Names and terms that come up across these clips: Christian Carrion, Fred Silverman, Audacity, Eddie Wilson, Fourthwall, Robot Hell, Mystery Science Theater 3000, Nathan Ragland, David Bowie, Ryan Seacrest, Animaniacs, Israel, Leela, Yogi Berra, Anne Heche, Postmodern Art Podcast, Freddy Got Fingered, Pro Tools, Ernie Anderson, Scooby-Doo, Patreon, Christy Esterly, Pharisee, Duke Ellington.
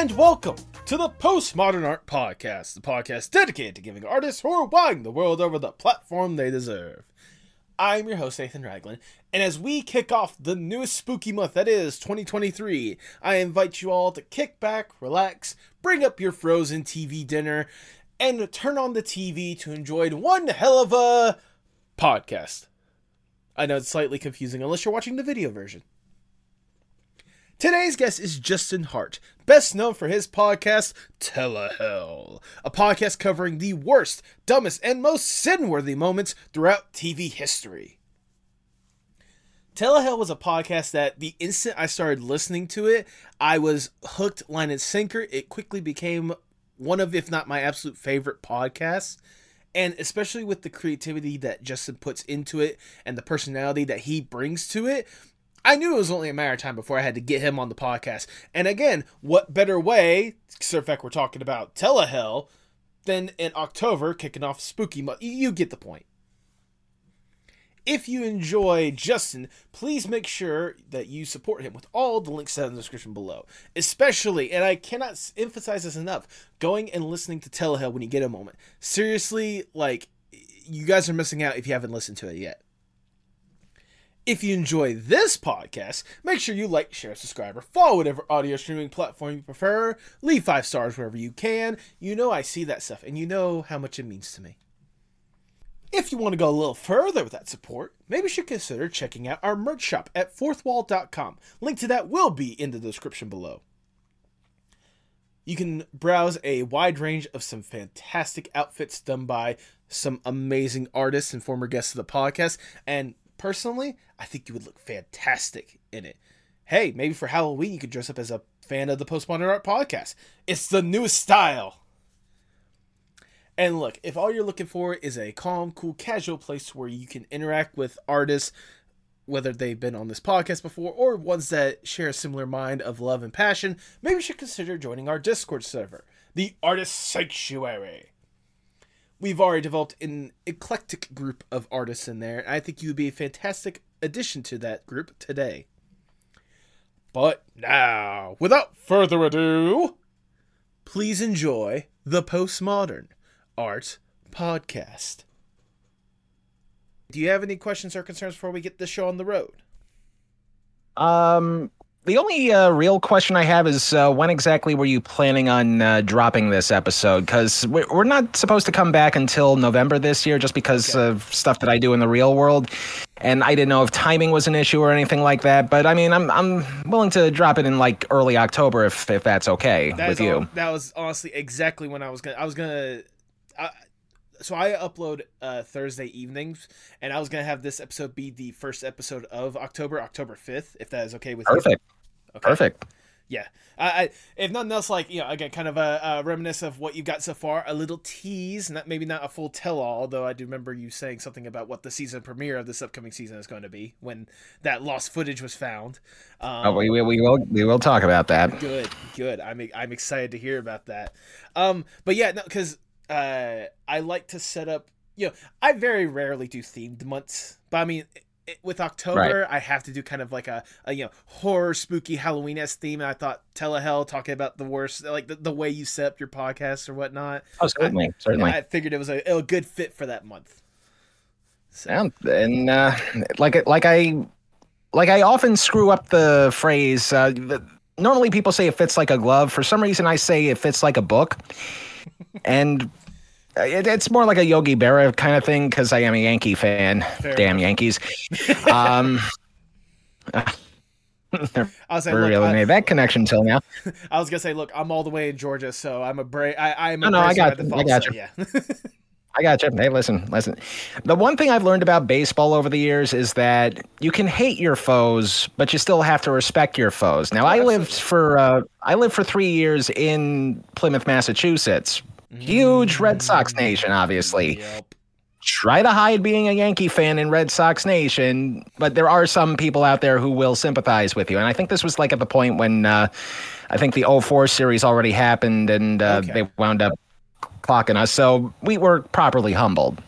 and welcome to the Postmodern Art Podcast, the podcast dedicated to giving artists who are wowing the world over the platform they deserve. I'm your host, Nathan Ragland, and as we kick off the newest spooky month, that is 2023, I invite you all to kick back, relax, bring up your frozen TV dinner, and turn on the TV to enjoy one hell of a podcast. I know it's slightly confusing unless you're watching the video version. Today's guest is Justin Hart, best known for his podcast, Telehell, a podcast covering the worst, dumbest, and most sin-worthy moments throughout TV history. Telehell was a podcast that the instant I started listening to it, I was hooked, line and sinker. It quickly became one of, if not my absolute favorite podcasts, and especially with the creativity that Justin puts into it and the personality that he brings to it, I knew it was only a matter of time before I had to get him on the podcast. And again, what better way, in fact, we're talking about Telehell, than in October, kicking off spooky month. You get the point. If you enjoy Justin, please make sure that you support him with all the links down in the description below. Especially, and I cannot emphasize this enough, going and listening to Telehell when you get a moment. Seriously, like, you guys are missing out if you haven't listened to it yet. If you enjoy this podcast, make sure you like, share, subscribe, or follow whatever audio streaming platform you prefer. Leave 5 stars wherever you can. You know I see that stuff, and you know how much it means to me. If you want to go a little further with that support, maybe you should consider checking out our merch shop at fourthwall.com. Link to that will be in the description below. You can browse a wide range of some fantastic outfits done by some amazing artists and former guests of the podcast, and personally, I think you would look fantastic in it. Hey, maybe for Halloween you could dress up as a fan of the Postmodern Art Podcast. It's the newest style. And look, if all you're looking for is a calm, cool, casual place where you can interact with artists, whether they've been on this podcast before or ones that share a similar mind of love and passion, maybe you should consider joining our Discord server, the Artist Sanctuary. We've already developed an eclectic group of artists in there, and I think you would be a fantastic addition to that group today. But now, without further ado, please enjoy the Postmodern Art Podcast. Do you have any questions or concerns before we get this show on the road? The only real question I have is when exactly were you planning on dropping this episode? Because we're not supposed to come back until November this year just because of stuff that I do in the real world. And I didn't know if timing was an issue or anything like that. But, I mean, I'm willing to drop it in, like, early October if that's okay with you. That was honestly exactly when I was going to – So I upload Thursday evenings, and I was going to have this episode be the first episode of October, October 5th, if that is okay with you. Okay. Perfect. Yeah. I if nothing else, like, you know, again, kind of a reminisce of what you've got so far, a little tease, maybe not a full tell-all, although I do remember you saying something about what the season premiere of this upcoming season is going to be when that lost footage was found. We will talk about that. Good. I'm excited to hear about that. But yeah, no, because... I like to set up, you know, I very rarely do themed months, but I mean, with October, right. I have to do kind of like a you know, horror, spooky, Halloween-esque theme. And I thought Telehell, talking about the worst, like the way you set up your podcast or whatnot. Oh, certainly. I figured it was a good fit for that month. So. And like I often screw up the phrase. Normally people say it fits like a glove. For some reason, I say it fits like a book. And it's more like a Yogi Berra kind of thing because I am a Yankee fan. Fair enough. Yankees. I really made that connection till now. I was gonna say, look, I'm all the way in Georgia, so I'm a brave. I got you. Yeah. I got you. Hey, listen. The one thing I've learned about baseball over the years is that you can hate your foes, but you still have to respect your foes. Now, I lived for 3 years in Plymouth, Massachusetts. Huge Red Sox nation, obviously. Yep. Try to hide being a Yankee fan in Red Sox nation, but there are some people out there who will sympathize with you. And I think this was like at the point when I think the 2004 series already happened, and they wound up clocking us, so we were properly humbled.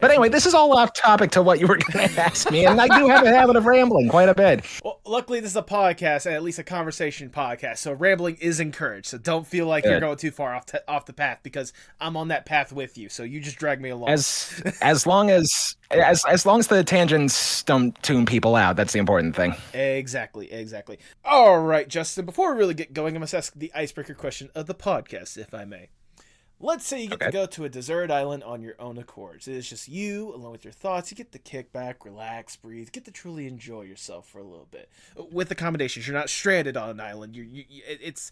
But anyway, this is all off topic to what you were going to ask me, and I do have a habit of rambling quite a bit. Well, luckily, this is a podcast, and at least a conversation podcast, so rambling is encouraged. So don't feel like you're going too far off the path, because I'm on that path with you. So you just drag me along. As long as the tangents don't tune people out, that's the important thing. Exactly. All right, Justin. Before we really get going, I must ask the icebreaker question of the podcast, if I may. Let's say you get to go to a desert island on your own accord. So it's just you, along with your thoughts. You get to kick back, relax, breathe, get to truly enjoy yourself for a little bit. With accommodations, you're not stranded on an island. It's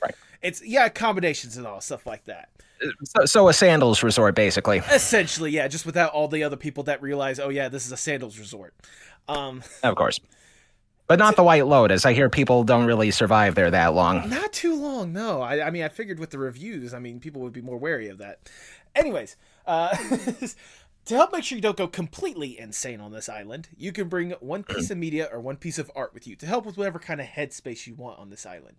accommodations and all, stuff like that. So a sandals resort, basically. Essentially, yeah, just without all the other people that realize, oh, yeah, this is a sandals resort. Of course. But not the White Lotus. I hear people don't really survive there that long. Not too long, no. I mean, I figured with the reviews, I mean, people would be more wary of that. Anyways, to help make sure you don't go completely insane on this island, you can bring one piece of media or one piece of art with you to help with whatever kind of headspace you want on this island.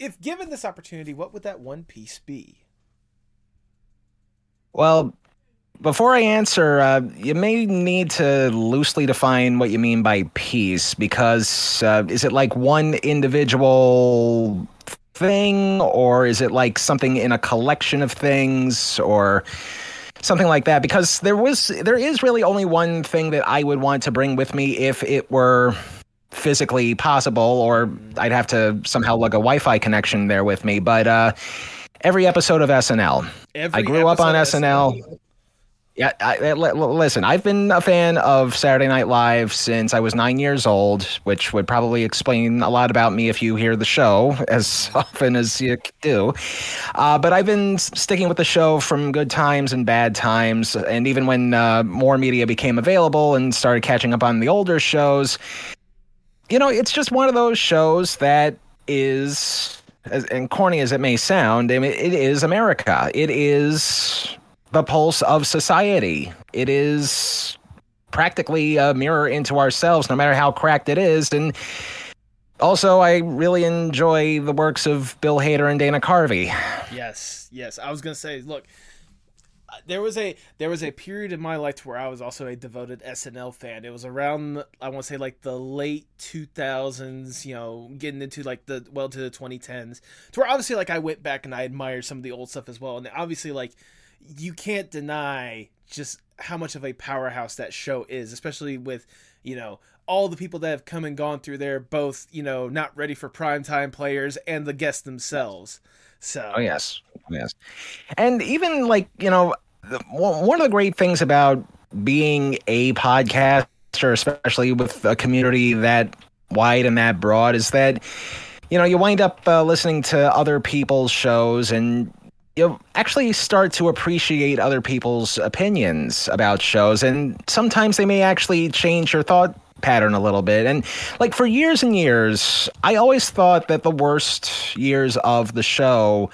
If given this opportunity, what would that one piece be? Well, before I answer, you may need to loosely define what you mean by piece, because is it like one individual thing, or is it like something in a collection of things, or something like that? Because there is really only one thing that I would want to bring with me if it were physically possible, or I'd have to somehow lug a Wi-Fi connection there with me. But every episode of SNL. I grew up on SNL. Yeah, listen, I've been a fan of Saturday Night Live since I was 9 years old, which would probably explain a lot about me if you hear the show as often as you do. But I've been sticking with the show from good times and bad times. And even when more media became available and started catching up on the older shows, you know, it's just one of those shows that is, and corny as it may sound, I mean, it is America. It is the pulse of society. It is practically a mirror into ourselves, no matter how cracked it is. And also, I really enjoy the works of Bill Hader and Dana Carvey. Yes. I was going to say, look, there was a period in my life where I was also a devoted SNL fan. It was around, I want to say, like the late 2000s, you know, getting into like to the 2010s, to where obviously like I went back and I admired some of the old stuff as well. And obviously, like, you can't deny just how much of a powerhouse that show is, especially with, you know, all the people that have come and gone through there, both, you know, not ready for primetime players and the guests themselves. So, yes. And even like, you know, one of the great things about being a podcaster, especially with a community that wide and that broad, is that, you know, you wind up listening to other people's shows, and you actually start to appreciate other people's opinions about shows, and sometimes they may actually change your thought pattern a little bit. And like, for years and years, I always thought that the worst years of the show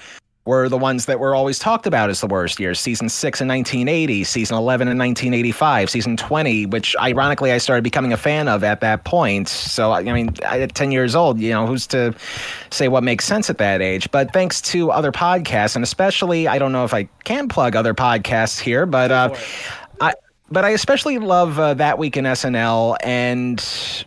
were the ones that were always talked about as the worst years. Season 6 in 1980, season 11 in 1985, season 20, which ironically I started becoming a fan of at that point. So, I mean, at 10 years old, you know, who's to say what makes sense at that age? But thanks to other podcasts, and especially, I don't know if I can plug other podcasts here, but I especially love That Week in SNL, and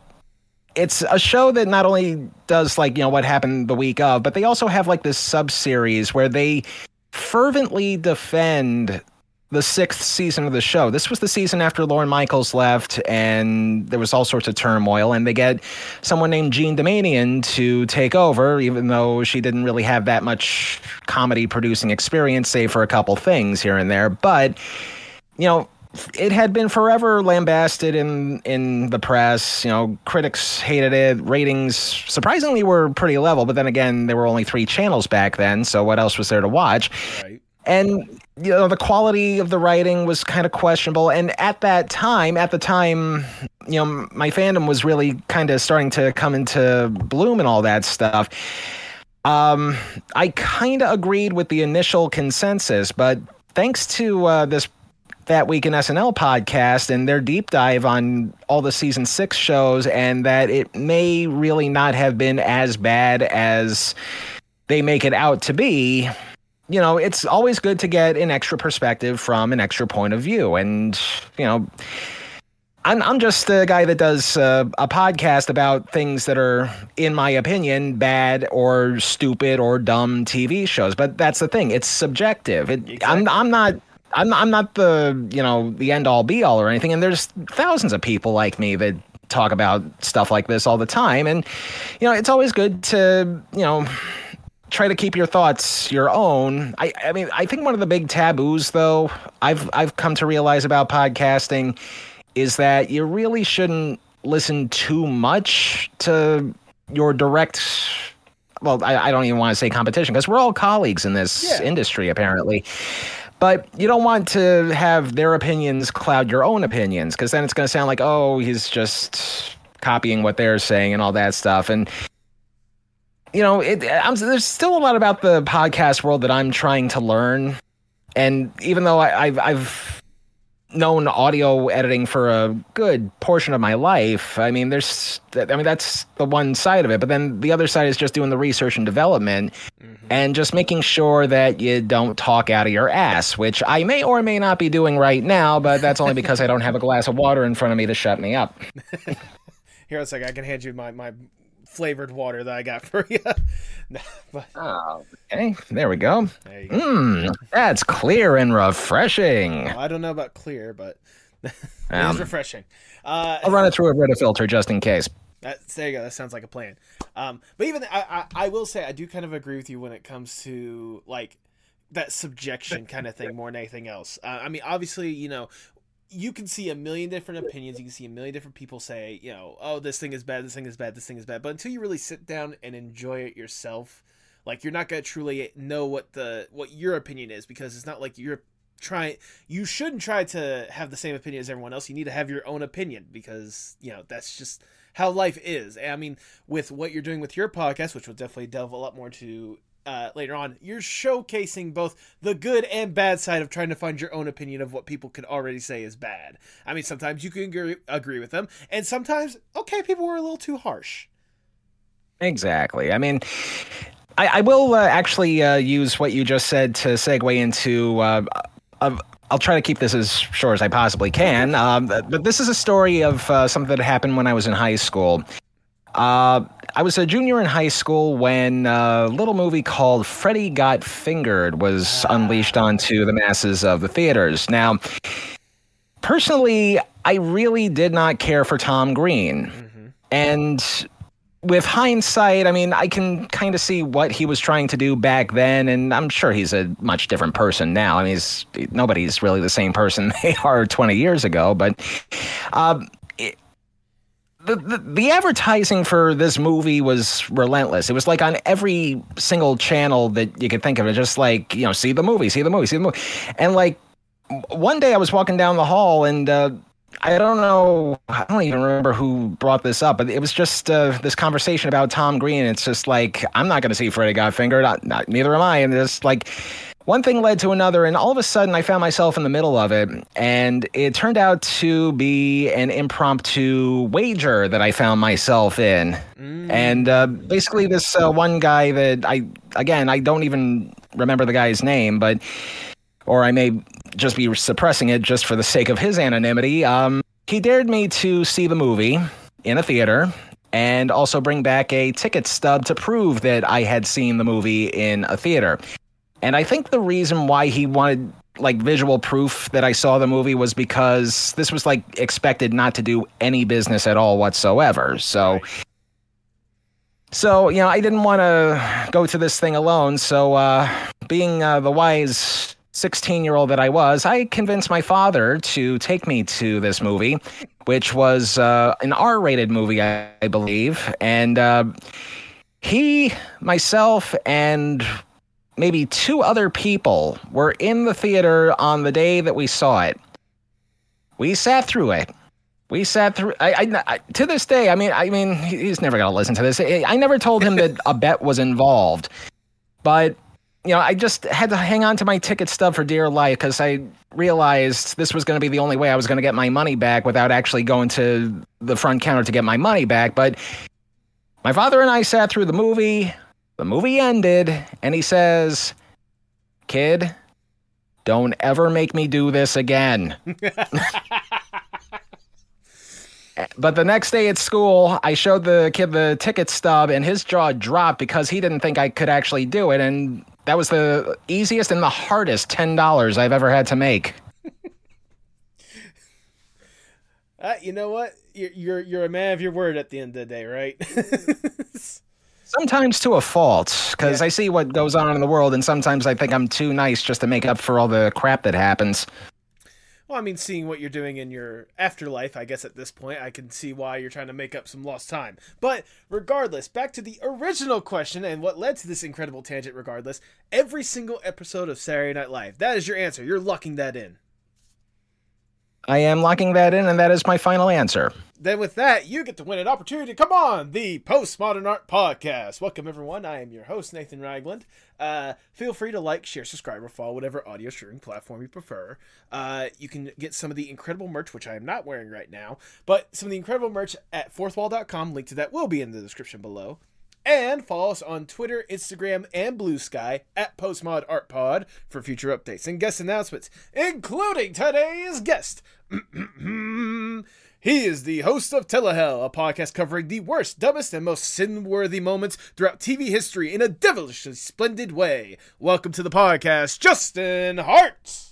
it's a show that not only does, like, you know, what happened the week of, but they also have like this sub-series where they fervently defend the 6th season of the show. This was the season after Lorne Michaels left, and there was all sorts of turmoil, and they get someone named Jean Doumanian to take over, even though she didn't really have that much comedy producing experience, save for a couple things here and there. But, you know, it had been forever lambasted in the press. You know, critics hated it. Ratings, surprisingly, were pretty level. But then again, there were only 3 channels back then, so what else was there to watch? Right. And, you know, the quality of the writing was kind of questionable. And at the time, you know, my fandom was really kind of starting to come into bloom and all that stuff. I kind of agreed with the initial consensus, but thanks to this That Week in SNL podcast and their deep dive on all the season 6 shows, and that it may really not have been as bad as they make it out to be, you know, it's always good to get an extra perspective from an extra point of view. And, you know, I'm just a guy that does a podcast about things that are, in my opinion, bad or stupid or dumb TV shows. But that's the thing. It's subjective. Exactly. I'm not the, you know, the end all be all or anything. And there's thousands of people like me that talk about stuff like this all the time. And, you know, it's always good to, you know, try to keep your thoughts your own. I mean, I think one of the big taboos, though, I've come to realize about podcasting is that you really shouldn't listen too much to your direct, well, I don't even want to say competition, because we're all colleagues in this industry, apparently. But you don't want to have their opinions cloud your own opinions, because then it's going to sound like, oh, he's just copying what they're saying and all that stuff. And, you know, there's still a lot about the podcast world that I'm trying to learn. And even though I've known audio editing for a good portion of my life, I mean, that's the one side of it. But then the other side is just doing the research and development and just making sure that you don't talk out of your ass, which I may or may not be doing right now, but that's only because I don't have a glass of water in front of me to shut me up. Here, a second, I can hand you my flavored water that I got for you. Okay, there we go. That's clear and refreshing. Well, I don't know about clear, but it's refreshing. I'll run it through a Brita filter just in case. There you go. That sounds like a plan. But even I will say I do kind of agree with you when it comes to like that subjection kind of thing more than anything else. I mean, obviously, you know, you can see a million different opinions. You can see a million different people say, you know, oh, this thing is bad, this thing is bad, this thing is bad. But until you really sit down and enjoy it yourself, like, you're not going to truly know what your opinion is, because it's not like you shouldn't try to have the same opinion as everyone else. You need to have your own opinion, because, you know, that's just how life is. And I mean, with what you're doing with your podcast, which we'll definitely delve a lot more into later on, you're showcasing both the good and bad side of trying to find your own opinion of what people could already say is bad. I mean, sometimes you can agree with them, and sometimes, okay, people were a little too harsh. Exactly. I mean, I will actually use what you just said to segue into I'll try to keep this as short as I possibly can, but this is a story of something that happened when I was in high school. I was a junior in high school when a little movie called Freddy Got Fingered was unleashed onto the masses of the theaters. Now, personally, I really did not care for Tom Green. And with hindsight, I mean, I can kind of see what he was trying to do back then, and I'm sure he's a much different person now. I mean, nobody's really the same person they are 20 years ago, but... The advertising for this movie was relentless. It was like on every single channel that you could think of. It just like, you know, see the movie, see the movie, see the movie. And like one day I was walking down the hall and I don't even remember who brought this up, but it was just this conversation about Tom Green. It's just like, I'm not going to see Freddy Got Fingered. Neither am I. And it's like one thing led to another, and all of a sudden I found myself in the middle of it, and it turned out to be an impromptu wager that I found myself in. And basically this one guy that I don't even remember the guy's name, but, or I may just be suppressing it just for the sake of his anonymity, he dared me to see the movie in a theater and also bring back a ticket stub to prove that I had seen the movie in a theater. And I think the reason why he wanted like visual proof that I saw the movie was because this was like expected not to do any business at all whatsoever. So, you know, I didn't want to go to this thing alone. So being the wise 16-year-old that I was, I convinced my father to take me to this movie, which was an R-rated movie, I believe. And he, myself, and maybe two other people were in the theater on the day that we saw it. We sat through it. To this day, I mean, he's never going to listen to this. I never told him that a bet was involved. But, you know, I just had to hang on to my ticket stub for dear life, because I realized this was going to be the only way I was going to get my money back without actually going to the front counter to get my money back. But my father and I sat through the movie. The movie ended, and he says, kid, don't ever make me do this again. But the next day at school, I showed the kid the ticket stub, and his jaw dropped because he didn't think I could actually do it. And that was the easiest and the hardest $10 I've ever had to make. You know what? You're a man of your word at the end of the day, right? Sometimes to a fault, because I see what goes on in the world, and sometimes I think I'm too nice just to make up for all the crap that happens. Well, I mean, seeing what you're doing in your afterlife, I guess at this point, I can see why you're trying to make up some lost time. But regardless, back to the original question and what led to this incredible tangent regardless, every single episode of Saturday Night Live. That is your answer. You're locking that in. I am locking that in, and that is my final answer. Then with that, you get to win an opportunity to come on the Postmodern Art Podcast. Welcome, everyone. I am your host, Nathan Ragland. Feel free to like, share, subscribe, or follow whatever audio sharing platform you prefer. You can get some of the incredible merch, which I am not wearing right now, but some of the incredible merch at fourthwall.com. Link to that will be in the description below. And follow us on Twitter, Instagram, and Blue Sky at Postmod Art Pod for future updates and guest announcements, including today's guest. He is the host of Telehell, a podcast covering the worst, dumbest, and most sin-worthy moments throughout TV history in a devilishly splendid way. Welcome to the podcast, Justin Hart.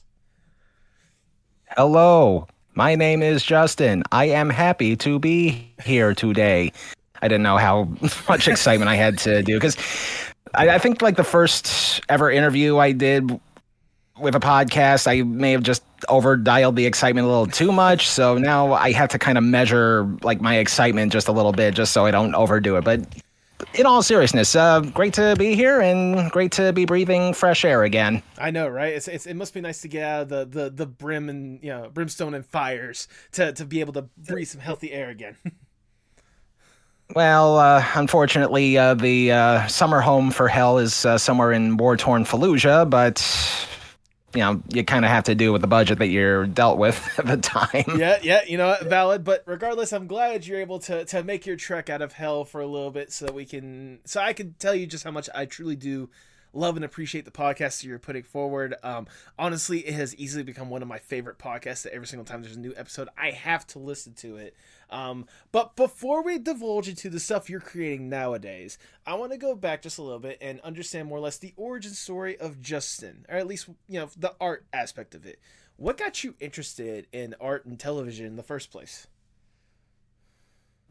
Hello, my name is Justin. I am happy to be here today. I didn't know how much excitement I had to do, because I think like the first ever interview I did with a podcast, I may have just overdialed the excitement a little too much. So now I have to kind of measure like my excitement just a little bit, just so I don't overdo it. But in all seriousness, great to be here and great to be breathing fresh air again. I know, right? It must be nice to get out of the brim and, you know, brimstone and fires to be able to breathe some healthy air again. Well, unfortunately, the summer home for hell is somewhere in war-torn Fallujah, but you know, you kind of have to do with the budget that you're dealt with at the time. Yeah, you know, valid. But regardless, I'm glad you're able to make your trek out of hell for a little bit so I can tell you just how much I truly do love and appreciate the podcast that you're putting forward. Honestly, it has easily become one of my favorite podcasts that every single time there's a new episode, I have to listen to it. But before we divulge into the stuff you're creating nowadays, I want to go back just a little bit and understand more or less the origin story of Justin, or at least, you know, the art aspect of it. What got you interested in art and television in the first place?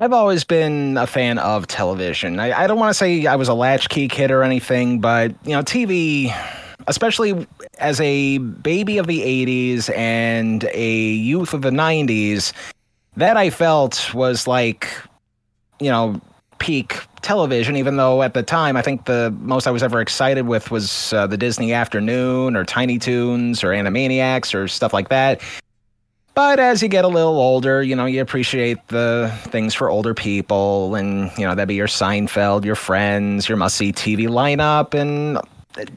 I've always been a fan of television. I don't want to say I was a latchkey kid or anything, but, you know, TV, especially as a baby of the 80s and a youth of the 90s, that I felt was like, you know, peak television, even though at the time I think the most I was ever excited with was the Disney Afternoon or Tiny Toons or Animaniacs or stuff like that. But as you get a little older, you know, you appreciate the things for older people, and, you know, that'd be your Seinfeld, your Friends, your must-see TV lineup, and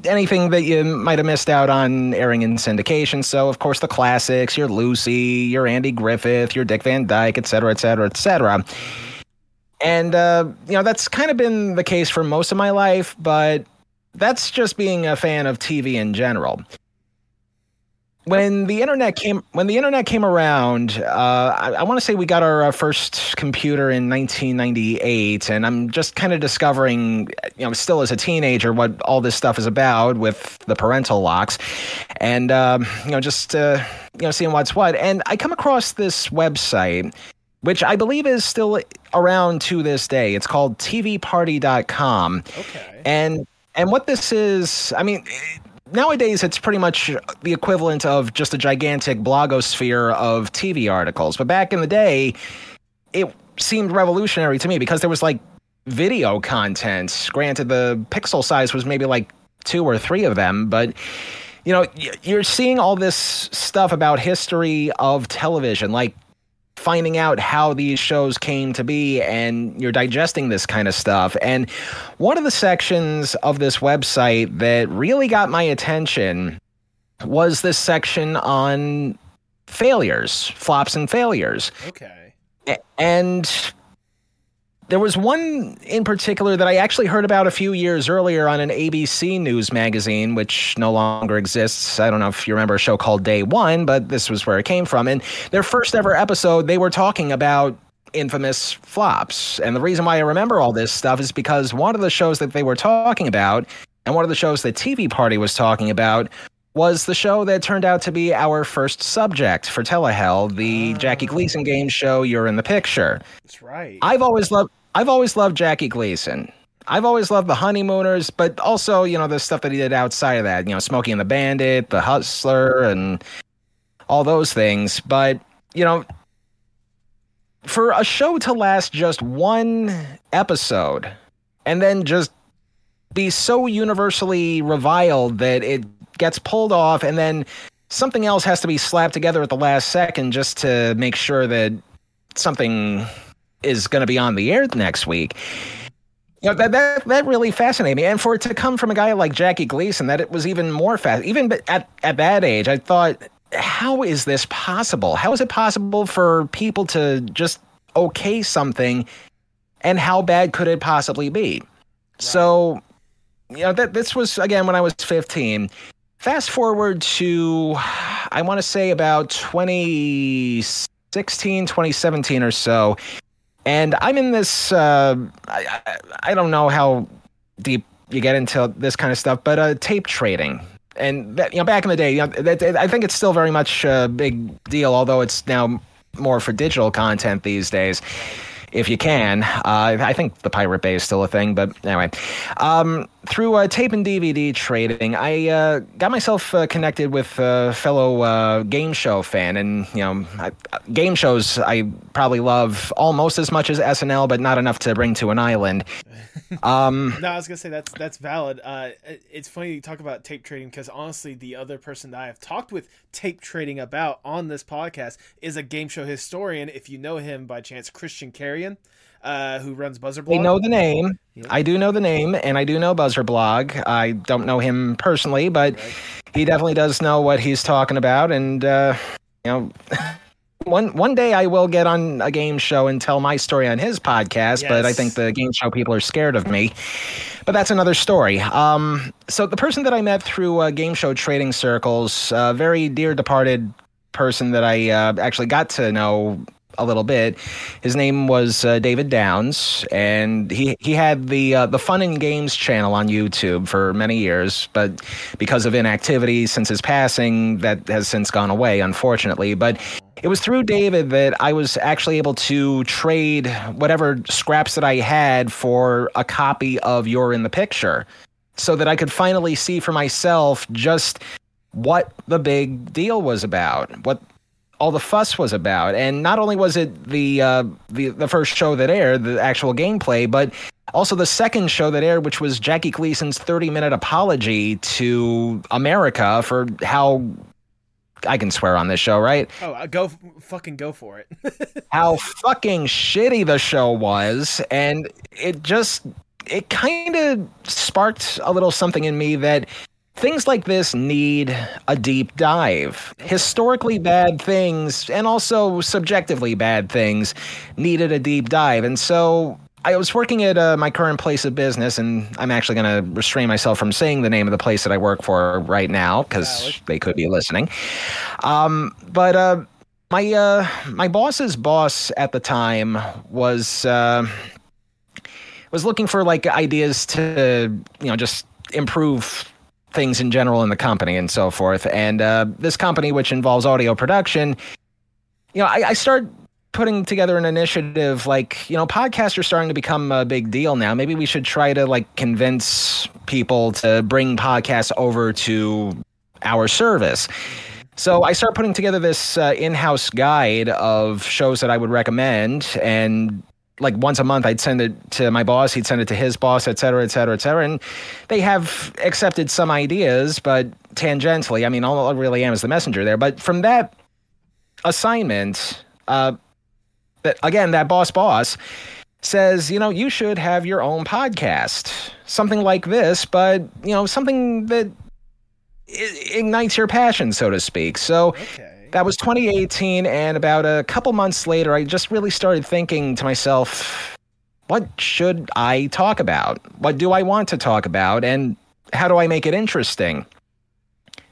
anything that you might have missed out on airing in syndication. So, of course, the classics, your Lucy, your Andy Griffith, your Dick Van Dyke, et cetera, et cetera, et cetera. And, you know, that's kind of been the case for most of my life, but that's just being a fan of TV in general. When the internet came around, I want to say we got our first computer in 1998, and I'm just kind of discovering, you know, still as a teenager, what all this stuff is about with the parental locks, and you know, just you know, seeing what's what. And I come across this website, which I believe is still around to this day. It's called TVParty.com. Okay. And what this is, I mean. Nowadays, it's pretty much the equivalent of just a gigantic blogosphere of TV articles. But back in the day, it seemed revolutionary to me because there was like video content. Granted, the pixel size was maybe like 2 or 3 of them. But, you know, you're seeing all this stuff about history of television, like finding out how these shows came to be, and you're digesting this kind of stuff. And one of the sections of this website that really got my attention was this section on failures, flops and failures. Okay. And There was one in particular that I actually heard about a few years earlier on an ABC News magazine, which no longer exists. I don't know if you remember a show called Day One, but this was where it came from. And their first ever episode, they were talking about infamous flops. And the reason why I remember all this stuff is because one of the shows that they were talking about, and one of the shows that TV Party was talking about, was the show that turned out to be our first subject for Telehell, the Jackie Gleason game show, You're in the Picture. That's right. I've always loved Jackie Gleason. I've always loved The Honeymooners, but also, you know, the stuff that he did outside of that, you know, Smokey and the Bandit, The Hustler, and all those things. But, you know, for a show to last just one episode and then just be so universally reviled that it gets pulled off, and then something else has to be slapped together at the last second just to make sure that something is going to be on the air next week. You know, that really fascinated me. And for it to come from a guy like Jackie Gleason, that it was even more fascinating. Even at that age, I thought, how is this possible? How is it possible for people to just okay something, and how bad could it possibly be? Right. So, you know, this was, again, when I was 15. Fast forward to, I want to say about 2016, 2017 or so, and I'm in this, I don't know how deep you get into this kind of stuff, but tape trading. And that, you know, back in the day, you know, I think it's still very much a big deal, although it's now more for digital content these days, if you can. I think the Pirate Bay is still a thing, but anyway. Through tape and DVD trading, I got myself connected with a fellow game show fan. And, you know, game shows I probably love almost as much as SNL, but not enough to bring to an island. No, I was going to say that's valid. It's funny you talk about tape trading, because honestly, the other person that I have talked with tape trading about on this podcast is a game show historian, if you know him by chance, Christian Carrion, who runs Buzzer Blog. I know the name. Yeah. I do know the name, and I do know Buzzer Blog. I don't know him personally, but right. He definitely does know what he's talking about. And, you know, one day I will get on a game show and tell my story on his podcast, yes. But I think the game show people are scared of me. But that's another story. So the person that I met through game show trading circles, a very dear departed person that I actually got to know a little bit. His name was David Downs, and he had the Fun and Games channel on YouTube for many years, but because of inactivity since his passing, that has since gone away, unfortunately. But it was through David that I was actually able to trade whatever scraps that I had for a copy of You're in the Picture, so that I could finally see for myself just what the big deal was about, what all the fuss was about. And not only was it the first show that aired, the actual gameplay, but also the second show that aired, which was Jackie Gleason's 30-minute apology to America for how... I can swear on this show, right? Oh, go for it. How fucking shitty the show was. And it kind of sparked a little something in me that... things like this need a deep dive. Historically bad things, and also subjectively bad things, needed a deep dive. And so I was working at my current place of business, and I'm actually going to restrain myself from saying the name of the place that I work for right now, because they could be listening. But my boss's boss at the time was looking for like ideas to, you know, just improve things in general in the company and so forth. And this company, which involves audio production, you know, I start putting together an initiative like, you know, podcasts are starting to become a big deal now. Maybe we should try to like convince people to bring podcasts over to our service. So I start putting together this in-house guide of shows that I would recommend, and like once a month, I'd send it to my boss. He'd send it to his boss, et cetera, et cetera, et cetera. And they have accepted some ideas, but tangentially. I mean, all I really am is the messenger there. But from that assignment, that boss says, you know, you should have your own podcast, something like this, but, you know, something that ignites your passion, so to speak. So. Okay. That was 2018, and about a couple months later, I just really started thinking to myself, what should I talk about? What do I want to talk about? And how do I make it interesting?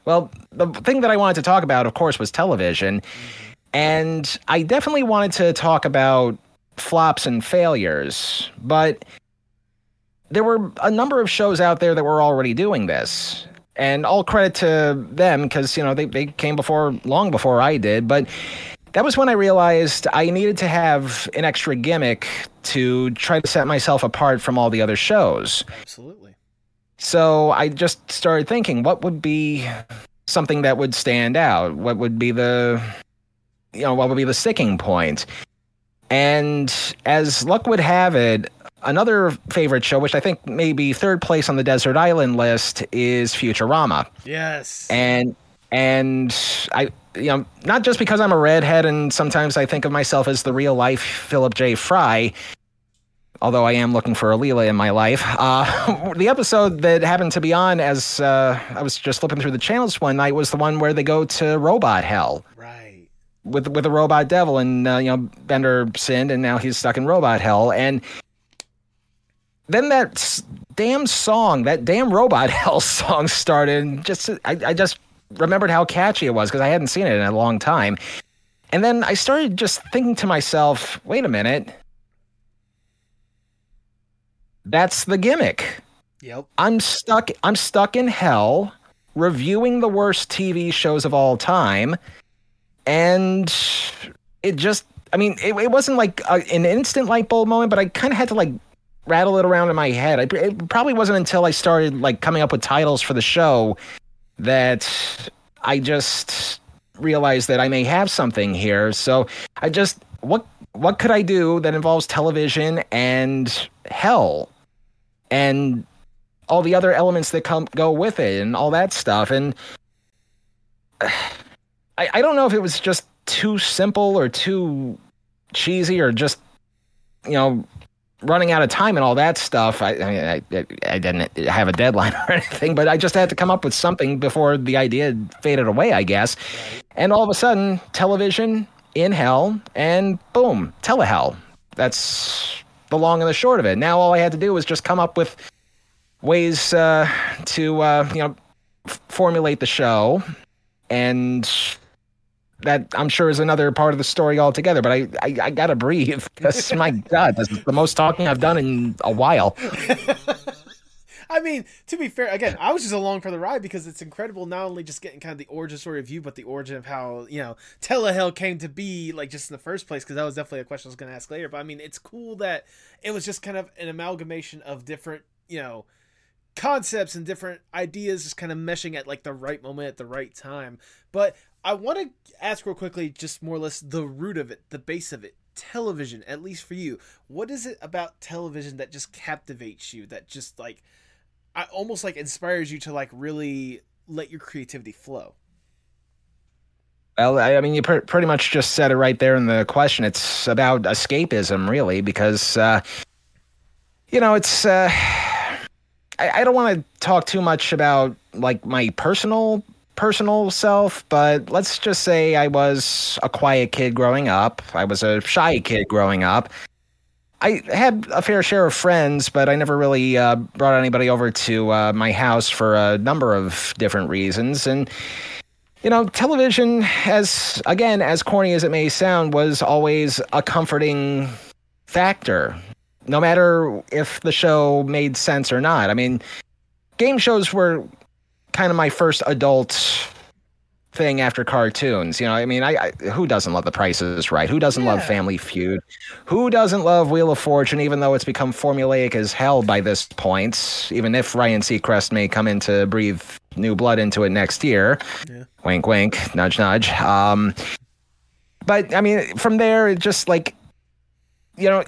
Well, the thing that I wanted to talk about, of course, was television. And I definitely wanted to talk about flops and failures, but there were a number of shows out there that were already doing this. And all credit to them because, you know, they came before, long before I did. But that was when I realized I needed to have an extra gimmick to try to set myself apart from all the other shows. Absolutely. So I just started thinking, what would be something that would stand out? What would be the, you know, what would be the sticking point? And as luck would have it, another favorite show, which I think may be third place on the Desert Island list, is Futurama. Yes. And I, you know, not just because I'm a redhead and sometimes I think of myself as the real life Philip J. Fry, although I am looking for a Leela in my life. The episode that happened to be on as I was just flipping through the channels one night was the one where they go to Robot Hell. Right. With a robot devil, and, you know, Bender sinned and now he's stuck in Robot Hell. And then that damn song, that damn Robot Hell song started, and just I just remembered how catchy it was because I hadn't seen it in a long time. And then I started just thinking to myself, wait a minute. That's the gimmick. Yep. I'm stuck in hell reviewing the worst TV shows of all time. And it just, I mean, it wasn't like an instant light bulb moment, but I kind of had to like rattle it around in my head. It probably wasn't until I started like coming up with titles for the show that I just realized that I may have something here. So I just, what could I do that involves television and hell and all the other elements that go with it and all that stuff? And I don't know if it was just too simple or too cheesy or just, you know, running out of time and all that stuff. I mean, I didn't have a deadline or anything, but I just had to come up with something before the idea faded away, I guess. And all of a sudden, television in hell, and boom, Telehell. That's the long and the short of it. Now all I had to do was just come up with ways to you know, formulate the show, and that I'm sure is another part of the story altogether, but I gotta breathe because my God, this is the most talking I've done in a while. I mean, to be fair, again, I was just along for the ride because it's incredible not only just getting kind of the origin story of you, but the origin of how, you know, Telehell came to be, like, just in the first place, because that was definitely a question I was going to ask later. But, I mean, it's cool that it was just kind of an amalgamation of different, you know, concepts and different ideas just kind of meshing at, like, the right moment at the right time. But I want to ask real quickly just more or less the root of it, the base of it. Television, at least for you. What is it about television that just captivates you, that just, like, I almost like inspires you to like really let your creativity flow? Well, I mean, you pretty much just said it right there in the question. It's about escapism, really, because, you know, it's, I don't want to talk too much about like my personal self, but let's just say I was a quiet kid growing up. I was a shy kid growing up. I had a fair share of friends, but I never really brought anybody over to my house for a number of different reasons. And, you know, television, as corny as it may sound, was always a comforting factor, no matter if the show made sense or not. I mean, game shows were kind of my first adult thing after cartoons. You know, I mean, I who doesn't love The Price is Right? Who doesn't love Family Feud? Who doesn't love Wheel of Fortune, even though it's become formulaic as hell by this point, even if Ryan Seacrest may come in to breathe new blood into it next year. Yeah. Wink, wink, nudge, nudge. But, I mean, from there, it just, like, you know,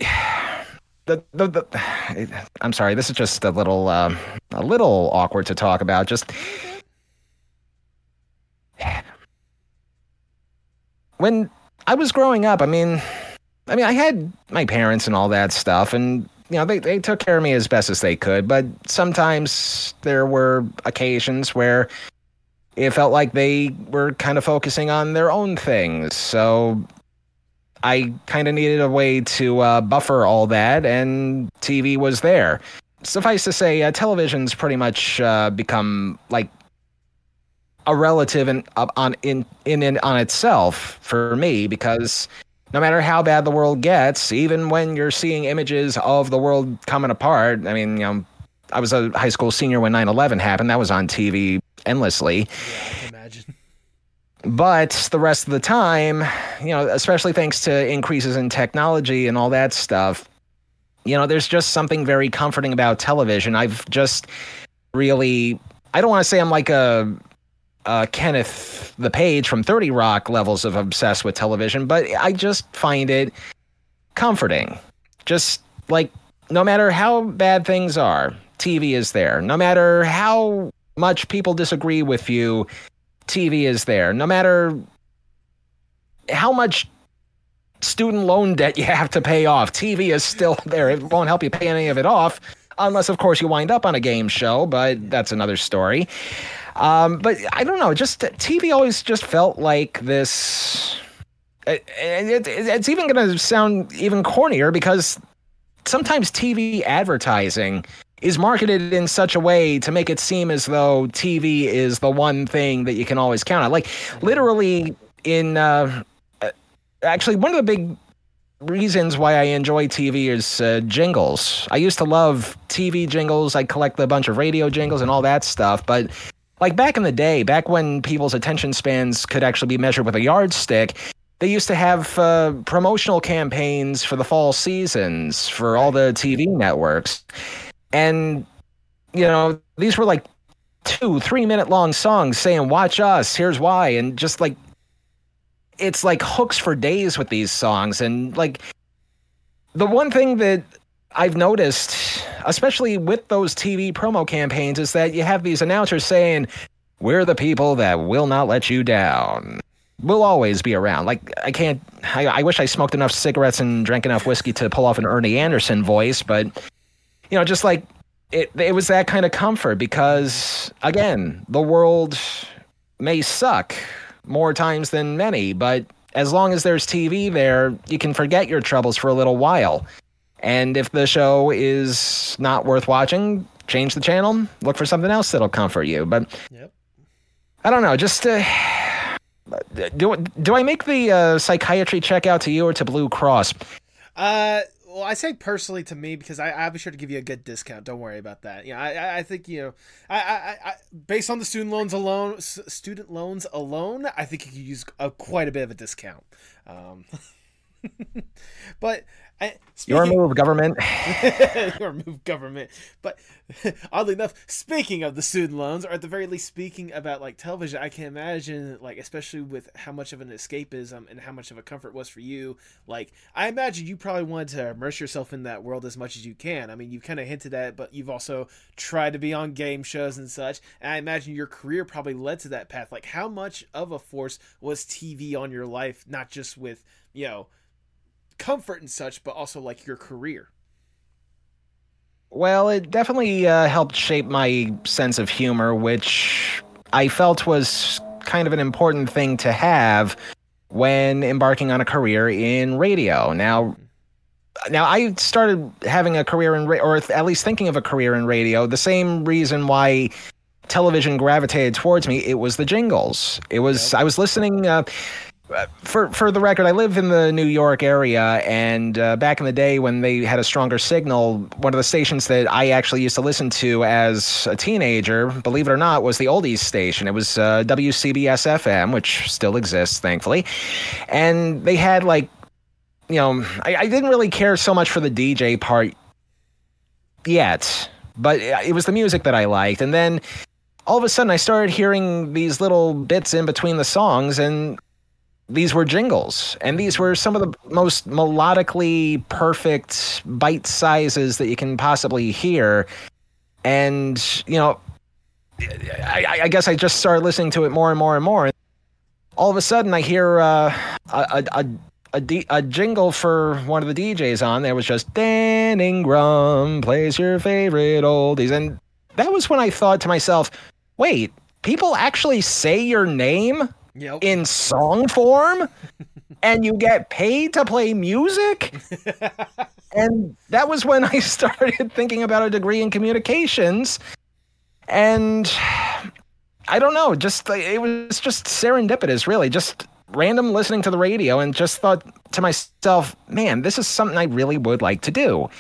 I'm sorry, this is just a little awkward to talk about, just when I was growing up, I mean, I had my parents and all that stuff, and, you know, they took care of me as best as they could. But sometimes there were occasions where it felt like they were kind of focusing on their own things. So I kind of needed a way to buffer all that, and TV was there. Suffice to say, television's pretty much become like a relative on itself for me, because no matter how bad the world gets, even when you're seeing images of the world coming apart, I mean, you know, I was a high school senior when 9/11 happened. That was on TV endlessly. Yeah, I can imagine. But the rest of the time, you know, especially thanks to increases in technology and all that stuff, you know, there's just something very comforting about television. I've just really, I don't want to say I'm like a Kenneth the Page from 30 Rock levels of obsessed with television, but I just find it comforting. Just like, no matter how bad things are, TV is there. No matter how much people disagree with you, TV is there. No matter how much student loan debt you have to pay off, TV is still there. It won't help you pay any of it off, unless, of course, you wind up on a game show, but that's another story. But I don't know, just TV always just felt like this. It's even going to sound even cornier, because sometimes TV advertising is marketed in such a way to make it seem as though TV is the one thing that you can always count on. Like, literally in, actually, one of the big reasons why I enjoy TV is jingles. I used to love TV jingles. I collect a bunch of radio jingles and all that stuff. But like back in the day, back when people's attention spans could actually be measured with a yardstick, they used to have promotional campaigns for the fall seasons for all the TV networks. And, you know, these were like 2-3 minute long songs saying, watch us, here's why. And just like, it's like hooks for days with these songs. And like, the one thing that I've noticed, especially with those TV promo campaigns, is that you have these announcers saying, we're the people that will not let you down. We'll always be around. Like, I wish I smoked enough cigarettes and drank enough whiskey to pull off an Ernie Anderson voice, but... you know, just like it was that kind of comfort, because, again, the world may suck more times than many, but as long as there's TV there, you can forget your troubles for a little while. And if the show is not worth watching, change the channel, look for something else that'll comfort you. But yep. I don't know, just do I make the psychiatry check out to you or to Blue Cross? Well, I say personally to me, because I'll be sure to give you a good discount. Don't worry about that. Yeah, you know, I think, you know, I based on the student loans alone, I think you could use quite a bit of a discount. But your move, government. Your move, government. But oddly enough, speaking of the student loans, or at the very least speaking about like television, I can imagine, like, especially with how much of an escapism and how much of a comfort was for you, like, I imagine you probably wanted to immerse yourself in that world as much as you can. I mean, you kind of hinted at it, but you've also tried to be on game shows and such, and I imagine your career probably led to that path. Like, how much of a force was TV on your life, not just with, you know, comfort and such, but also like your career? Well, it definitely helped shape my sense of humor, which I felt was kind of an important thing to have when embarking on a career in radio. Now I started having a career in or at least thinking of a career in radio, the same reason why television gravitated towards me. It was the jingles. It was, okay. I was listening, for the record, I live in the New York area, and back in the day when they had a stronger signal, one of the stations that I actually used to listen to as a teenager, believe it or not, was the oldies station. It was WCBS-FM, which still exists, thankfully. And they had, like, you know, I didn't really care so much for the DJ part yet, but it was the music that I liked. And then all of a sudden I started hearing these little bits in between the songs, and these were jingles, and these were some of the most melodically perfect bite sizes that you can possibly hear. And, you know, I guess I just started listening to it more and more and more. All of a sudden I hear a jingle for one of the DJs on there was just, Dan Ingram plays your favorite oldies. And that was when I thought to myself, wait, people actually say your name? Yep. In song form? and you get paid to play music? And that was when I started thinking about a degree in communications. And I don't know, just it was just serendipitous, really, just random listening to the radio and just thought to myself, man, this is something I really would like to do.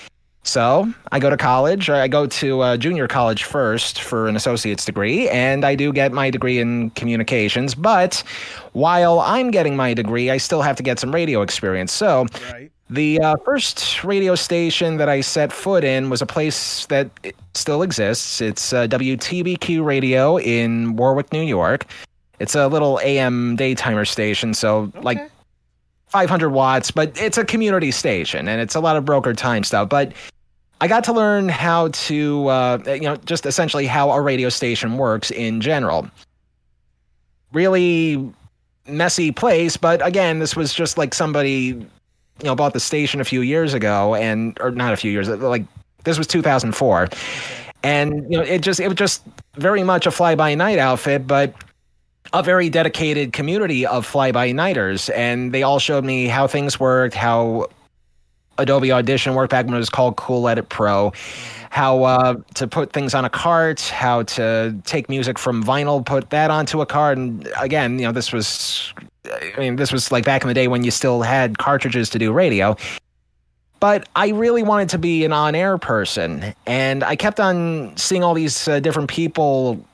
So I go to college, or I go to junior college first for an associate's degree, and I do get my degree in communications. But while I'm getting my degree, I still have to get some radio experience. So right. The first radio station that I set foot in was a place that still exists. It's WTBQ Radio in Warwick, New York. It's a little AM daytimer station, so okay. like 500 watts, but it's a community station, and it's a lot of brokered time stuff. But I got to learn how to, just essentially how a radio station works in general. Really messy place, but again, this was just like somebody, bought the station a few years ago, or not a few years, like this was 2004. And, it was just very much a fly-by-night outfit, but a very dedicated community of fly-by-nighters, and they all showed me how things worked, how Adobe Audition worked back when it was called Cool Edit Pro, how to put things on a cart, how to take music from vinyl, put that onto a cart, and again, this was like back in the day when you still had cartridges to do radio. But I really wanted to be an on-air person, and I kept on seeing all these different people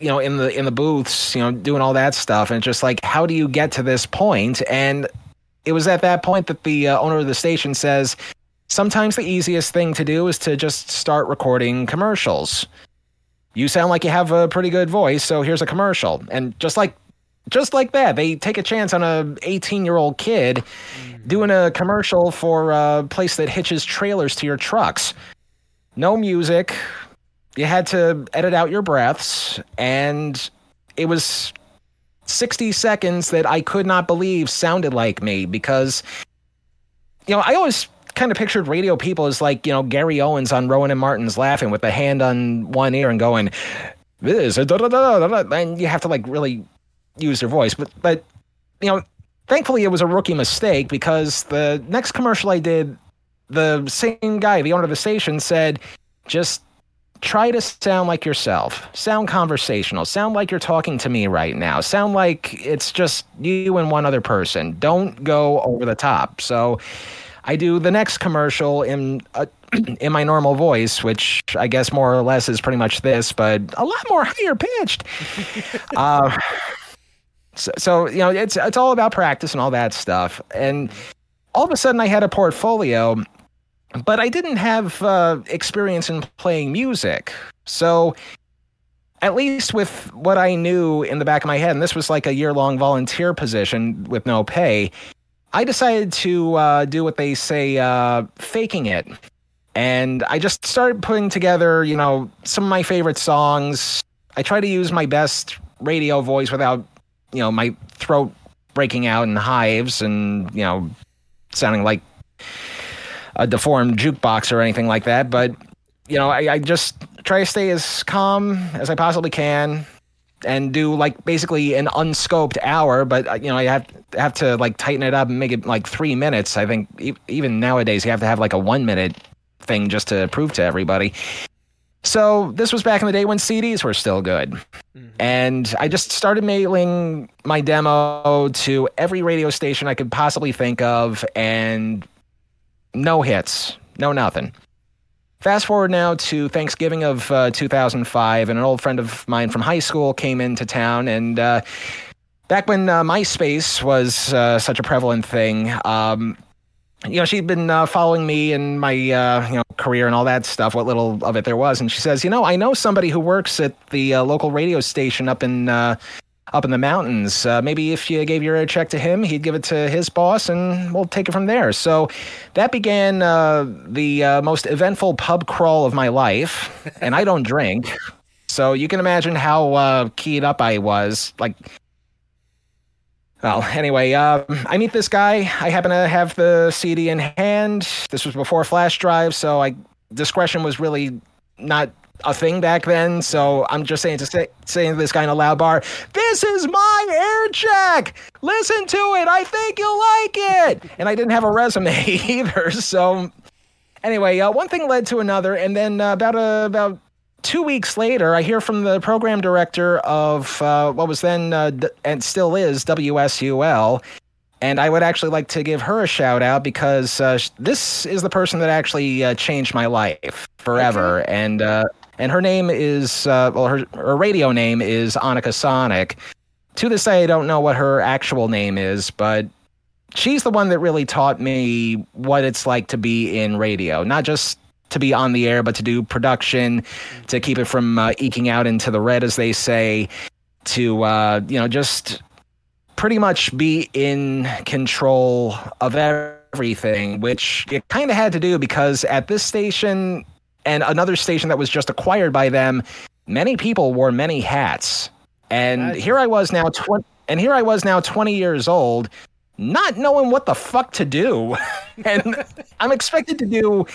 in the booths, doing all that stuff. And just like, how do you get to this point? And it was at that point that the owner of the station says, sometimes the easiest thing to do is to just start recording commercials. You sound like you have a pretty good voice, so here's a commercial. And just like that, they take a chance on a 18-year-old kid doing a commercial for a place that hitches trailers to your trucks. No music. You had to edit out your breaths, and it was 60 seconds that I could not believe sounded like me, because, I always kind of pictured radio people as like, Gary Owens on Rowan and Martin's Laughing with the hand on one ear and going, this, da, da, da, da, da, and you have to like really use your voice. But, thankfully it was a rookie mistake, because the next commercial I did, the same guy, the owner of the station, said, just try to sound like yourself, sound conversational, sound like you're talking to me right now, sound like it's just you and one other person. Don't go over the top. So I do the next commercial in my normal voice, which I guess more or less is pretty much this, but a lot more higher pitched. So, it's all about practice and all that stuff. And all of a sudden I had a portfolio, but I didn't have experience in playing music. So at least with what I knew in the back of my head, and this was like a year-long volunteer position with no pay, I decided to do what they say, faking it. And I just started putting together, some of my favorite songs. I try to use my best radio voice without, my throat breaking out in hives and, sounding like a deformed jukebox or anything like that. But, I just try to stay as calm as I possibly can and do like basically an unscoped hour. But, I have to like tighten it up and make it like 3 minutes. I think even nowadays you have to have like a 1 minute thing just to prove to everybody. So this was back in the day when CDs were still good. Mm-hmm. And I just started mailing my demo to every radio station I could possibly think of, and no hits, no nothing. Fast forward now to Thanksgiving of 2005, and an old friend of mine from high school came into town. And back when MySpace was such a prevalent thing, she'd been following me and my career and all that stuff, what little of it there was. And she says, I know somebody who works at the local radio station up in the mountains. Maybe if you gave your air check to him, he'd give it to his boss, and we'll take it from there. So that began the most eventful pub crawl of my life, and I don't drink. So you can imagine how keyed up I was. I meet this guy. I happen to have the CD in hand. This was before flash drive, so discretion was really not a thing back then. So I'm just saying, saying this guy in a loud bar, "This is my air check. Listen to it. I think you'll like it." And I didn't have a resume either. So anyway, one thing led to another. And then about 2 weeks later, I hear from the program director of what was then and still is WSUL. And I would actually like to give her a shout out because this is the person that actually changed my life forever. Okay. And her name is, well, her radio name is Annika Sonic. To this day, I don't know what her actual name is, but she's the one that really taught me what it's like to be in radio. Not just to be on the air, but to do production, to keep it from eking out into the red, as they say, to, just pretty much be in control of everything, which it kind of had to do because at this station and another station that was just acquired by them, many people wore many hats. And here I was now 20 years old, not knowing what the fuck to do. And I'm expected to do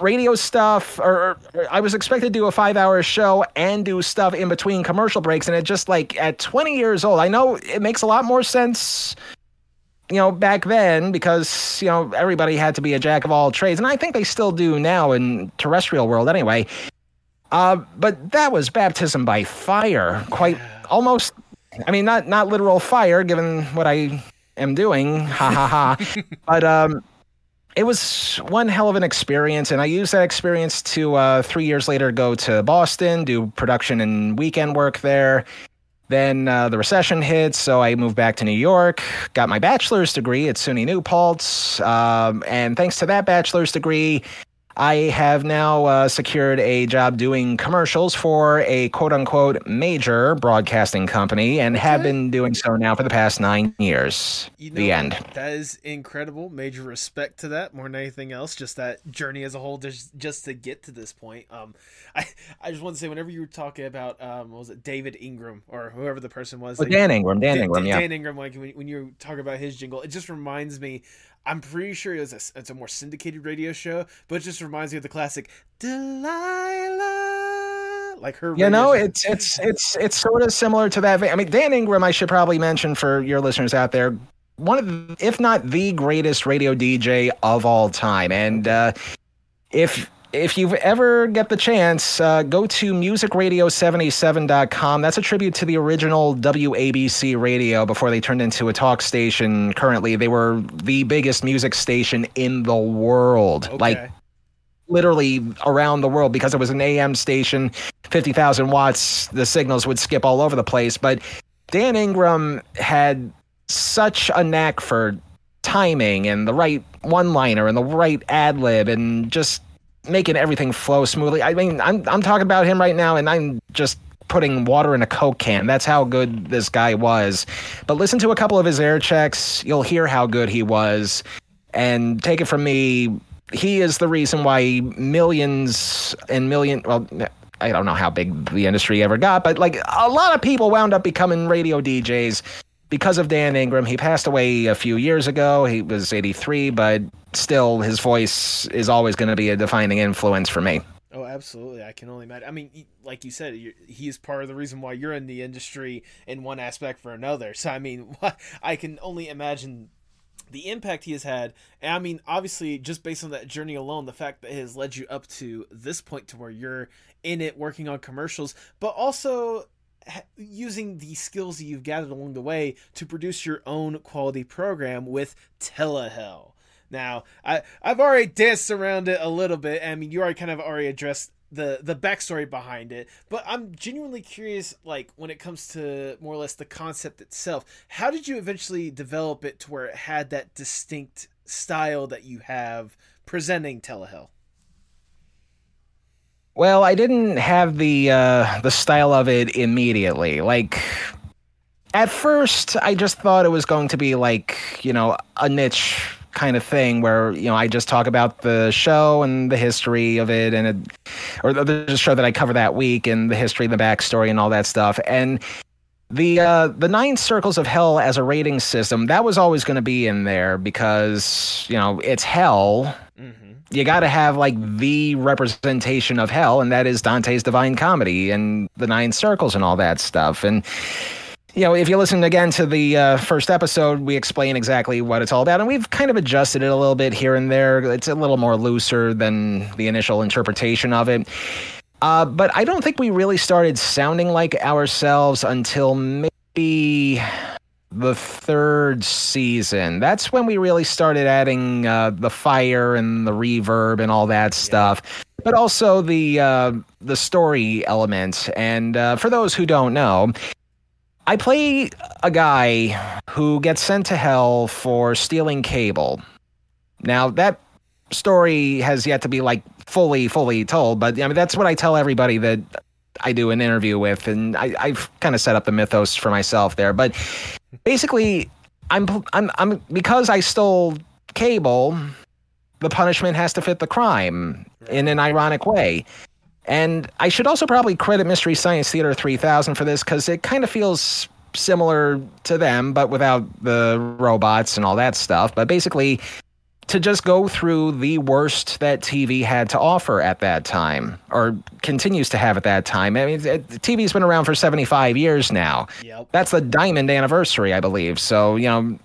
radio stuff, or I was expected to do a 5-hour show and do stuff in between commercial breaks. And it just, like, at 20 years old, I know it makes a lot more sense, back then, because, everybody had to be a jack of all trades. And I think they still do now in terrestrial world anyway. But that was baptism by fire, quite almost. I mean, not literal fire, given what I am doing. Ha ha ha. But, it was one hell of an experience, and I used that experience to 3 years later go to Boston, do production and weekend work there. Then the recession hit, so I moved back to New York, got my bachelor's degree at SUNY New Paltz, and thanks to that bachelor's degree, I have now secured a job doing commercials for a quote-unquote major broadcasting company and have been doing so now for the past 9 years. The end. That is incredible. Major respect to that more than anything else, just that journey as a whole, just to get to this point. I just want to say, whenever you were talking about, what was it, David Ingram or whoever the person was? Oh, Dan Ingram. Dan Ingram, like when you talk about his jingle, it just reminds me, I'm pretty sure it's a more syndicated radio show, but it just reminds me of the classic Delilah, like her. It's sort of similar to that. I mean, Dan Ingram, I should probably mention for your listeners out there, one of, if not the greatest radio DJ of all time. And if you've ever get the chance, go to musicradio77.com. That's a tribute to the original WABC radio before they turned into a talk station. Currently, they were the biggest music station in the world, like literally around the world, because it was an AM station, 50,000 watts. The signals would skip all over the place. But Dan Ingram had such a knack for timing and the right one-liner and the right ad-lib and just making everything flow smoothly. I mean, I'm talking about him right now, and I'm just putting water in a Coke can. That's how good this guy was. But listen to a couple of his air checks. You'll hear how good he was. And take it from me, he is the reason why well, I don't know how big the industry ever got, but like a lot of people wound up becoming radio DJs because of Dan Ingram. He passed away a few years ago. He was 83, but still his voice is always going to be a defining influence for me. Oh, absolutely. I can only imagine. I mean, like you said, he is part of the reason why you're in the industry in one aspect for another. So, I mean, I can only imagine the impact he has had. And I mean, obviously, just based on that journey alone, the fact that it has led you up to this point to where you're in it working on commercials, but also using the skills that you've gathered along the way to produce your own quality program with Telehell. Now, I've already danced around it a little bit. I mean, you already kind of addressed the backstory behind it, but I'm genuinely curious, like, when it comes to more or less the concept itself, how did you eventually develop it to where it had that distinct style that you have presenting Telehell? Well, I didn't have the style of it immediately. Like, at first, I just thought it was going to be like, a niche kind of thing where, I just talk about the show and the history of it, and or the show that I cover that week and the history, the backstory, and all that stuff. And The nine circles of hell as a rating system, that was always going to be in there because, you know, it's hell. Mm-hmm. You got to have like the representation of hell, and that is Dante's Divine Comedy and the nine circles and all that stuff. And, you know, if you listen again to the first episode, we explain exactly what it's all about, and we've kind of adjusted it a little bit here and there. It's a little more looser than the initial interpretation of it. But I don't think we really started sounding like ourselves until maybe the third season. That's when we really started adding the fire and the reverb and all that stuff, but also the story element. And for those who don't know, I play a guy who gets sent to hell for stealing cable. Now, that story has yet to be like fully told, but I mean that's what I tell everybody that I do an interview with, and I've kind of set up the mythos for myself there. But basically, I'm because I stole cable, the punishment has to fit the crime in an ironic way. And I should also probably credit Mystery Science Theater 3000 for this, because it kind of feels similar to them, but without the robots and all that stuff. But basically, to just go through the worst that TV had to offer at that time, or continues to have at that time. I mean, TV's been around for 75 years now. Yep. That's the diamond anniversary, I believe. So, you know,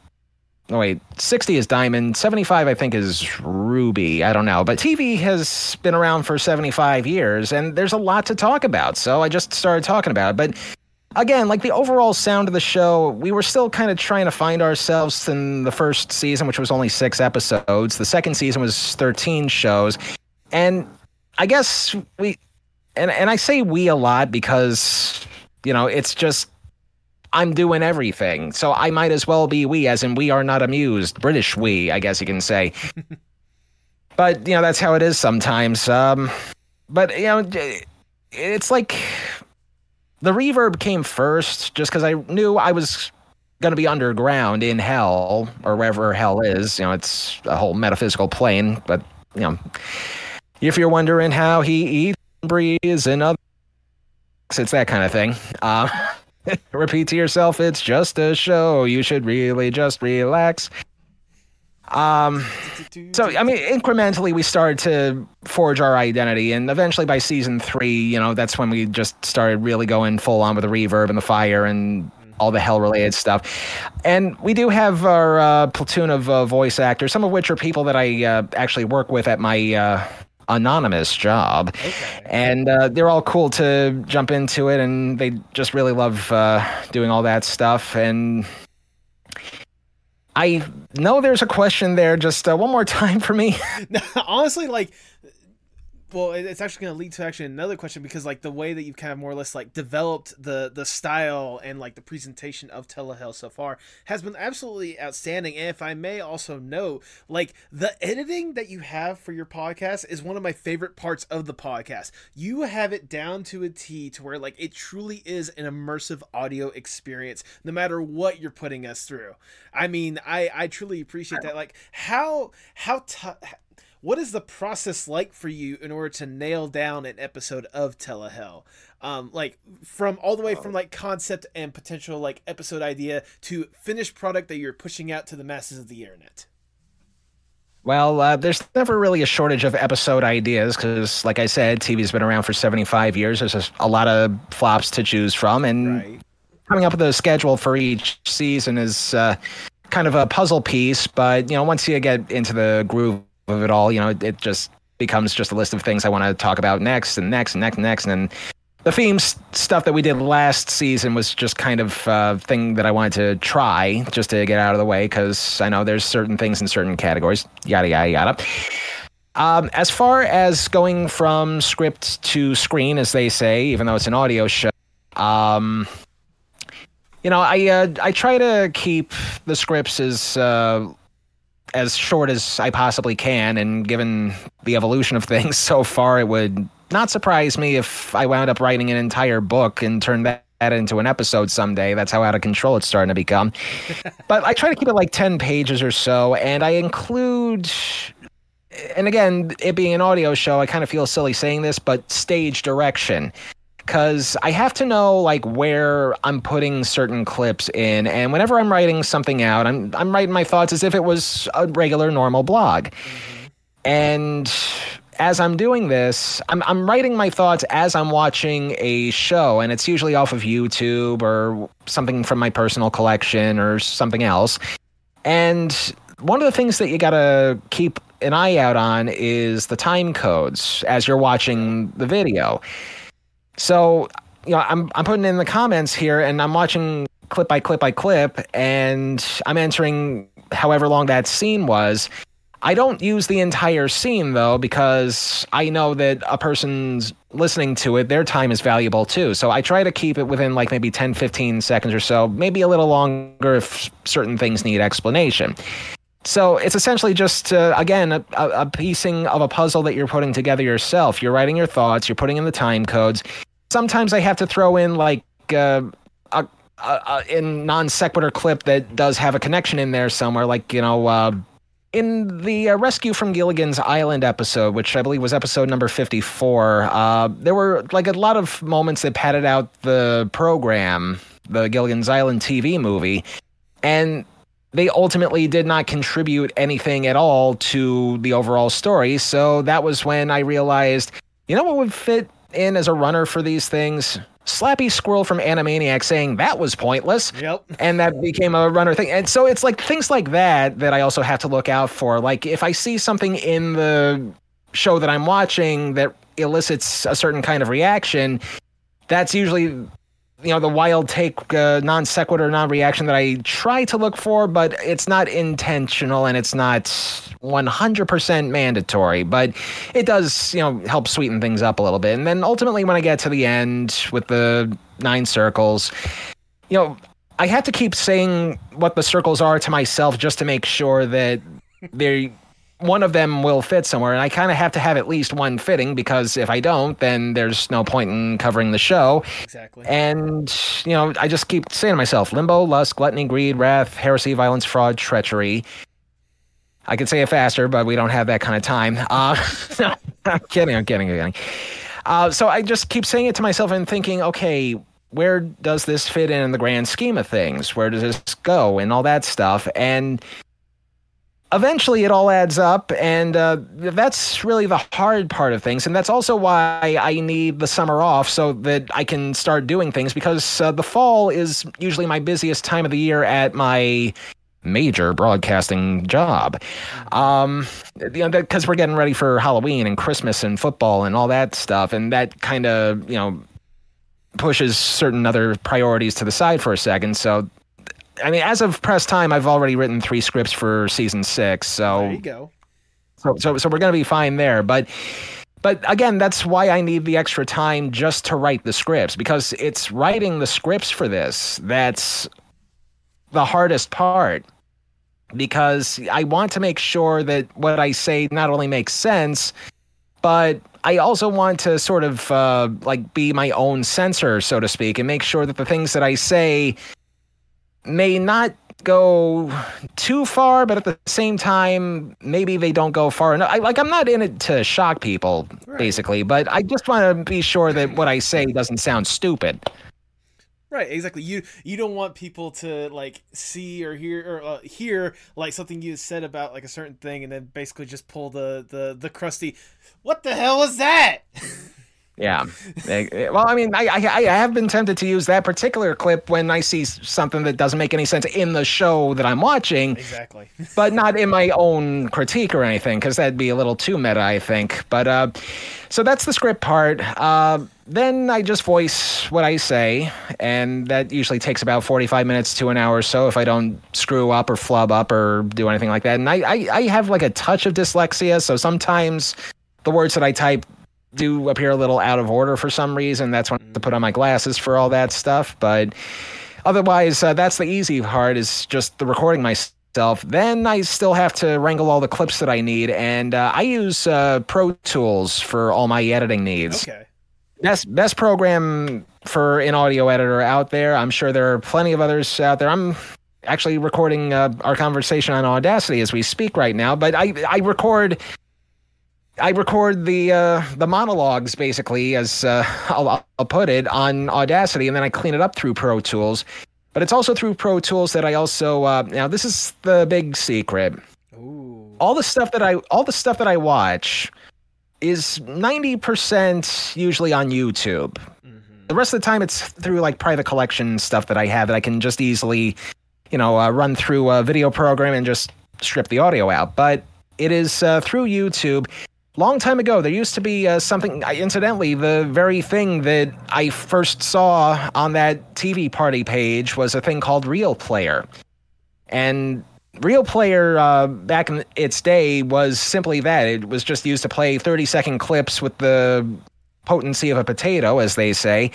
oh wait, 60 is diamond, 75, I think, is ruby. I don't know. But TV has been around for 75 years, and there's a lot to talk about. So I just started talking about it. But again, like the overall sound of the show, we were still kind of trying to find ourselves in the first season, which was only 6 episodes. The second season was 13 shows. And I guess we, and I say we a lot because, you know, it's just, I'm doing everything. So I might as well be we, as in we are not amused. British we, I guess you can say. But, you know, that's how it is sometimes. But, you know, it's like, the reverb came first just because I knew I was going to be underground in hell, or wherever hell is. You know, it's a whole metaphysical plane. But, you know, if you're wondering how he eats and breathes and other, it's that kind of thing. Repeat to yourself, it's just a show. You should really just relax. So, I mean, incrementally, we started to forge our identity. And eventually by season 3, you know, that's when we just started really going full on with the reverb and the fire and all the hell related stuff. And we do have our platoon of voice actors, some of which are people that I actually work with at my anonymous job. Okay. And they're all cool to jump into it. And they just really love doing all that stuff. And I know there's a question there. Just one more time for me. No, honestly, like, well, it's actually going to lead to actually another question, because like the way that you've kind of more or less like developed the style and like the presentation of Telehell so far has been absolutely outstanding. And if I may also note, like the editing that you have for your podcast is one of my favorite parts of the podcast. You have it down to a T, to where like it truly is an immersive audio experience, no matter what you're putting us through. I mean, I truly appreciate that. Like how tough, what is the process like for you in order to nail down an episode of Telehell? Like from all the way from like concept and potential like episode idea to finished product that you're pushing out to the masses of the internet. Well, there's never really a shortage of episode ideas because, like I said, TV's been around for 75 years. There's a lot of flops to choose from, and coming up with a schedule for each season is kind of a puzzle piece. But, you know, once you get into the groove of it all, you know, it just becomes just a list of things I want to talk about next. And the theme stuff that we did last season was just kind of thing that I wanted to try just to get out of the way, because I know there's certain things in certain categories, yada yada. As far as going from script to screen, as they say, even though it's an audio show, you know, I try to keep the scripts as short as I possibly can, and given the evolution of things so far, it would not surprise me if I wound up writing an entire book and turned that into an episode someday. That's how out of control it's starting to become. But I try to keep it like 10 pages or so, and I include, and again, it being an audio show, I kind of feel silly saying this, but stage direction. because I have to know like where I'm putting certain clips in. And whenever I'm writing something out, I'm writing my thoughts as if it was a regular, normal blog. Mm-hmm. And as I'm doing this, I'm writing my thoughts as I'm watching a show, and it's usually off of YouTube or something from my personal collection or something else. And one of the things that you gotta keep an eye out on is the time codes as you're watching the video. So, you know, I'm putting in the comments here, and I'm watching clip by clip by clip, and I'm entering however long that scene was. I don't use the entire scene, though, because I know that a person's listening to it, their time is valuable, too. So I try to keep it within, like, maybe 10, 15 seconds or so, maybe a little longer if certain things need explanation. So it's essentially just, again, a piecing of a puzzle that you're putting together yourself. You're writing your thoughts. You're putting in the time codes. Sometimes I have to throw in, like, a non-sequitur clip that does have a connection in there somewhere, like, you know... in the Rescue from Gilligan's Island episode, which I believe was episode number 54, there were like a lot of moments that padded out the program, the Gilligan's Island TV movie, and they ultimately did not contribute anything at all to the overall story. So that was when I realized, you know what would fit in as a runner for these things? Slappy Squirrel from Animaniacs saying that was pointless. Yep. And that became a runner thing. And so it's like things like that I also have to look out for. Like if I see something in the show that I'm watching that elicits a certain kind of reaction, that's usually, you know, the wild take, non sequitur, non reaction that I try to look for, but it's not intentional and it's not 100% mandatory, but it does, you know, help sweeten things up a little bit. And then ultimately when I get to the end with the 9 circles, you know, I have to keep saying what the circles are to myself just to make sure that one of them will fit somewhere. And I kind of have to have at least one fitting, because if I don't, then there's no point in covering the show. Exactly. And, you know, I just keep saying to myself, limbo, lust, gluttony, greed, wrath, heresy, violence, fraud, treachery. I could say it faster, but we don't have that kind of time. No, I'm kidding. So I just keep saying it to myself and thinking, okay, where does this fit in the grand scheme of things? Where does this go and all that stuff? And eventually it all adds up, and that's really the hard part of things. And that's also why I need the summer off so that I can start doing things, because the fall is usually my busiest time of the year at my major broadcasting job, you know, because we're getting ready for Halloween and Christmas and football and all that stuff, and that kind of, you know, pushes certain other priorities to the side for a second. So I mean, as of press time, I've already written 3 scripts for season 6, so there you go. So we're gonna be fine there, but again, that's why I need the extra time just to write the scripts, because it's writing the scripts for this that's the hardest part, because I want to make sure that what I say not only makes sense, but I also want to sort of like be my own censor, so to speak, and make sure that the things that I say may not go too far, but at the same time, maybe they don't go far enough. I'm not in it to shock people, right, basically, but I just want to be sure that what I say doesn't sound stupid. Right, exactly. You don't want people to like see or hear like something you said about like a certain thing, and then basically just pull the crusty, what the hell is that? Yeah. Well, I mean, I have been tempted to use that particular clip when I see something that doesn't make any sense in the show that I'm watching. Exactly. But not in my own critique or anything, because that'd be a little too meta, I think. But so that's the script part. Then I just voice what I say, and that usually takes about 45 minutes to an hour or so if I don't screw up or flub up or do anything like that. And I have like a touch of dyslexia, so sometimes the words that I type do appear a little out of order for some reason. That's when I have to put on my glasses for all that stuff. But otherwise, that's the easy part, is just the recording myself. Then I still have to wrangle all the clips that I need, and I use Pro Tools for all my editing needs. Okay. Best program for an audio editor out there. I'm sure there are plenty of others out there. I'm actually recording our conversation on Audacity as we speak right now, but I record I record the monologues, basically, as I'll put it, on Audacity, and then I clean it up through Pro Tools. But it's also through Pro Tools that I also now this is the big secret. Ooh. All the stuff that I watch is 90% usually on YouTube. Mm-hmm. The rest of the time, it's through like private collection stuff that I have that I can just easily, run through a video program and just strip the audio out. But it is through YouTube. Long time ago, there used to be something. Incidentally, the very thing that I first saw on that TV Party page was a thing called Real Player. And Real Player, back in its day, was simply that. It was just used to play 30-second clips with the potency of a potato, as they say.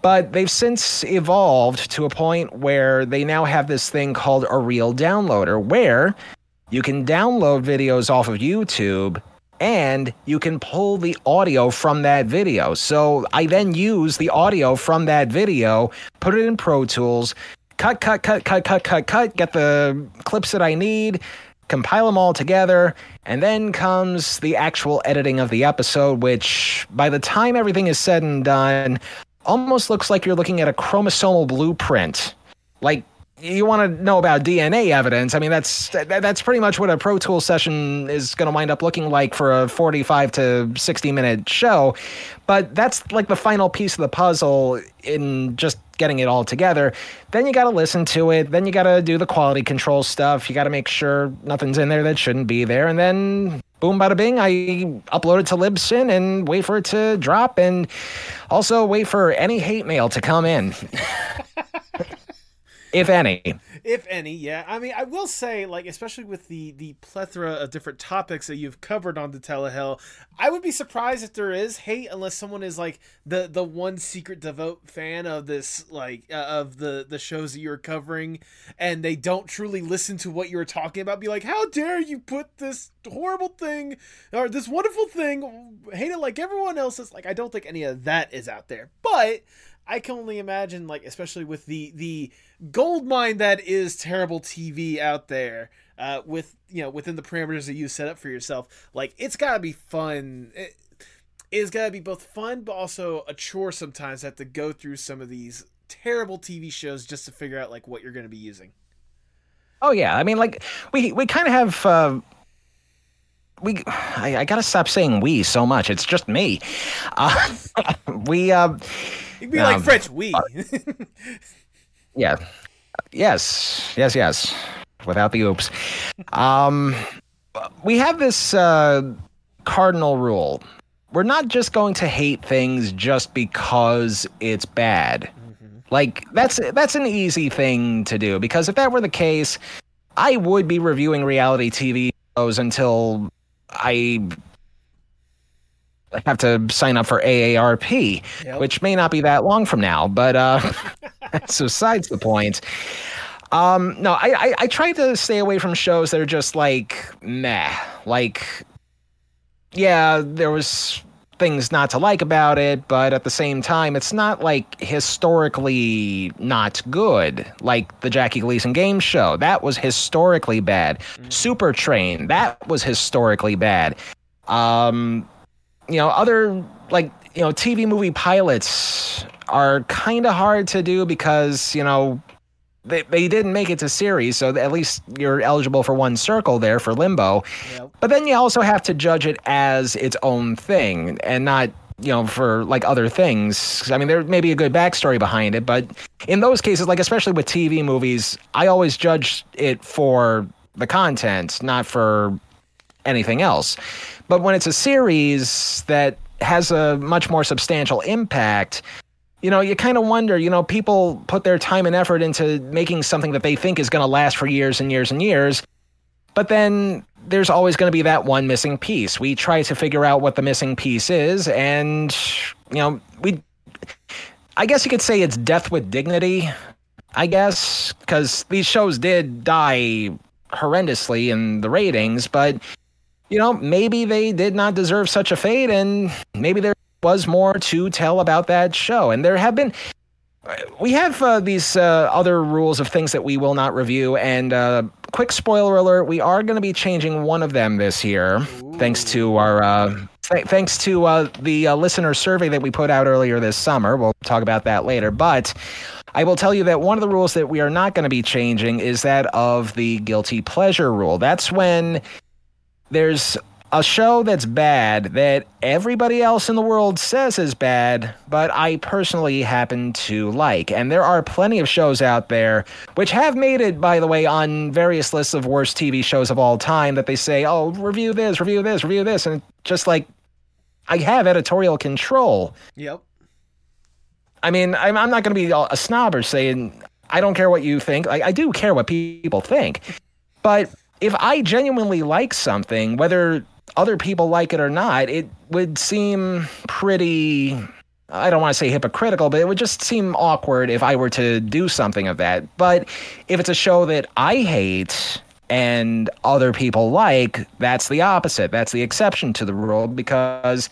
But they've since evolved to a point where they now have this thing called a Reel Downloader, where you can download videos off of YouTube, and you can pull the audio from that video. So I then use the audio from that video, put it in Pro Tools, cut, get the clips that I need, compile them all together, and then comes the actual editing of the episode, which by the time everything is said and done, almost looks like you're looking at a chromosomal blueprint. Like, you want to know about DNA evidence. I mean, that's pretty much what a Pro Tools session is going to wind up looking like for a 45 to 60-minute show. But that's like the final piece of the puzzle in just getting it all together. Then you got to listen to it. Then you got to do the quality control stuff. You got to make sure nothing's in there that shouldn't be there. And then boom, bada bing, I upload it to Libsyn and wait for it to drop, and also wait for any hate mail to come in. If any, yeah. I mean, I will say, like, especially with the plethora of different topics that you've covered on the Telehell, I would be surprised if there is hate unless someone is, like, the one secret devout fan of this, like, of the shows that you're covering, and they don't truly listen to what you're talking about. Be like, how dare you put this horrible thing, or this wonderful thing, hate it like everyone else is. Like, I don't think any of that is out there, but I can only imagine, like, especially with the gold mine that is terrible TV out there, with, within the parameters that you set up for yourself, like, it's gotta be fun. It's gotta be both fun, but also a chore sometimes to have to go through some of these terrible TV shows just to figure out, like, what you're going to be using. Oh yeah. I mean, like, we kind of have, I gotta stop saying we so much. It's just me. You'd be like French we. Yeah. Yes. Without the oops. We have this cardinal rule. We're not just going to hate things just because it's bad. Mm-hmm. Like, that's an easy thing to do, because if that were the case, I would be reviewing reality TV shows until I have to sign up for AARP, yep, which may not be that long from now, but that's besides the point. No, I try to stay away from shows that are just like, meh. Like, yeah, there was things not to like about it, but at the same time, it's not like historically not good. Like the Jackie Gleason game show, that was historically bad. Super Train, that was historically bad. Other, like, TV movie pilots are kind of hard to do because, they didn't make it to series, so at least you're eligible for one circle there for Limbo. Yep. But then you also have to judge it as its own thing and not, for, like, other things. I mean, there may be a good backstory behind it, but in those cases, like, especially with TV movies, I always judge it for the content, not for anything else. But when it's a series that has a much more substantial impact, you kind of wonder, people put their time and effort into making something that they think is going to last for years and years and years. But then there's always going to be that one missing piece. We try to figure out what the missing piece is. And, I guess you could say it's death with dignity, I guess, because these shows did die horrendously in the ratings, but maybe they did not deserve such a fate, and maybe there was more to tell about that show. And we have these other rules of things that we will not review, and quick spoiler alert, we are going to be changing one of them this year. Ooh. thanks to our the listener survey that we put out earlier this summer. We'll talk about that later, but I will tell you that one of the rules that we are not going to be changing is that of the guilty pleasure rule. That's when there's a show that's bad that everybody else in the world says is bad, but I personally happen to like. And there are plenty of shows out there, which have made it, by the way, on various lists of worst TV shows of all time, that they say, oh, review this, review this, review this. And just like, I have editorial control. Yep. I mean, I'm not going to be a snob or saying, I don't care what you think. I do care what people think. But if I genuinely like something, whether other people like it or not, it would seem pretty, I don't want to say hypocritical, but it would just seem awkward if I were to do something of that. But if it's a show that I hate and other people like, that's the opposite. That's the exception to the rule, because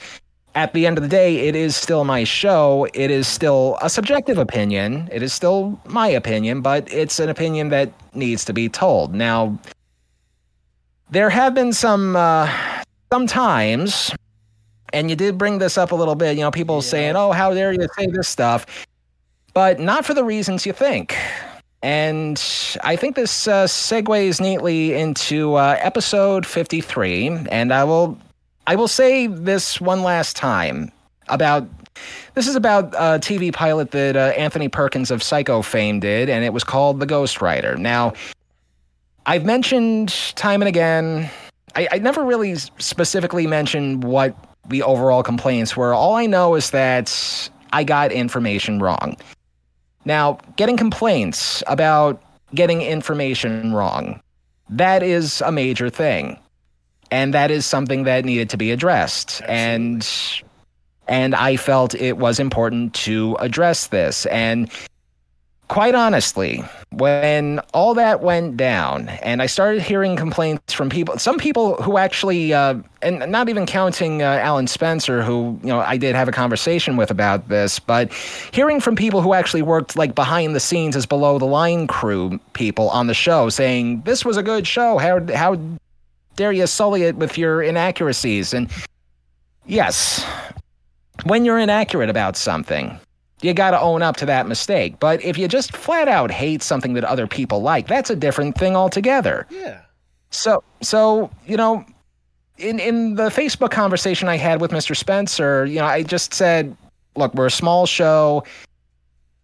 at the end of the day, it is still my show. It is still a subjective opinion. It is still my opinion, but it's an opinion that needs to be told. Now, there have been sometimes, and you did bring this up a little bit, you know, people saying, oh, how dare you say this stuff, but not for the reasons you think. And I think this segues neatly into episode 53, and I will say this one last time about, this is about a TV pilot that Anthony Perkins of Psycho fame did, and it was called The Ghostwriter. Now, I've mentioned time and again, I never really specifically mentioned what the overall complaints were. All I know is that I got information wrong. Now, getting complaints about getting information wrong, that is a major thing. And that is something that needed to be addressed. And I felt it was important to address this. And quite honestly, when all that went down and I started hearing complaints from people, some people who actually, and not even counting Alan Spencer, who, you know, I did have a conversation with about this, but hearing from people who actually worked like behind the scenes as below the line crew people on the show saying, this was a good show. How dare you sully it with your inaccuracies? And yes, when you're inaccurate about something, you got to own up to that mistake. But if you just flat out hate something that other people like, that's a different thing altogether. Yeah. So you know, in the Facebook conversation I had with Mr. Spencer, you know, I just said, look, we're a small show.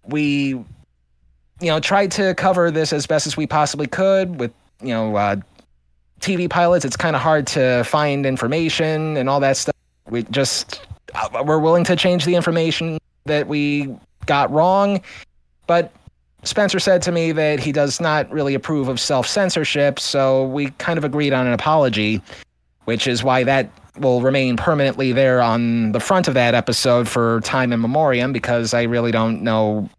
We, you know, tried to cover this as best as we possibly could with, you know, TV pilots. It's kind of hard to find information and all that stuff. We just, we're willing to change the information that we got wrong, but Spencer said to me that he does not really approve of self-censorship, so we kind of agreed on an apology, which is why that will remain permanently there on the front of that episode for time in memoriam, because I really don't know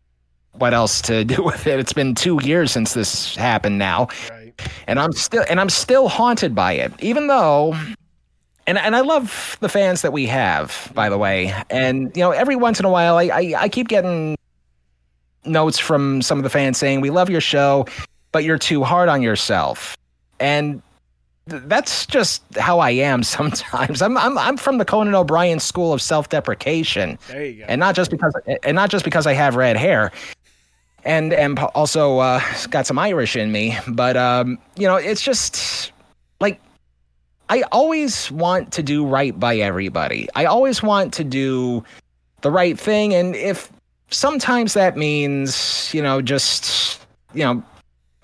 what else to do with it. It's been 2 years since this happened now, right. And I'm still haunted by it, even though... And I love the fans that we have, by the way. And, you know, every once in a while, I keep getting notes from some of the fans saying, we love your show, but you're too hard on yourself. And that's just how I am sometimes. I'm from the Conan O'Brien school of self-deprecation. There you go. And not just because I have red hair. And also got some Irish in me. But, you know, it's just like, I always want to do right by everybody. I always want to do the right thing. And if sometimes that means, you know, just, you know,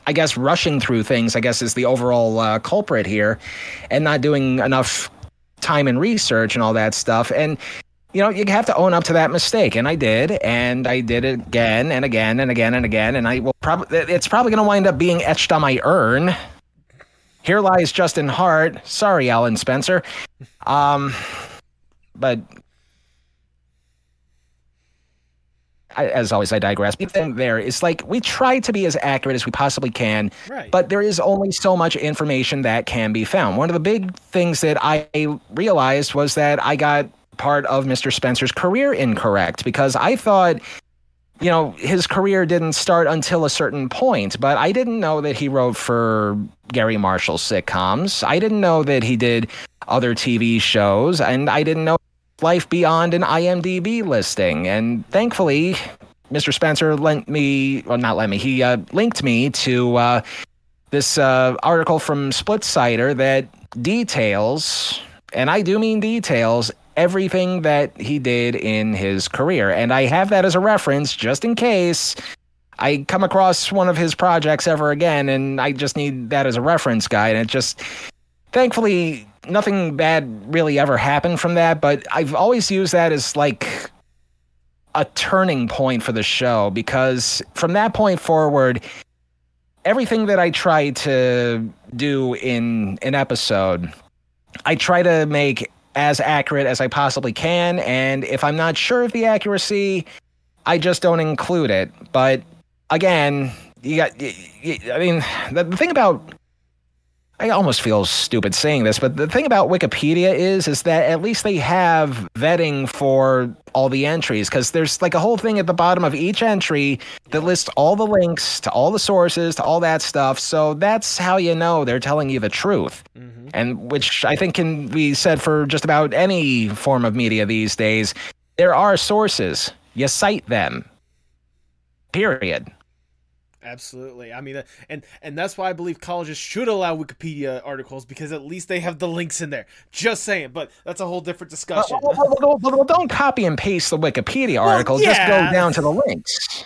I guess rushing through things, I guess, is the overall culprit here, and not doing enough time and research and all that stuff. And, you know, you have to own up to that mistake. And I did. And I did it again and again and again and again. And I will probably, it's probably going to wind up being etched on my urn. Here lies Justin Hart. Sorry, Alan Spencer. But as always, I digress. But there, it's like we try to be as accurate as we possibly can, right. But there is only so much information that can be found. One of the big things that I realized was that I got part of Mr. Spencer's career incorrect, because I thought you know, his career didn't start until a certain point, but I didn't know that he wrote for Gary Marshall's sitcoms. I didn't know that he did other TV shows, and I didn't know life beyond an IMDb listing. And thankfully, Mr. Spencer linked me to this article from SplitSider that details, and I do mean details, everything that he did in his career. And I have that as a reference just in case I come across one of his projects ever again, and I just need that as a reference guide. And it just, thankfully, nothing bad really ever happened from that, but I've always used that as like a turning point for the show, because from that point forward, everything that I try to do in an episode, I try to make as accurate as I possibly can, and if I'm not sure of the accuracy, I just don't include it. But again, the thing about, I almost feel stupid saying this, but the thing about Wikipedia is that at least they have vetting for all the entries, because there's like a whole thing at the bottom of each entry that lists all the links to all the sources, to all that stuff. So that's how you know they're telling you the truth. Mm-hmm. And which I think can be said for just about any form of media these days. There are sources. You cite them. Period. Absolutely. I mean, and that's why I believe colleges should allow Wikipedia articles, because at least they have the links in there. Just saying, but that's a whole different discussion. Well, don't copy and paste the Wikipedia article. Well, yeah. Just go down to the links.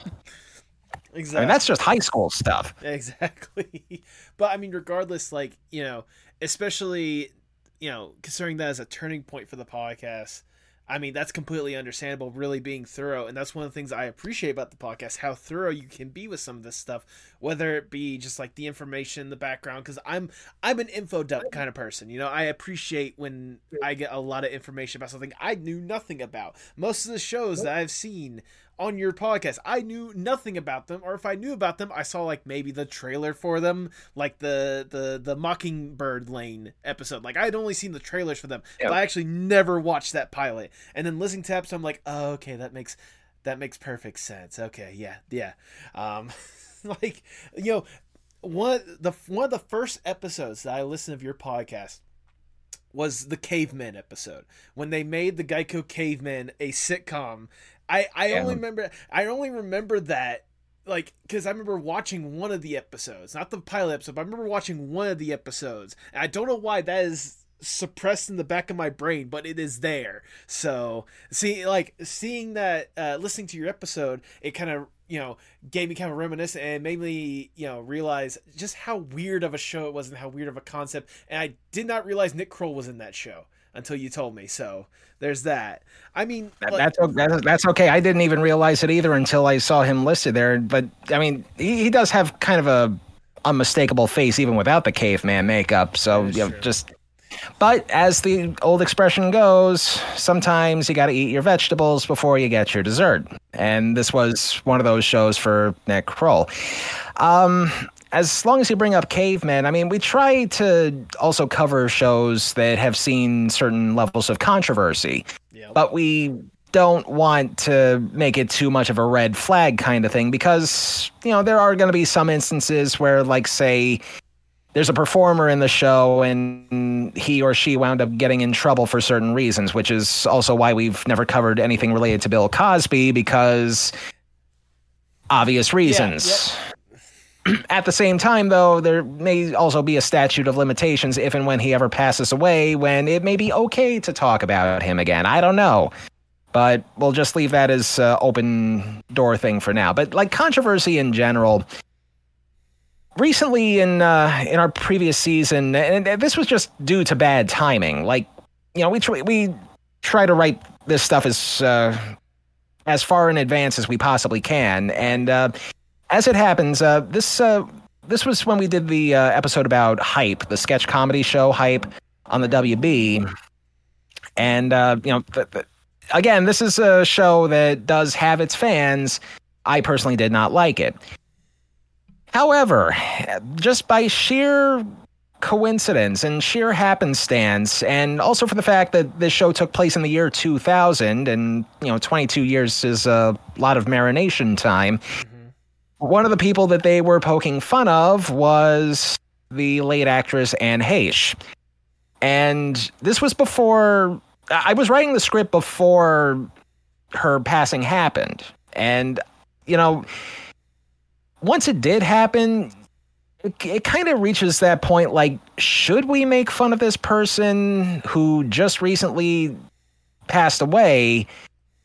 Exactly. I mean, that's just high school stuff. Exactly. But I mean, regardless, like, you know, especially, you know, considering that as a turning point for the podcast, I mean, that's completely understandable, really being thorough. And that's one of the things I appreciate about the podcast, how thorough you can be with some of this stuff, whether it be just like the information, the background, because I'm an info dump kind of person. You know, I appreciate when I get a lot of information about something I knew nothing about. Most of the shows that I've seen on your podcast, I knew nothing about them, or if I knew about them, I saw like maybe the trailer for them, like the Mockingbird Lane episode. Like, I'd only seen the trailers for them, but I actually never watched that pilot. And then listening to that, so I'm like, oh, okay, that makes perfect sense. Okay, yeah. Like, you know, one of the first episodes that I listened of your podcast was the Cavemen episode, when they made the Geico Cavemen a sitcom. I only remember that, like, because I remember watching one of the episodes, not the pilot episode, but I remember watching one of the episodes. And I don't know why that is suppressed in the back of my brain, but it is there. So, see, like, seeing that, listening to your episode, it kind of, you know, gave me kind of reminiscent and made me, you know, realize just how weird of a show it was and how weird of a concept. And I did not realize Nick Kroll was in that show until you told me. So there's that. I mean, that's okay. I didn't even realize it either until I saw him listed there. But I mean, he does have kind of a unmistakable face even without the caveman makeup. So, you know, but as the old expression goes, sometimes you got to eat your vegetables before you get your dessert. And this was one of those shows for Nick Kroll. As long as you bring up cavemen, I mean, we try to also cover shows that have seen certain levels of controversy, but we don't want to make it too much of a red flag kind of thing, because, you know, there are going to be some instances where, like, say, there's a performer in the show and he or she wound up getting in trouble for certain reasons, which is also why we've never covered anything related to Bill Cosby, because obvious reasons. Yeah, yep. At the same time, though, there may also be a statute of limitations if and when he ever passes away, when it may be okay to talk about him again. I don't know. But we'll just leave that as an open door thing for now. But, like, controversy in general, recently in our previous season, and this was just due to bad timing. Like, you know, we try to write this stuff as far in advance as we possibly can. And as it happens, this was when we did the episode about Hype, the sketch comedy show Hype on the WB. And, you know, again, this is a show that does have its fans. I personally did not like it. However, just by sheer coincidence and sheer happenstance, and also for the fact that this show took place in the year 2000, and, 22 years is a lot of marination time. Mm-hmm. One of the people that they were poking fun of was the late actress Anne Heche. And this was before... I was writing the script before her passing happened. And, once it did happen... It kind of reaches that point, like, should we make fun of this person who just recently passed away,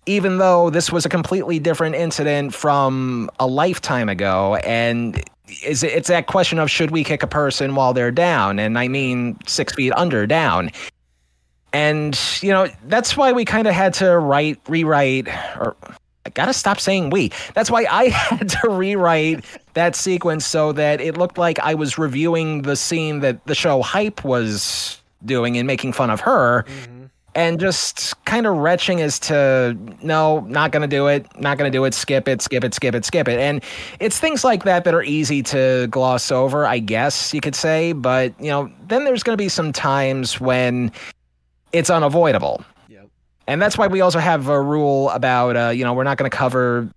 even though this was a completely different incident from a lifetime ago? And it's that question of, should we kick a person while they're down? And I mean 6 feet under down. And, that's why we kind of had to rewrite, or... I gotta stop saying we. That's why I had to rewrite that sequence so that it looked like I was reviewing the scene that the show Hype was doing and making fun of her, mm-hmm. and just kind of retching as to, no, not gonna do it, skip it. And it's things like that that are easy to gloss over, I guess you could say, but, then there's gonna be some times when it's unavoidable. And that's why we also have a rule about, we're not going to cover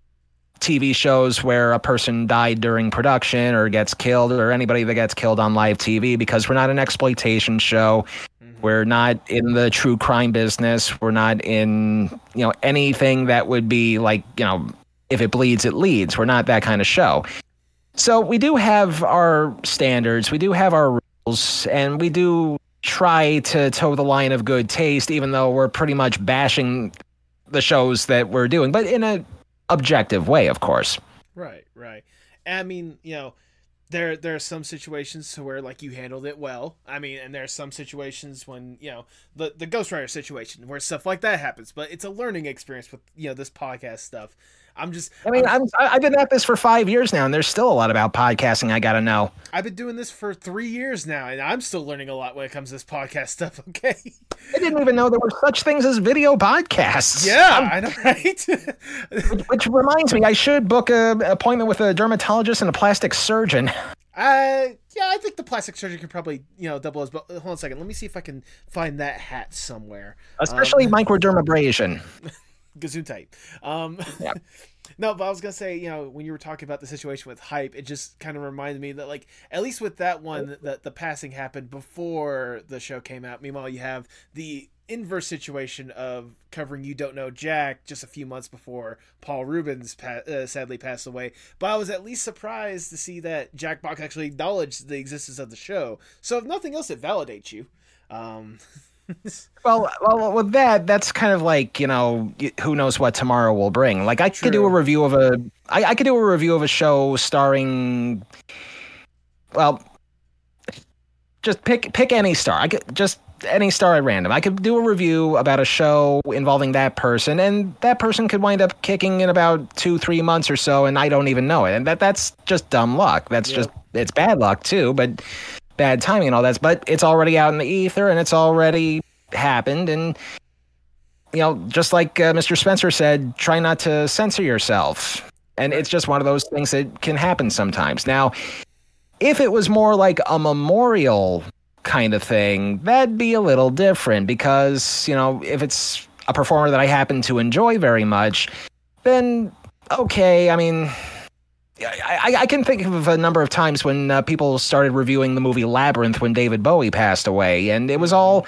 TV shows where a person died during production or gets killed, or anybody that gets killed on live TV, because we're not an exploitation show. Mm-hmm. We're not in the true crime business. We're not in, anything that would be like, if it bleeds, it leads. We're not that kind of show. So we do have our standards. We do have our rules, and we do try to toe the line of good taste, even though we're pretty much bashing the shows that we're doing, but in an objective way, of course. Right. I mean, there are some situations where, like, you handled it well. I mean, and there are some situations when, the Ghostwriter situation where stuff like that happens, but it's a learning experience with, this podcast stuff. I've been at this for 5 years now, and there's still a lot about podcasting I gotta know. I've been doing this for 3 years now, and I'm still learning a lot when it comes to this podcast stuff, okay? I didn't even know there were such things as video podcasts. Yeah, I know, right? which reminds me, I should book an appointment with a dermatologist and a plastic surgeon. Yeah, I think the plastic surgeon could probably, double as... But hold on a second, let me see if I can find that hat somewhere. Especially microdermabrasion. Gesundheit. Yeah. No, but I was going to say, when you were talking about the situation with Hype, it just kind of reminded me that, like, at least with that one, the passing happened before the show came out. Meanwhile, you have the inverse situation of covering You Don't Know Jack just a few months before Paul Rubens sadly passed away. But I was at least surprised to see that Jack Bach actually acknowledged the existence of the show. So if nothing else, it validates you. Well, with that's kind of like, who knows what tomorrow will bring. Like, True. Could do a review of a show starring, well, just pick any star. I could just any star at random. I could do a review about a show involving that person, and that person could wind up kicking in about 2-3 months or so, and I don't even know it. And that's just dumb luck. That's just, it's bad luck too, but bad timing and all that, but it's already out in the ether and it's already happened. And, just like Mr. Spencer said, try not to censor yourself. And it's just one of those things that can happen sometimes. Now, if it was more like a memorial kind of thing, that'd be a little different, because, if it's a performer that I happen to enjoy very much, then okay, I mean... I can think of a number of times when people started reviewing the movie Labyrinth when David Bowie passed away, and it was all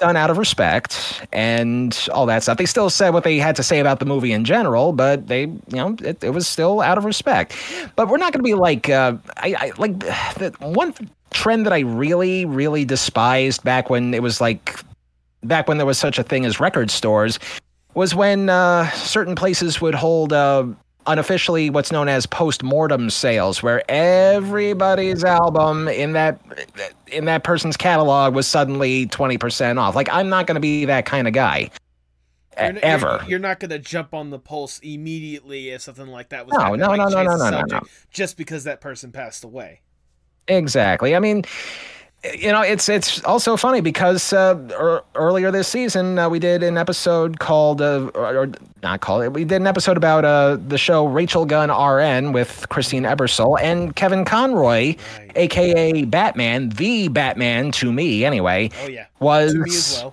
done out of respect and all that stuff. They still said what they had to say about the movie in general, but they, it was still out of respect. But we're not going to be like, like the one trend that I really, really despised back when it was like, back when there was such a thing as record stores, was when certain places would hold unofficially what's known as post-mortem sales, where everybody's album in that person's catalog was suddenly 20% off. Like, I'm not going to be that kind of guy, ever. You're not going to jump on the pulse immediately if something like that was happening. No, just because that person passed away. Exactly. I mean, you know, it's also funny because earlier this season we did an episode called we did an episode about the show Rachel Gunn RN with Christine Ebersole and Kevin Conroy, right, aka Batman, the Batman to me anyway. Oh yeah, was to me as well.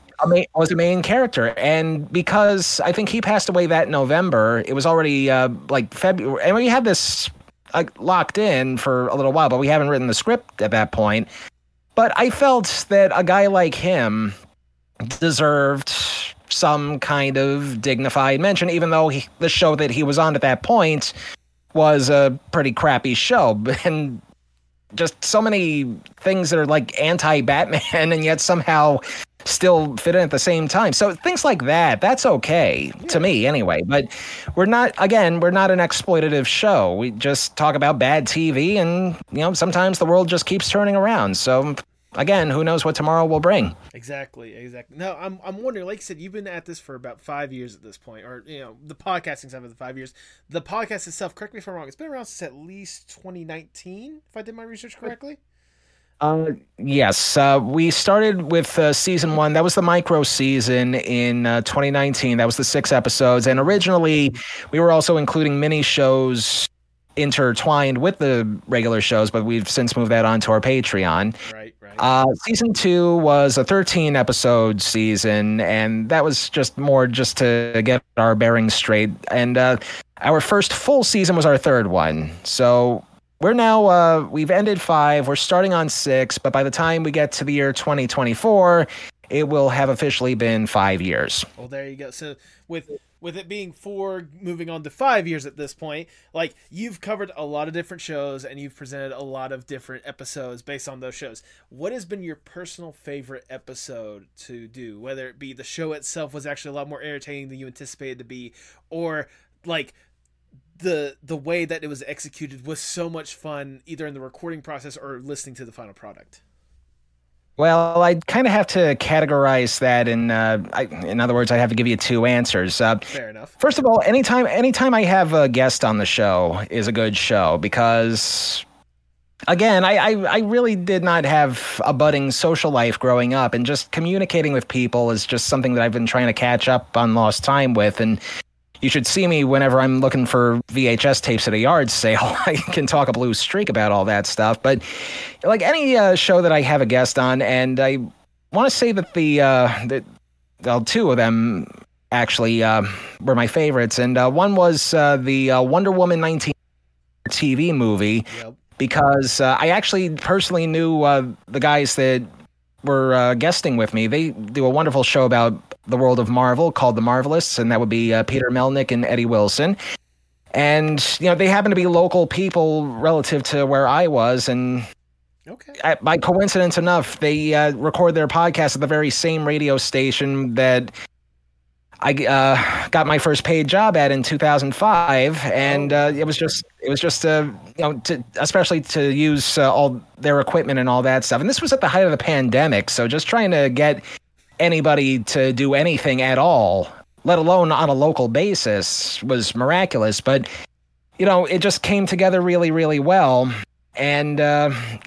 Was a main character, and because I think he passed away that November, it was already like February, and we had this locked in for a little while, but we haven't written the script at that point. But I felt that a guy like him deserved some kind of dignified mention, even though the show that he was on at that point was a pretty crappy show, and just so many things that are like anti-Batman and yet somehow still fit in at the same time. So things like that, that's okay to me anyway. But we're not an exploitative show. We just talk about bad TV, and you know, sometimes the world just keeps turning around. So again, who knows what tomorrow will bring. Exactly. No, I'm wondering, like you said, you've been at this for about 5 years at this point, or you know, the podcasting stuff of the 5 years. The podcast itself, correct me if I'm wrong, it's been around since at least 2019, if I did my research correctly. Yes. We started with season one. That was the micro season in 2019. That was the 6 episodes. And originally we were also including mini shows intertwined with the regular shows, but we've since moved that onto our Patreon. Right. Season 2 was a 13 episode season, and that was just more just to get our bearings straight. And our first full season was our 3rd one. So we're now, we've ended 5, we're starting on 6, but by the time we get to the year 2024, it will have officially been 5 years. Well, there you go. So with it being 4, moving on to 5 years at this point, like, you've covered a lot of different shows and you've presented a lot of different episodes based on those shows. What has been your personal favorite episode to do, whether it be the show itself was actually a lot more entertaining than you anticipated to be, or like the way that it was executed was so much fun, either in the recording process or listening to the final product? Well, I kind of have to categorize that in other words, I have to give you 2 answers. Fair enough. First of all, anytime I have a guest on the show is a good show, because again, I really did not have a budding social life growing up, and just communicating with people is just something that I've been trying to catch up on lost time with. And you should see me whenever I'm looking for VHS tapes at a yard sale. I can talk a blue streak about all that stuff. But like any show that I have a guest on, and I want to say that the 2 of them actually were my favorites. And one was the Wonder Woman 19 TV movie, because I actually personally knew the guys that were guesting with me. They do a wonderful show about the world of Marvel called The Marvelists, and that would be Peter Melnick and Eddie Wilson. And, you know, they happen to be local people relative to where I was. And by coincidence enough, they record their podcast at the very same radio station that I got my first paid job at in 2005, and it was just you know, especially to use all their equipment and all that stuff. And this was at the height of the pandemic, so just trying to get anybody to do anything at all, let alone on a local basis, was miraculous. But you know, it just came together really, really well. And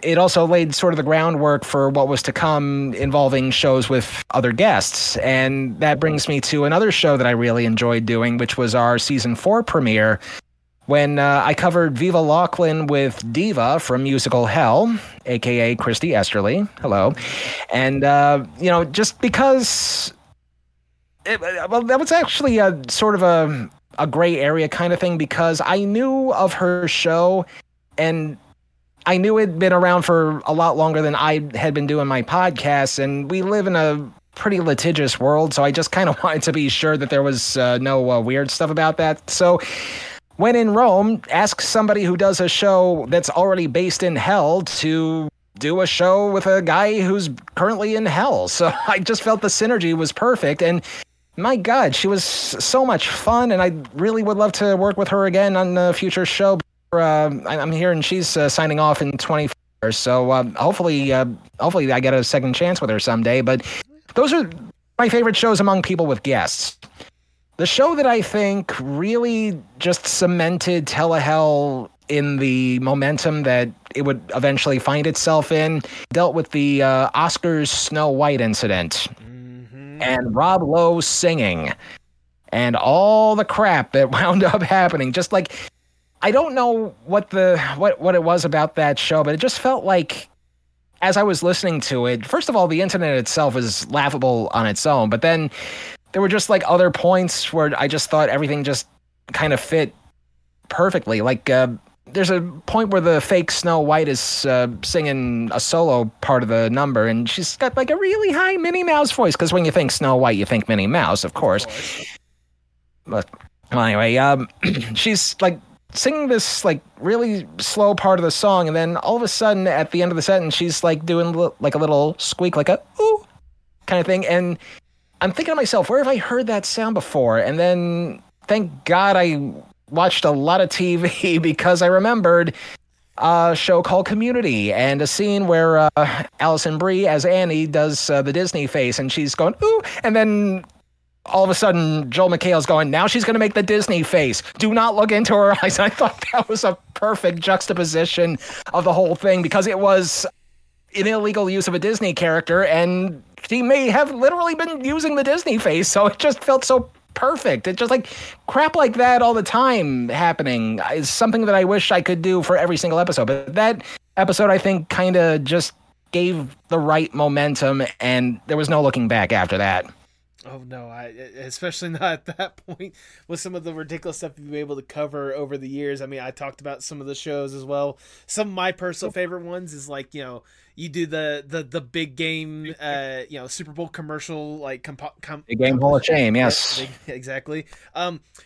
it also laid sort of the groundwork for what was to come involving shows with other guests. And that brings me to another show that I really enjoyed doing, which was our season 4 premiere, when I covered Viva Laughlin with Diva from Musical Hell, a.k.a. Christy Esterly. Hello. And, you know, just because that was actually a sort of a gray area kind of thing, because I knew of her show, and I knew it'd been around for a lot longer than I had been doing my podcasts, and we live in a pretty litigious world, so I just kind of wanted to be sure that there was no weird stuff about that. So when in Rome, ask somebody who does a show that's already based in hell to do a show with a guy who's currently in hell. So I just felt the synergy was perfect, and my God, she was so much fun, and I really would love to work with her again on a future show. I'm here, and she's signing off in 24, so hopefully I get a second chance with her someday. But those are my favorite shows among people with guests. The show that I think really just cemented Telehell in the momentum that it would eventually find itself in, dealt with the Oscars Snow White incident and Rob Lowe singing and all the crap that wound up happening. Just like, I don't know what it was about that show, but it just felt like, as I was listening to it, first of all, the internet itself is laughable on its own, but then there were just like other points where I just thought everything just kind of fit perfectly. Like there's a point where the fake Snow White is singing a solo part of the number, and she's got like a really high Minnie Mouse voice, because when you think Snow White, you think Minnie Mouse, of course. But well, anyway, she's like singing this like really slow part of the song, and then all of a sudden at the end of the sentence she's like doing like a little squeak, like a ooh kind of thing, and I'm thinking to myself, where have I heard that sound before? And then thank God I watched a lot of TV, because I remembered a show called Community and a scene where Alison Brie as Annie does the Disney face, and she's going ooh, and then all of a sudden, Joel McHale's going, now she's going to make the Disney face. Do not look into her eyes. I thought that was a perfect juxtaposition of the whole thing, because it was an illegal use of a Disney character, and she may have literally been using the Disney face, so it just felt so perfect. It's just like crap like that all the time happening is something that I wish I could do for every single episode. But that episode, I think, kind of just gave the right momentum, and there was no looking back after that. Oh no! Especially not at that point with some of the ridiculous stuff you've been able to cover over the years. I mean, I talked about some of the shows as well. Some of my personal favorite ones is like, you know, you do the big game, you know, Super Bowl commercial, like big game Hall of Shame. Yes, exactly.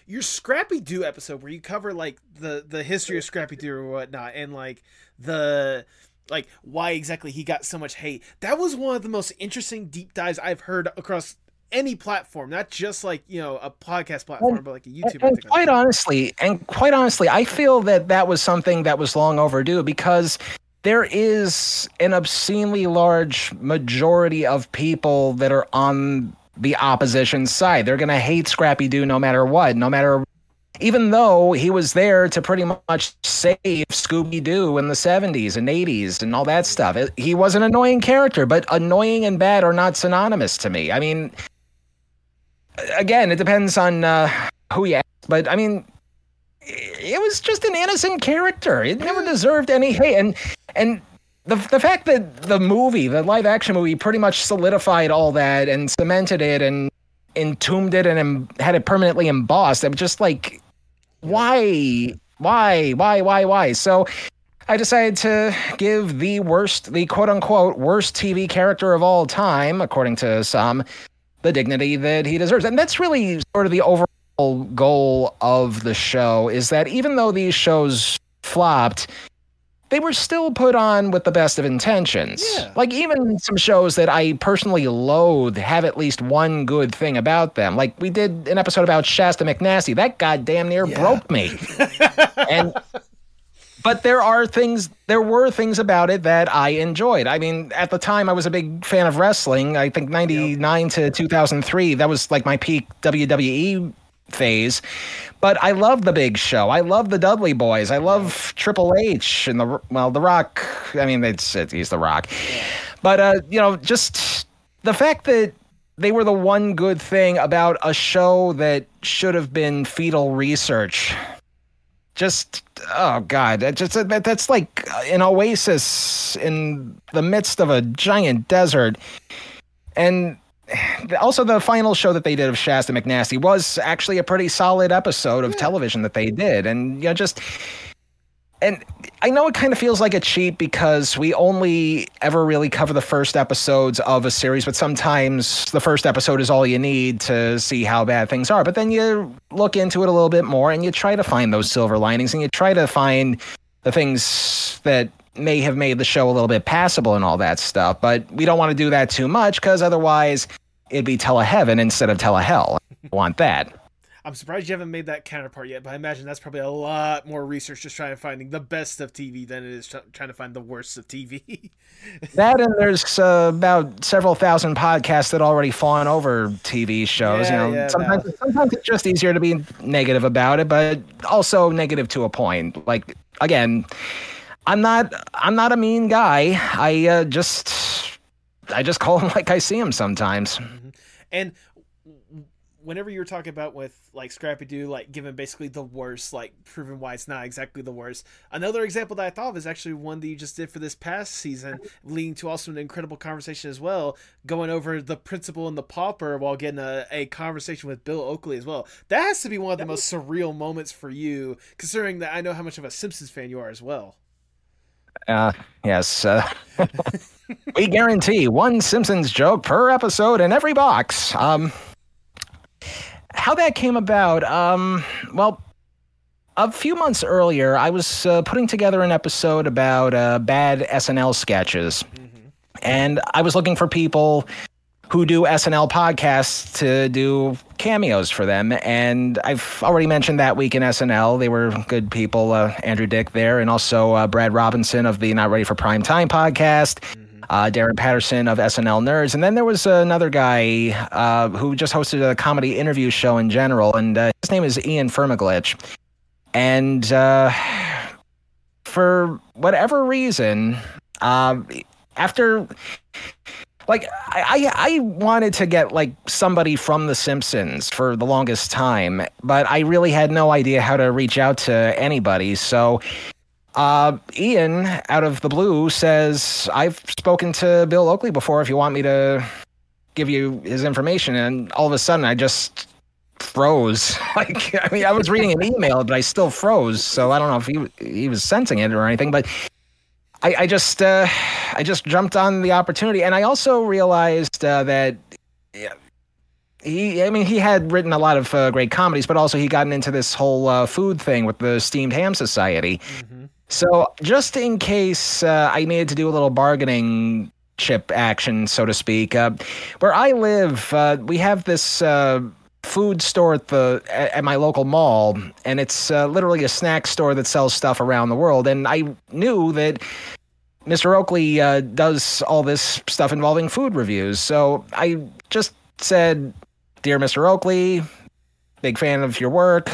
Your Scrappy Doo episode where you cover like the history of Scrappy Doo or whatnot, and like the. Like why exactly he got so much hate. That was one of the most interesting deep dives I've heard across any platform, not just like, you know, a podcast platform, but like a YouTube. And quite honestly, I feel that was something that was long overdue, because there is an obscenely large majority of people that are on the opposition side. They're going to hate Scrappy Doo no matter what, even though he was there to pretty much save Scooby-Doo in the 70s and 80s and all that stuff. He was an annoying character, but annoying and bad are not synonymous to me. I mean, again, it depends on who you ask, but I mean, it was just an innocent character. It never deserved any hate. And the fact that the live action movie pretty much solidified all that and cemented it and entombed it and had it permanently embossed, I'm just like, why? So I decided to give the quote unquote worst TV character of all time, according to some, the dignity that he deserves. And that's really sort of the overall goal of the show, is that even though these shows flopped, they were still put on with the best of intentions. Yeah. Like even some shows that I personally loathe have at least one good thing about them. Like we did an episode about Shasta McNasty. That goddamn near broke me. But there were things about it that I enjoyed. I mean, at the time I was a big fan of wrestling. I think 99 to 2003, that was like my peak WWE phase. But I love the Big Show. I love the Dudley Boys. I love Triple H and the Rock. I mean, he's the Rock. But, you know, just the fact that they were the one good thing about a show that should have been fetal research. Just, oh God, that's like an oasis in the midst of a giant desert. And also the final show that they did of Shasta McNasty was actually a pretty solid episode of television that they did. And, you know, and I know it kind of feels like a cheat because we only ever really cover the first episodes of a series, but sometimes the first episode is all you need to see how bad things are. But then you look into it a little bit more and you try to find those silver linings and you try to find the things that may have made the show a little bit passable and all that stuff. But we don't want to do that too much because otherwise it'd be Teleheaven instead of Telehell. I want that. I'm surprised you haven't made that counterpart yet, but I imagine that's probably a lot more research just trying to find the best of TV than it is trying to find the worst of TV. That, and there's about several thousand podcasts that already fawn over TV shows. Yeah, you know, sometimes it's just easier to be negative about it, but also negative to a point. Like again, I'm not a mean guy. I just call him like I see him sometimes. Mm-hmm. And whenever you were talking about with like Scrappy Doo, like giving basically the worst, like proving why it's not exactly the worst. Another example that I thought of is actually one that you just did for this past season, leading to also an incredible conversation as well, going over The Principal and the Pauper while getting a conversation with Bill Oakley as well. That has to be one of the most surreal moments for you, considering that I know how much of a Simpsons fan you are as well. Yes. We guarantee one Simpsons joke per episode in every box. How that came about, well, a few months earlier, I was putting together an episode about bad SNL sketches. Mm-hmm. And I was looking for people who do SNL podcasts to do cameos for them. And I've already mentioned That Week in SNL. They were good people, Andrew Dick there, and also Brad Robinson of the Not Ready for Prime Time podcast. Mm-hmm. Darren Patterson of SNL Nerds. And then there was another guy who just hosted a comedy interview show in general, and his name is Ian Firmaglitch. And for whatever reason, after... Like, I wanted to get, like, somebody from The Simpsons for the longest time, but I really had no idea how to reach out to anybody, so... Ian, out of the blue, says, I've spoken to Bill Oakley before if you want me to give you his information. And all of a sudden, I just froze. Like, I mean, I was reading an email, but I still froze. So I don't know if he was sensing it or anything, but I just jumped on the opportunity. And I also realized that... Yeah, he had written a lot of great comedies, but also he gotten into this whole food thing with the Steamed Ham Society. Mm-hmm. So just in case I needed to do a little bargaining chip action, so to speak, where I live, we have this food store at my local mall, and it's literally a snack store that sells stuff around the world. And I knew that Mr. Oakley does all this stuff involving food reviews. So I just said... Dear Mr. Oakley, big fan of your work,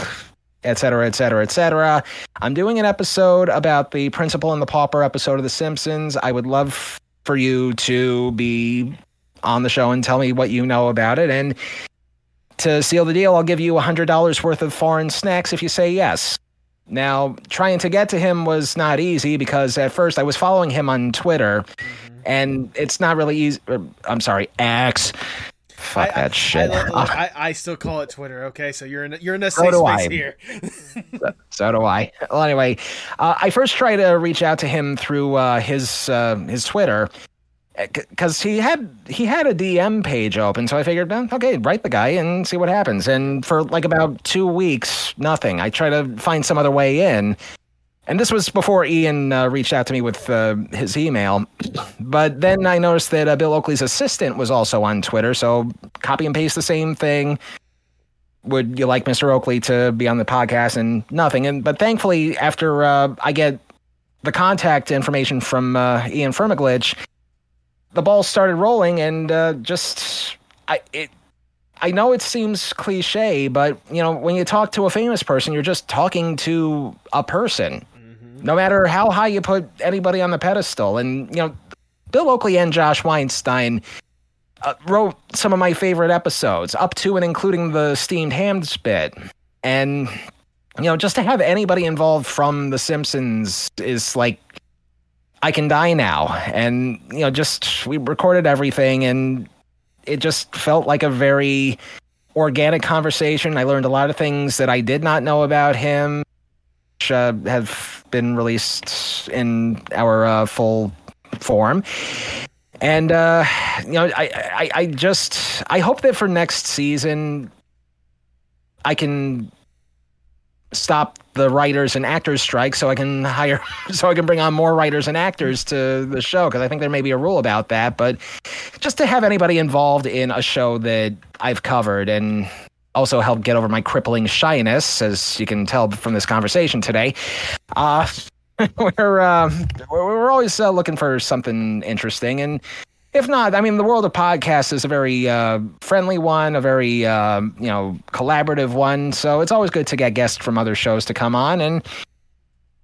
et cetera, et cetera, et cetera. I'm doing an episode about the Principal and the Pauper episode of The Simpsons. I would love for you to be on the show and tell me what you know about it. And to seal the deal, I'll give you $100 worth of foreign snacks if you say yes. Now, trying to get to him was not easy because at first I was following him on Twitter, and it's not really easy. I'm sorry, X. Fuck that shit. I still call it Twitter, okay? So you're in a safe space here. So do I. Well, anyway, I first tried to reach out to him through his Twitter because he had a DM page open. So I figured, okay, write the guy and see what happens. And for like about 2 weeks, nothing. I tried to find some other way in. And this was before Ian reached out to me with his email. But then I noticed that Bill Oakley's assistant was also on Twitter, so copy and paste the same thing. Would you like Mr. Oakley to be on the podcast? And nothing. But thankfully, after I get the contact information from Ian Firmaglitch, the ball started rolling, and I know it seems cliche, but, you know, when you talk to a famous person, you're just talking to a person. No matter how high you put anybody on the pedestal. And, you know, Bill Oakley and Josh Weinstein wrote some of my favorite episodes, up to and including the Steamed Hams bit. And, you know, just to have anybody involved from The Simpsons is like, I can die now. And, you know, just we recorded everything, and it just felt like a very organic conversation. I learned a lot of things that I did not know about him, which have been released in our full form. And, you know, I hope that for next season, I can stop the writers and actors strike so I can bring on more writers and actors to the show. Cause I think there may be a rule about that, but just to have anybody involved in a show that I've covered and also help get over my crippling shyness, as you can tell from this conversation today. We're always looking for something interesting. And if not, I mean, the world of podcasts is a very friendly one, a very, you know, collaborative one. So it's always good to get guests from other shows to come on. And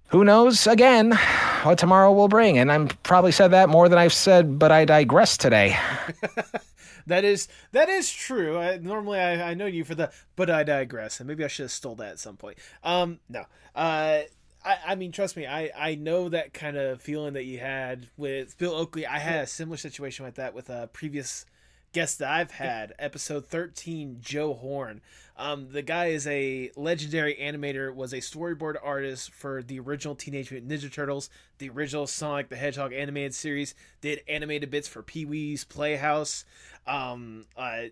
Who knows, again, what tomorrow will bring. And I've probably said that more than I've said, but I digress today. That is true. Normally I know you for the, but I digress. And maybe I should have stole that at some point. I mean, trust me, I know that kind of feeling that you had with Bill Oakley. I had a similar situation like that with a previous guest that I've had, episode 13, Joe Horn. The guy is a legendary animator, was a storyboard artist for the original Teenage Mutant Ninja Turtles, the original Sonic the Hedgehog animated series, did animated bits for Pee-wee's Playhouse, was a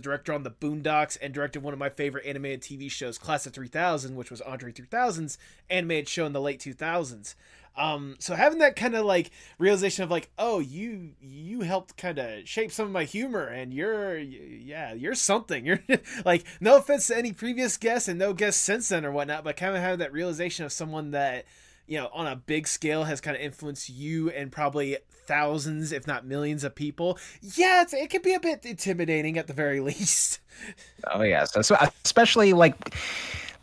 director on the Boondocks and directed one of my favorite animated TV shows, Class of 3000, which was Andre 3000's animated show in the late 2000s. So having that kind of like realization of like, oh, you helped kind of shape some of my humor, and you're something. You're like, no offense to any previous guests and no guests since then or whatnot, but kind of having that realization of someone that, you know, on a big scale has kind of influenced you and probably thousands, if not millions of people. Yeah, it can be a bit intimidating at the very least. Oh yeah, so especially like,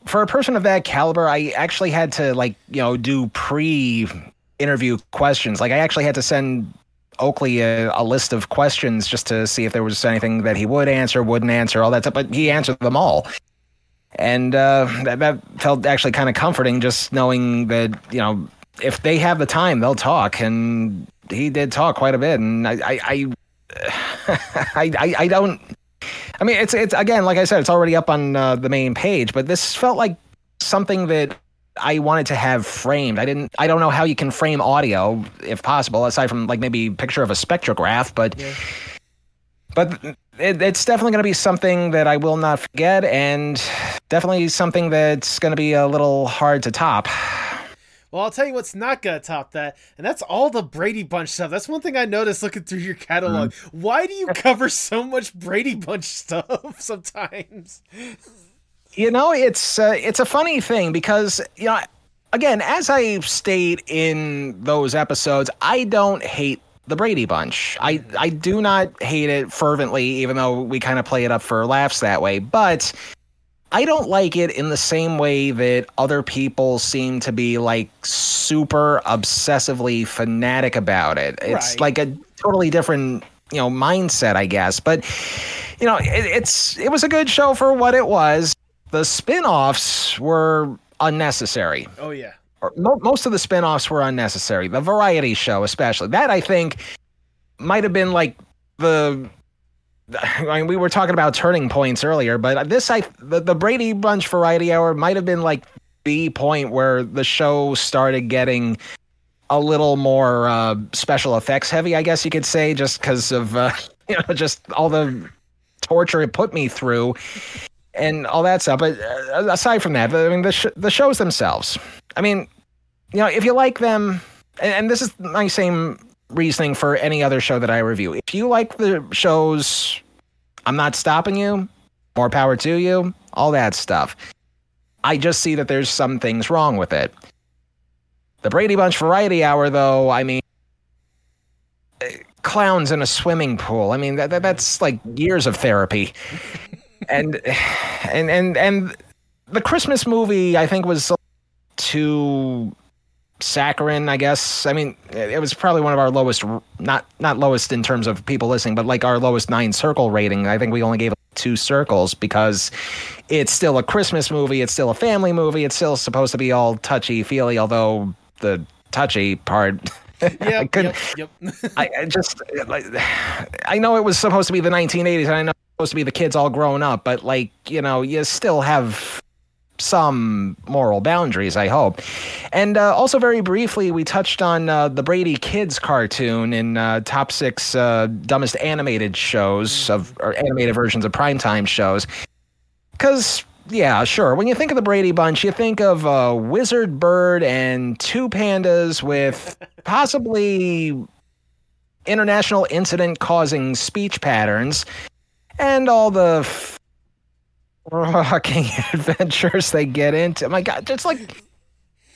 for a person of that caliber, I actually had to, like, you know, do pre-interview questions. Like, I actually had to send Oakley a list of questions just to see if there was anything that he would answer, wouldn't answer, all that stuff. But he answered them all. And that felt actually kind of comforting, just knowing that, you know, if they have the time, they'll talk. And he did talk quite a bit. And I don't... I mean, it's again, like I said, it's already up on the main page, but this felt like something that I wanted to have framed. I don't know how you can frame audio, if possible, aside from like maybe picture of a spectrograph, but yeah. But it's definitely going to be something that I will not forget, and definitely something that's going to be a little hard to top. Well, I'll tell you what's not going to top that, and that's all the Brady Bunch stuff. That's one thing I noticed looking through your catalog. Why do you cover so much Brady Bunch stuff sometimes? You know, it's a funny thing because, you know, again, as I stayed in those episodes, I don't hate the Brady Bunch. I do not hate it fervently, even though we kind of play it up for laughs that way, but I don't like it in the same way that other people seem to be like super obsessively fanatic about it. It's right. Like a totally different, you know, mindset, I guess. But, you know, it was a good show for what it was. The spin-offs were unnecessary. Oh, yeah. Most of the spin-offs were unnecessary. The variety show, especially. That, I think, might have been like the... I mean, we were talking about turning points earlier, but this, the Brady Bunch Variety Hour might have been like the point where the show started getting a little more special effects heavy, I guess you could say, just because of just all the torture it put me through and all that stuff. But aside from that, I mean, the shows themselves. I mean, you know, if you like them, and this is my same reasoning for any other show that I review. If you like the shows, I'm not stopping you, more power to you, all that stuff. I just see that there's some things wrong with it. The Brady Bunch Variety Hour, though, I mean, clowns in a swimming pool. I mean, that's like years of therapy. and the Christmas movie, I think, was too saccharine, I guess. I mean, it was probably one of our lowest, not lowest in terms of people listening, but like our lowest 9 circle rating. I think we only gave it 2 circles because it's still a Christmas movie. It's still a family movie. It's still supposed to be all touchy feely, although the touchy part, yeah, yep. I just, like, I know it was supposed to be the 1980s, and I know it's supposed to be the kids all grown up, but like, you know, you still have some moral boundaries, I hope. And also very briefly, we touched on the Brady Kids cartoon in top 6 dumbest animated shows or animated versions of primetime shows. Because, yeah, sure, when you think of the Brady Bunch, you think of a wizard bird and 2 pandas with possibly international incident-causing speech patterns and all the rocking adventures they get into. My God, it's like,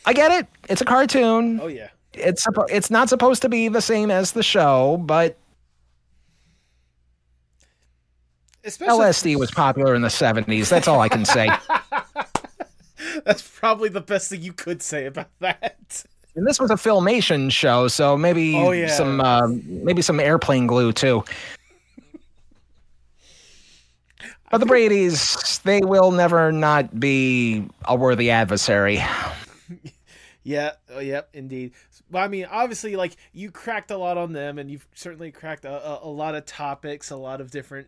I get it. It's a cartoon. Oh yeah. It's not supposed to be the same as the show, but especially LSD was popular in the 70s. That's all I can say. That's probably the best thing you could say about that. And this was a filmation show, so maybe some airplane glue too. But the Bradys, they will never not be a worthy adversary. Yeah, oh, yep, indeed. Well, I mean, obviously, like, you cracked a lot on them, and you've certainly cracked a lot of topics, a lot of different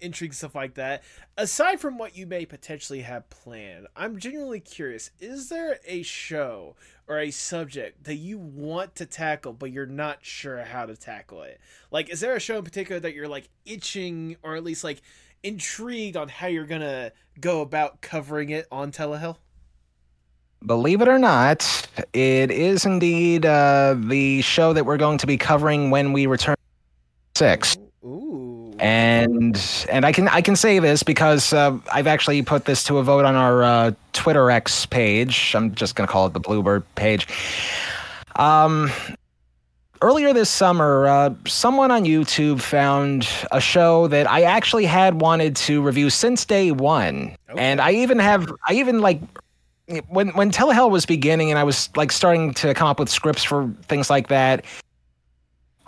intrigues, stuff like that. Aside from what you may potentially have planned, I'm genuinely curious, is there a show or a subject that you want to tackle, but you're not sure how to tackle it? Like, is there a show in particular that you're, like, itching, or at least, like, intrigued on how you're going to go about covering it on Telehell? Believe it or not, it is indeed the show that we're going to be covering when we return six. Ooh. And I can say this because I've actually put this to a vote on our Twitter X page. I'm just going to call it the Bluebird page. Earlier this summer, someone on YouTube found a show that I actually had wanted to review since day one. Okay. And I even when Telehell was beginning and I was like starting to come up with scripts for things like that,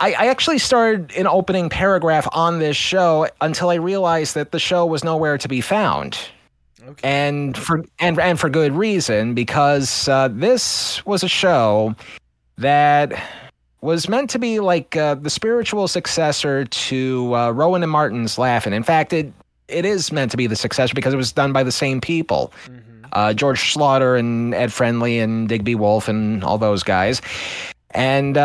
I actually started an opening paragraph on this show until I realized that the show was nowhere to be found. Okay. And for good reason, because this was a show that was meant to be like the spiritual successor to Rowan and Martin's Laugh-In. In fact, it is meant to be the successor because it was done by the same people. Mm-hmm. George Slaughter and Ed Friendly and Digby Wolf and all those guys. And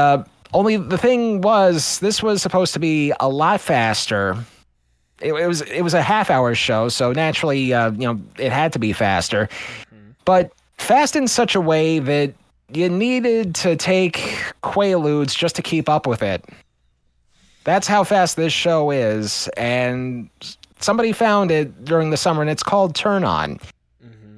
only the thing was, this was supposed to be a lot faster. It was a half-hour show, so naturally, it had to be faster. Mm-hmm. But fast in such a way that you needed to take Quaaludes just to keep up with it. That's how fast this show is. And somebody found it during the summer, and it's called Turn On.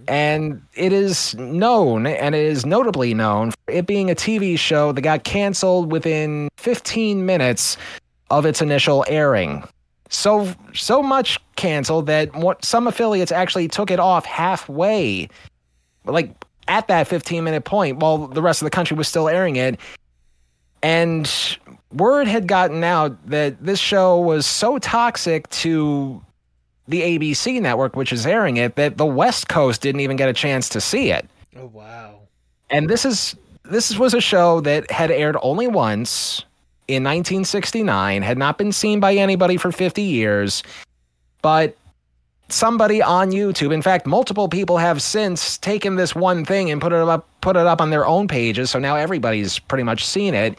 And it is known, and it is notably known, for it being a TV show that got canceled within 15 minutes of its initial airing. So much canceled that some affiliates actually took it off halfway, like at that 15-minute point, while the rest of the country was still airing it. And word had gotten out that this show was so toxic to the ABC network, which is airing it, that the West Coast didn't even get a chance to see it. Oh, wow. And this was a show that had aired only once in 1969, had not been seen by anybody for 50 years, but somebody on YouTube, in fact, multiple people have since taken this one thing and put it up on their own pages, so now everybody's pretty much seen it.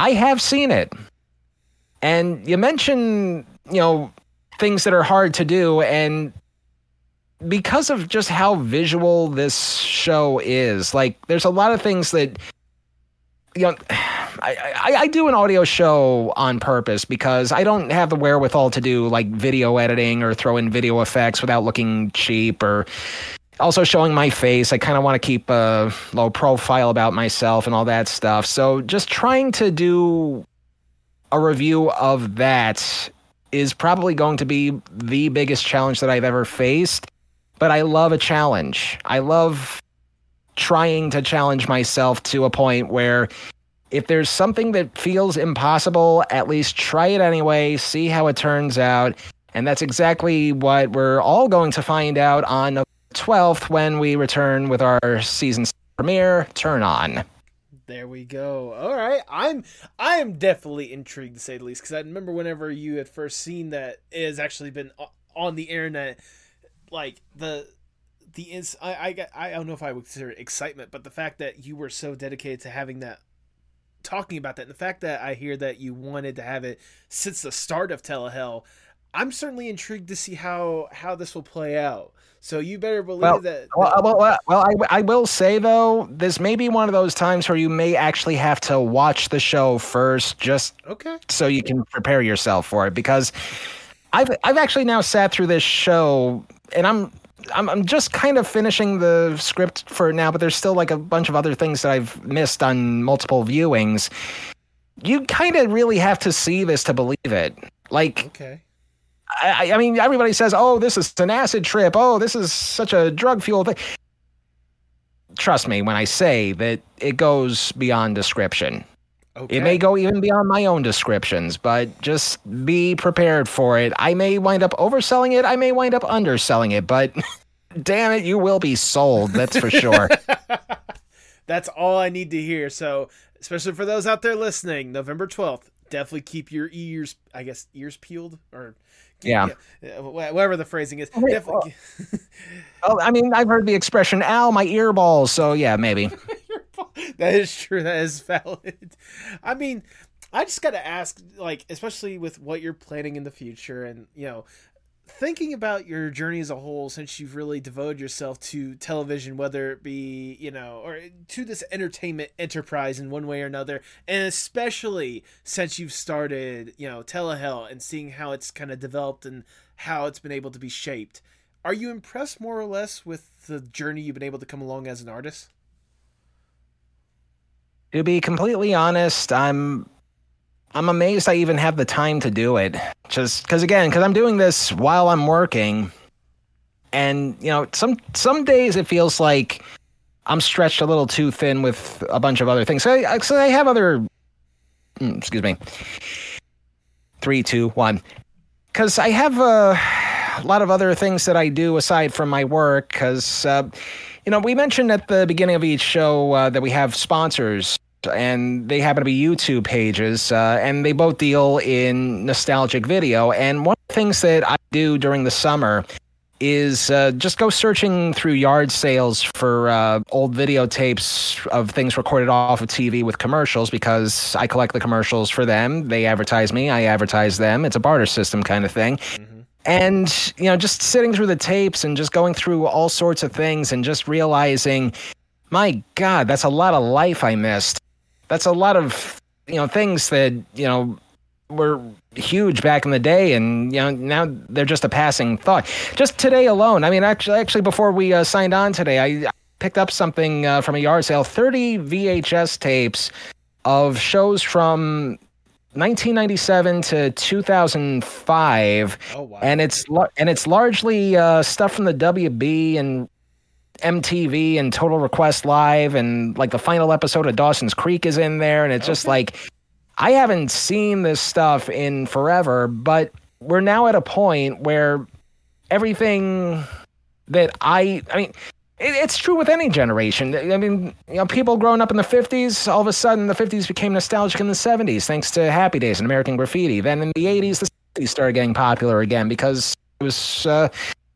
I have seen it. And you mentioned, things that are hard to do, and because of just how visual this show is, like, there's a lot of things that I do an audio show on purpose because I don't have the wherewithal to do like video editing or throw in video effects without looking cheap or also showing my face. I kind of want to keep a low profile about myself and all that stuff, so just trying to do a review of that is probably going to be the biggest challenge that I've ever faced. But I love a challenge. I love trying to challenge myself to a point where if there's something that feels impossible, at least try it anyway, see how it turns out. And that's exactly what we're all going to find out on November 12th when we return with our season premiere, Turn On. There we go. All right, I am definitely intrigued to say the least, because I remember whenever you had first seen that, it has actually been on the internet, like I don't know if I would consider it excitement, but the fact that you were so dedicated to having that, talking about that, and the fact that I hear that you wanted to have it since the start of Telehell, I'm certainly intrigued to see how this will play out. So you better believe that. I will say, though, this may be one of those times where you may actually have to watch the show first, just so you can prepare yourself for it. Because I've actually now sat through this show, and I'm just kind of finishing the script for now, but there's still like a bunch of other things that I've missed on multiple viewings. You kind of really have to see this to believe it. Like, okay. I mean, everybody says, oh, this is an acid trip. Oh, this is such a drug fuel thing. trust me when I say that it goes beyond description. Okay. It may go even beyond my own descriptions, but just be prepared for it. I may wind up overselling it. I may wind up underselling it, but damn it, you will be sold. That's for sure. That's all I need to hear. So especially for those out there listening, November 12th, definitely keep your ears, I guess, ears peeled or whatever the phrasing is. Okay, definitely. Well, I mean, I've heard the expression, ow, my ear balls. So yeah, maybe. That is true. That is valid. I mean, I just got to ask, like, especially with what you're planning in the future and, you know, thinking about your journey as a whole, since you've really devoted yourself to television, whether it be, you know, or to this entertainment enterprise in one way or another, and especially since you've started, you know, Telehell and seeing how it's kind of developed and how it's been able to be shaped. Are you impressed more or less with the journey you've been able to come along as an artist? To be completely honest, I'm amazed I even have the time to do it. Just because I'm doing this while I'm working, and you know, some days it feels like I'm stretched a little too thin with a bunch of other things. So I have other, 3, 2, 1, because I have a lot of other things that I do aside from my work. Because you know, we mentioned at the beginning of each show that we have sponsors. And they happen to be YouTube pages, and they both deal in nostalgic video. And one of the things that I do during the summer is just go searching through yard sales for old videotapes of things recorded off of TV with commercials, because I collect the commercials for them. They advertise me, I advertise them. It's a barter system kind of thing. Mm-hmm. And, you know, just sitting through the tapes and just going through all sorts of things and just realizing, my God, that's a lot of life I missed. That's a lot of, you know, things that, you know, were huge back in the day, and, you know, now they're just a passing thought. Just today alone, I mean, actually before we signed on today, I picked up something from a yard sale, 30 VHS tapes of shows from 1997 to 2005. Oh, wow. And it's largely stuff from the WB and MTV and Total Request Live, and like the final episode of Dawson's Creek is in there, and it's just like, I haven't seen this stuff in forever, but we're now at a point where everything that I mean, it's true with any generation. I mean, you know, people growing up in the 50s, all of a sudden the 50s became nostalgic in the 70s thanks to Happy Days and American Graffiti. Then in the 80s, the 70s started getting popular again because it was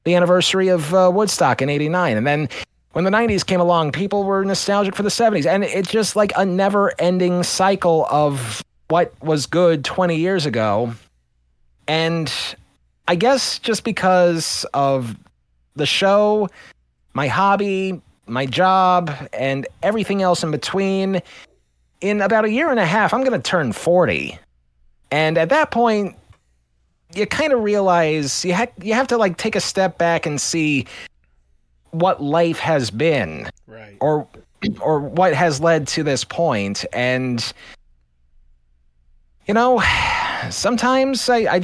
the anniversary of Woodstock in 1989. And then when the 1990s came along, people were nostalgic for the 1970s. And it's just like a never ending cycle of what was good 20 years ago. And I guess just because of the show, my hobby, my job, and everything else in between, in about a year and a half, I'm going to turn 40. And at that point, you kind of realize you have to like take a step back and see what life has been, right? Or what has led to this point. And, you know, sometimes I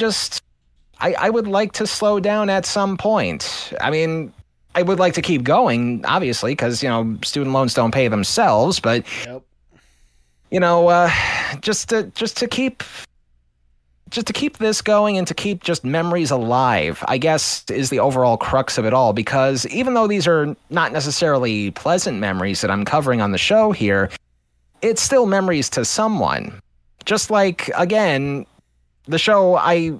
would like to slow down at some point. I mean, I would like to keep going, obviously, because, you know, student loans don't pay themselves, but, yep. You know, just to keep this going and to keep just memories alive, I guess, is the overall crux of it all. Because even though these are not necessarily pleasant memories that I'm covering on the show here, it's still memories to someone. Just like, again, the show I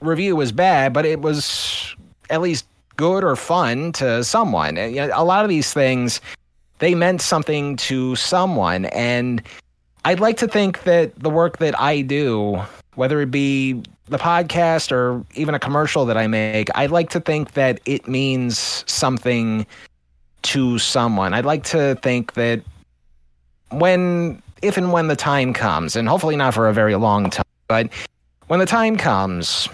review was bad, but it was at least good or fun to someone. A lot of these things, they meant something to someone. And I'd like to think that the work that I do, whether it be the podcast or even a commercial that I make, I'd like to think that it means something to someone. I'd like to think that if and when the time comes, and hopefully not for a very long time, but when the time comes,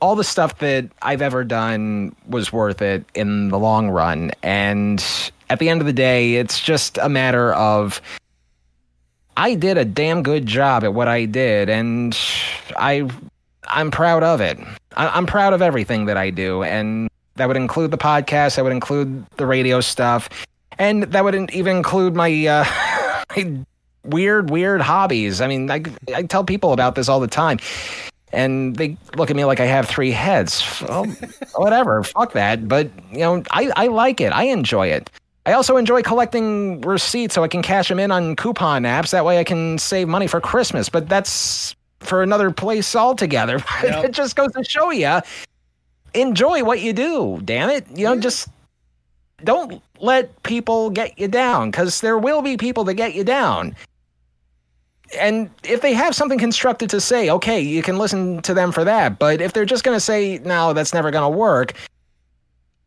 all the stuff that I've ever done was worth it in the long run. And at the end of the day, it's just a matter of, I did a damn good job at what I did, and I'm proud of it. I'm proud of everything that I do, and that would include the podcast, that would include the radio stuff, And that wouldn't even include my, my weird hobbies. I mean, I tell people about this all the time, and they look at me like I have three heads. Well, whatever, fuck that. But, you know, I like it. I enjoy it. I also enjoy collecting receipts so I can cash them in on coupon apps. That way I can save money for Christmas. But that's for another place altogether. Yep. It just goes to show you, enjoy what you do, damn it. You know, just don't let people get you down, because there will be people that get you down. And if they have something constructive to say, okay, you can listen to them for that. But if they're just going to say, no, that's never going to work.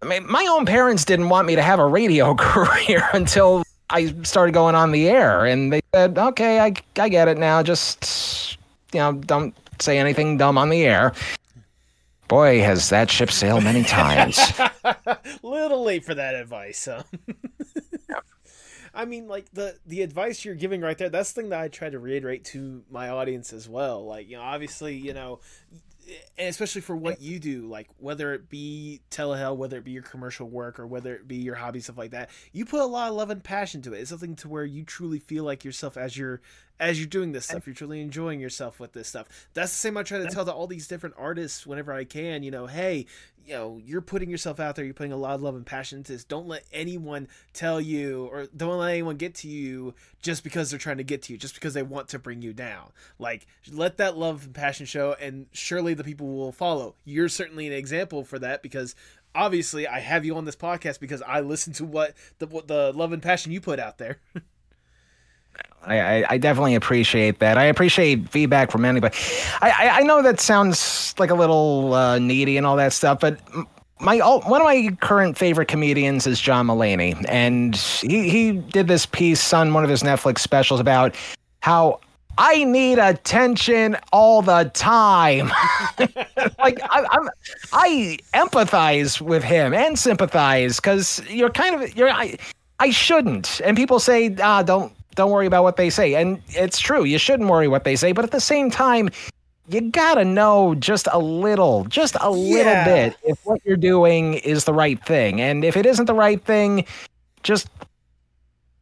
I mean, my own parents didn't want me to have a radio career until I started going on the air. And they said, okay, I get it now. Just, you know, don't say anything dumb on the air. Boy, has that ship sailed many times. Little late for that advice, huh? I mean, like, the advice you're giving right there, that's the thing that I try to reiterate to my audience as well. Like, you know, obviously, you know, and especially for what you do, like, whether it be Telehell, whether it be your commercial work, or whether it be your hobby, stuff like that, you put a lot of love and passion to it. It's something to where you truly feel like yourself as you're doing this stuff. You're truly enjoying yourself with this stuff. That's the same I try to tell to all these different artists whenever I can, you know, hey, you know, you're putting yourself out there. You're putting a lot of love and passion into this. Don't let anyone tell you, or don't let anyone get to you just because they're trying to get to you, just because they want to bring you down. Like, let that love and passion show, and surely the people will follow. You're certainly an example for that, because obviously I have you on this podcast because I listen to what the love and passion you put out there. I definitely appreciate that. I appreciate feedback from anybody. I know that sounds like a little needy and all that stuff, but one of my current favorite comedians is John Mulaney, and he did this piece on one of his Netflix specials about how I need attention all the time. Like, I empathize with him and sympathize, because you're kind of I shouldn't, and people say don't worry about what they say. And it's true. You shouldn't worry what they say. But at the same time, you got to know just a little bit if what you're doing is the right thing. And if it isn't the right thing, just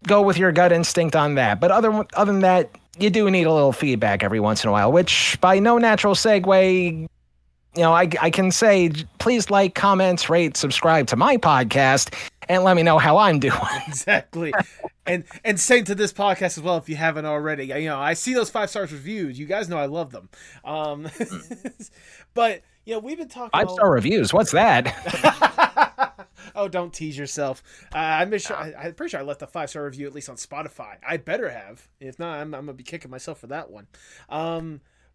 go with your gut instinct on that. But other than that, you do need a little feedback every once in a while, which by no natural segue, you know, I can say, please like, comment, rate, subscribe to my podcast, and let me know how I'm doing. Exactly. And same to this podcast as well, if you haven't already. You know, I see those 5-star reviews. You guys know I love them. But, you know, we've been talking 5-star reviews. What's that? Oh, don't tease yourself. I'm pretty sure I left the 5-star review, at least on Spotify. I better have. If not, I'm going to be kicking myself for that one.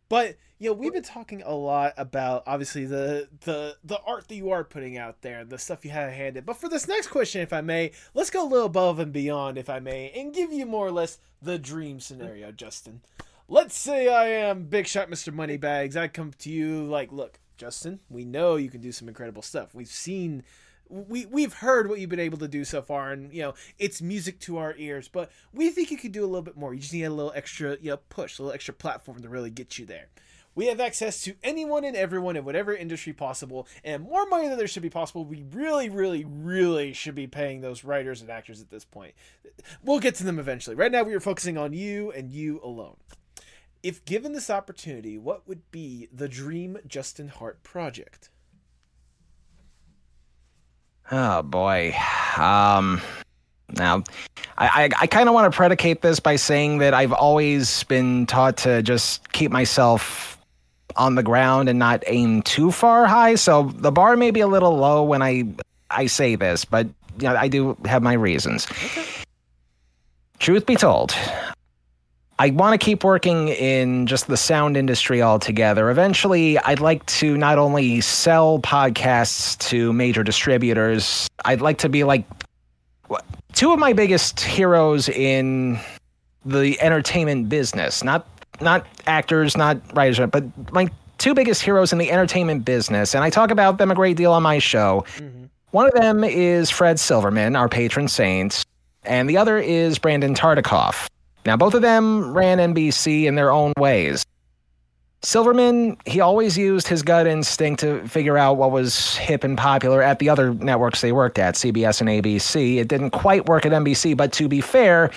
But, you know, we've been talking a lot about, obviously, the art that you are putting out there, the stuff you have handed. But for this next question, if I may, let's go a little above and beyond, if I may, and give you more or less the dream scenario, Justin. Let's say I am Big Shot Mr. Moneybags. I come to you like, look, Justin, we know you can do some incredible stuff. We've seen... We've heard what you've been able to do so far, and, you know, it's music to our ears, but we think you could do a little bit more. You just need a little extra, you know, push, a little extra platform to really get you there. We have access to anyone and everyone in whatever industry possible, and more money than there should be possible. We really, really, really should be paying those writers and actors at this point. We'll get to them eventually. Right now, we are focusing on you and you alone. If given this opportunity, what would be the dream Justin Hart project? Oh, boy. Now, I kind of want to predicate this by saying that I've always been taught to just keep myself on the ground and not aim too far high. So the bar may be a little low when I say this, but, you know, I do have my reasons. Okay. Truth be told, I want to keep working in just the sound industry altogether. Eventually, I'd like to not only sell podcasts to major distributors, I'd like to be like two of my biggest heroes in the entertainment business. Not actors, not writers, but my two biggest heroes in the entertainment business. And I talk about them a great deal on my show. Mm-hmm. One of them is Fred Silverman, our patron saint, and the other is Brandon Tartikoff. Now, both of them ran NBC in their own ways. Silverman, he always used his gut instinct to figure out what was hip and popular at the other networks they worked at, CBS and ABC. It didn't quite work at NBC, but to be fair,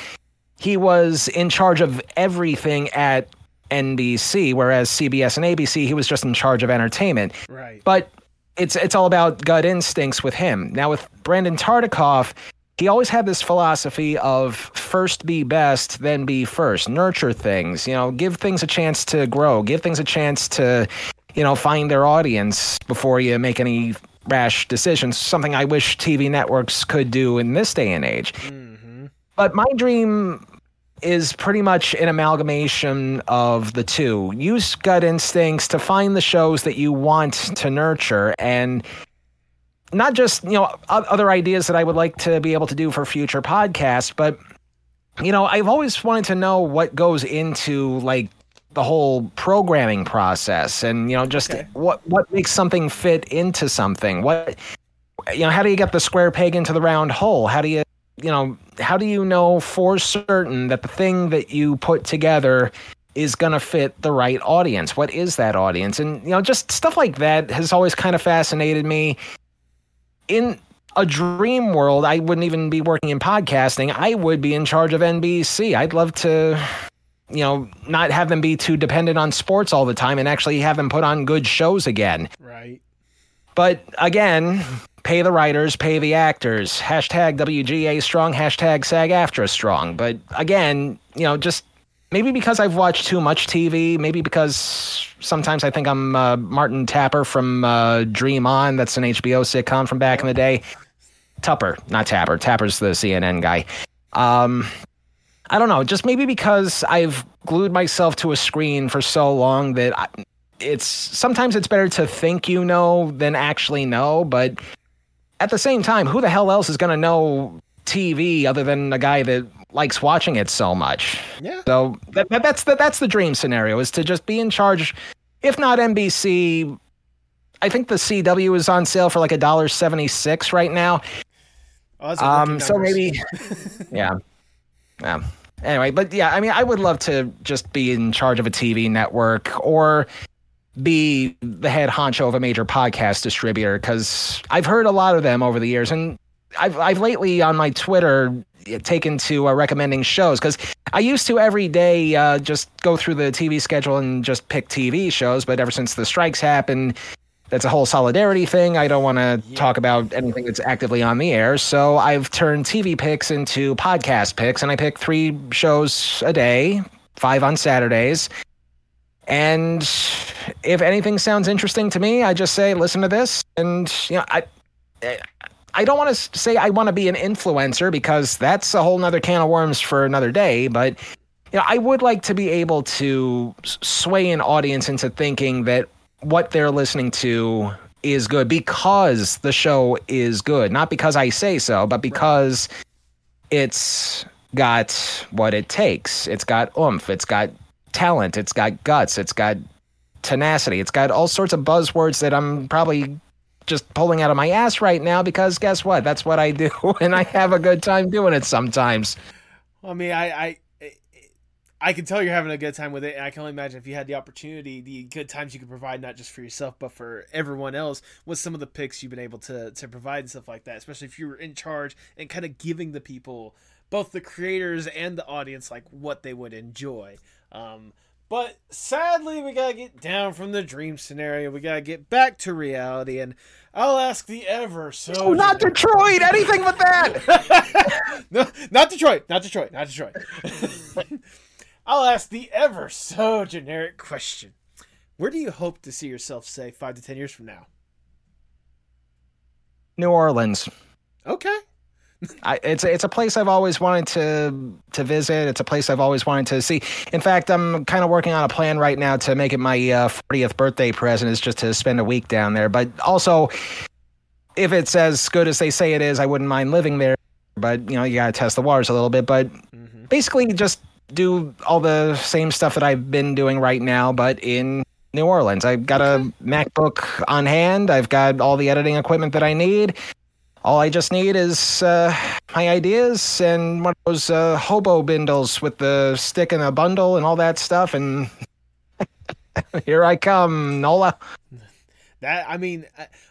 he was in charge of everything at NBC, whereas CBS and ABC, he was just in charge of entertainment. Right. But it's all about gut instincts with him. Now, with Brandon Tartikoff, he always had this philosophy of first be best, then be first. Nurture things, give things a chance to grow, give things a chance to, find their audience before you make any rash decisions, something I wish TV networks could do in this day and age. Mm-hmm. But my dream is pretty much an amalgamation of the two. Use gut instincts to find the shows that you want to nurture, and not just, other ideas that I would like to be able to do for future podcasts, but, I've always wanted to know what goes into, the whole programming process and, what makes something fit into something? What, how do you get the square peg into the round hole? How do you, how do you know for certain that the thing that you put together is going to fit the right audience? What is that audience? And, just stuff like that has always kind of fascinated me. In a dream world, I wouldn't even be working in podcasting. I would be in charge of NBC. I'd love to, not have them be too dependent on sports all the time and actually have them put on good shows again. Right. But again, pay the writers, pay the actors. Hashtag WGA strong, hashtag SAG-AFTRA strong. But again, just maybe because I've watched too much TV, maybe because sometimes I think I'm Martin Tapper from Dream On. That's an HBO sitcom from back in the day. Tupper, not Tapper. Tapper's the CNN guy. I don't know. Just maybe because I've glued myself to a screen for so long that sometimes it's better to think than actually know. But at the same time, who the hell else is going to know TV other than a guy that likes watching it so much? Yeah. So that's the dream scenario, is to just be in charge. If not NBC, I think the CW is on sale for $1.76 right now. Oh, so maybe, yeah. Anyway, but yeah, I mean, I would love to just be in charge of a TV network or be the head honcho of a major podcast distributor, because I've heard a lot of them over the years, and I've lately on my Twitter taken to recommending shows, because I used to every day just go through the TV schedule and just pick TV shows. But ever since the strikes happened, that's a whole solidarity thing. I don't want to talk about anything that's actively on the air. So I've turned TV picks into podcast picks, and I pick 3 shows a day, 5 on Saturdays. And if anything sounds interesting to me, I just say, listen to this. And, I don't want to say I want to be an influencer, because that's a whole nother can of worms for another day. But I would like to be able to sway an audience into thinking that what they're listening to is good because the show is good, not because I say so, but because it's got what it takes. It's got oomph. It's got talent. It's got guts. It's got tenacity. It's got all sorts of buzzwords that I'm probably just pulling out of my ass right now, because guess what? That's what I do, and I have a good time doing it sometimes. Well, I mean, I can tell you're having a good time with it, and I can only imagine if you had the opportunity, the good times you could provide, not just for yourself, but for everyone else, with some of the picks you've been able to provide and stuff like that, especially if you were in charge and kind of giving the people, both the creators and the audience, what they would enjoy. But sadly, we got to get down from the dream scenario. We got to get back to reality. And I'll ask the ever so... Oh, not Detroit! Anything but that! No, not Detroit. Not Detroit. Not Detroit. I'll ask the ever so generic question. Where do you hope to see yourself, say, 5 to 10 years from now? New Orleans. Okay. It's a place I've always wanted to visit. It's a place I've always wanted to see. In fact, I'm kind of working on a plan right now to make it my 40th birthday present, is just to spend a week down there. But also, if it's as good as they say it is, I wouldn't mind living there. But, you got to test the waters a little bit. But basically just do all the same stuff that I've been doing right now, but in New Orleans. I've got a MacBook on hand. I've got all the editing equipment that I need. All I just need is my ideas and one of those hobo bindles with the stick in a bundle and all that stuff. And Here I come, Nola. That, I mean,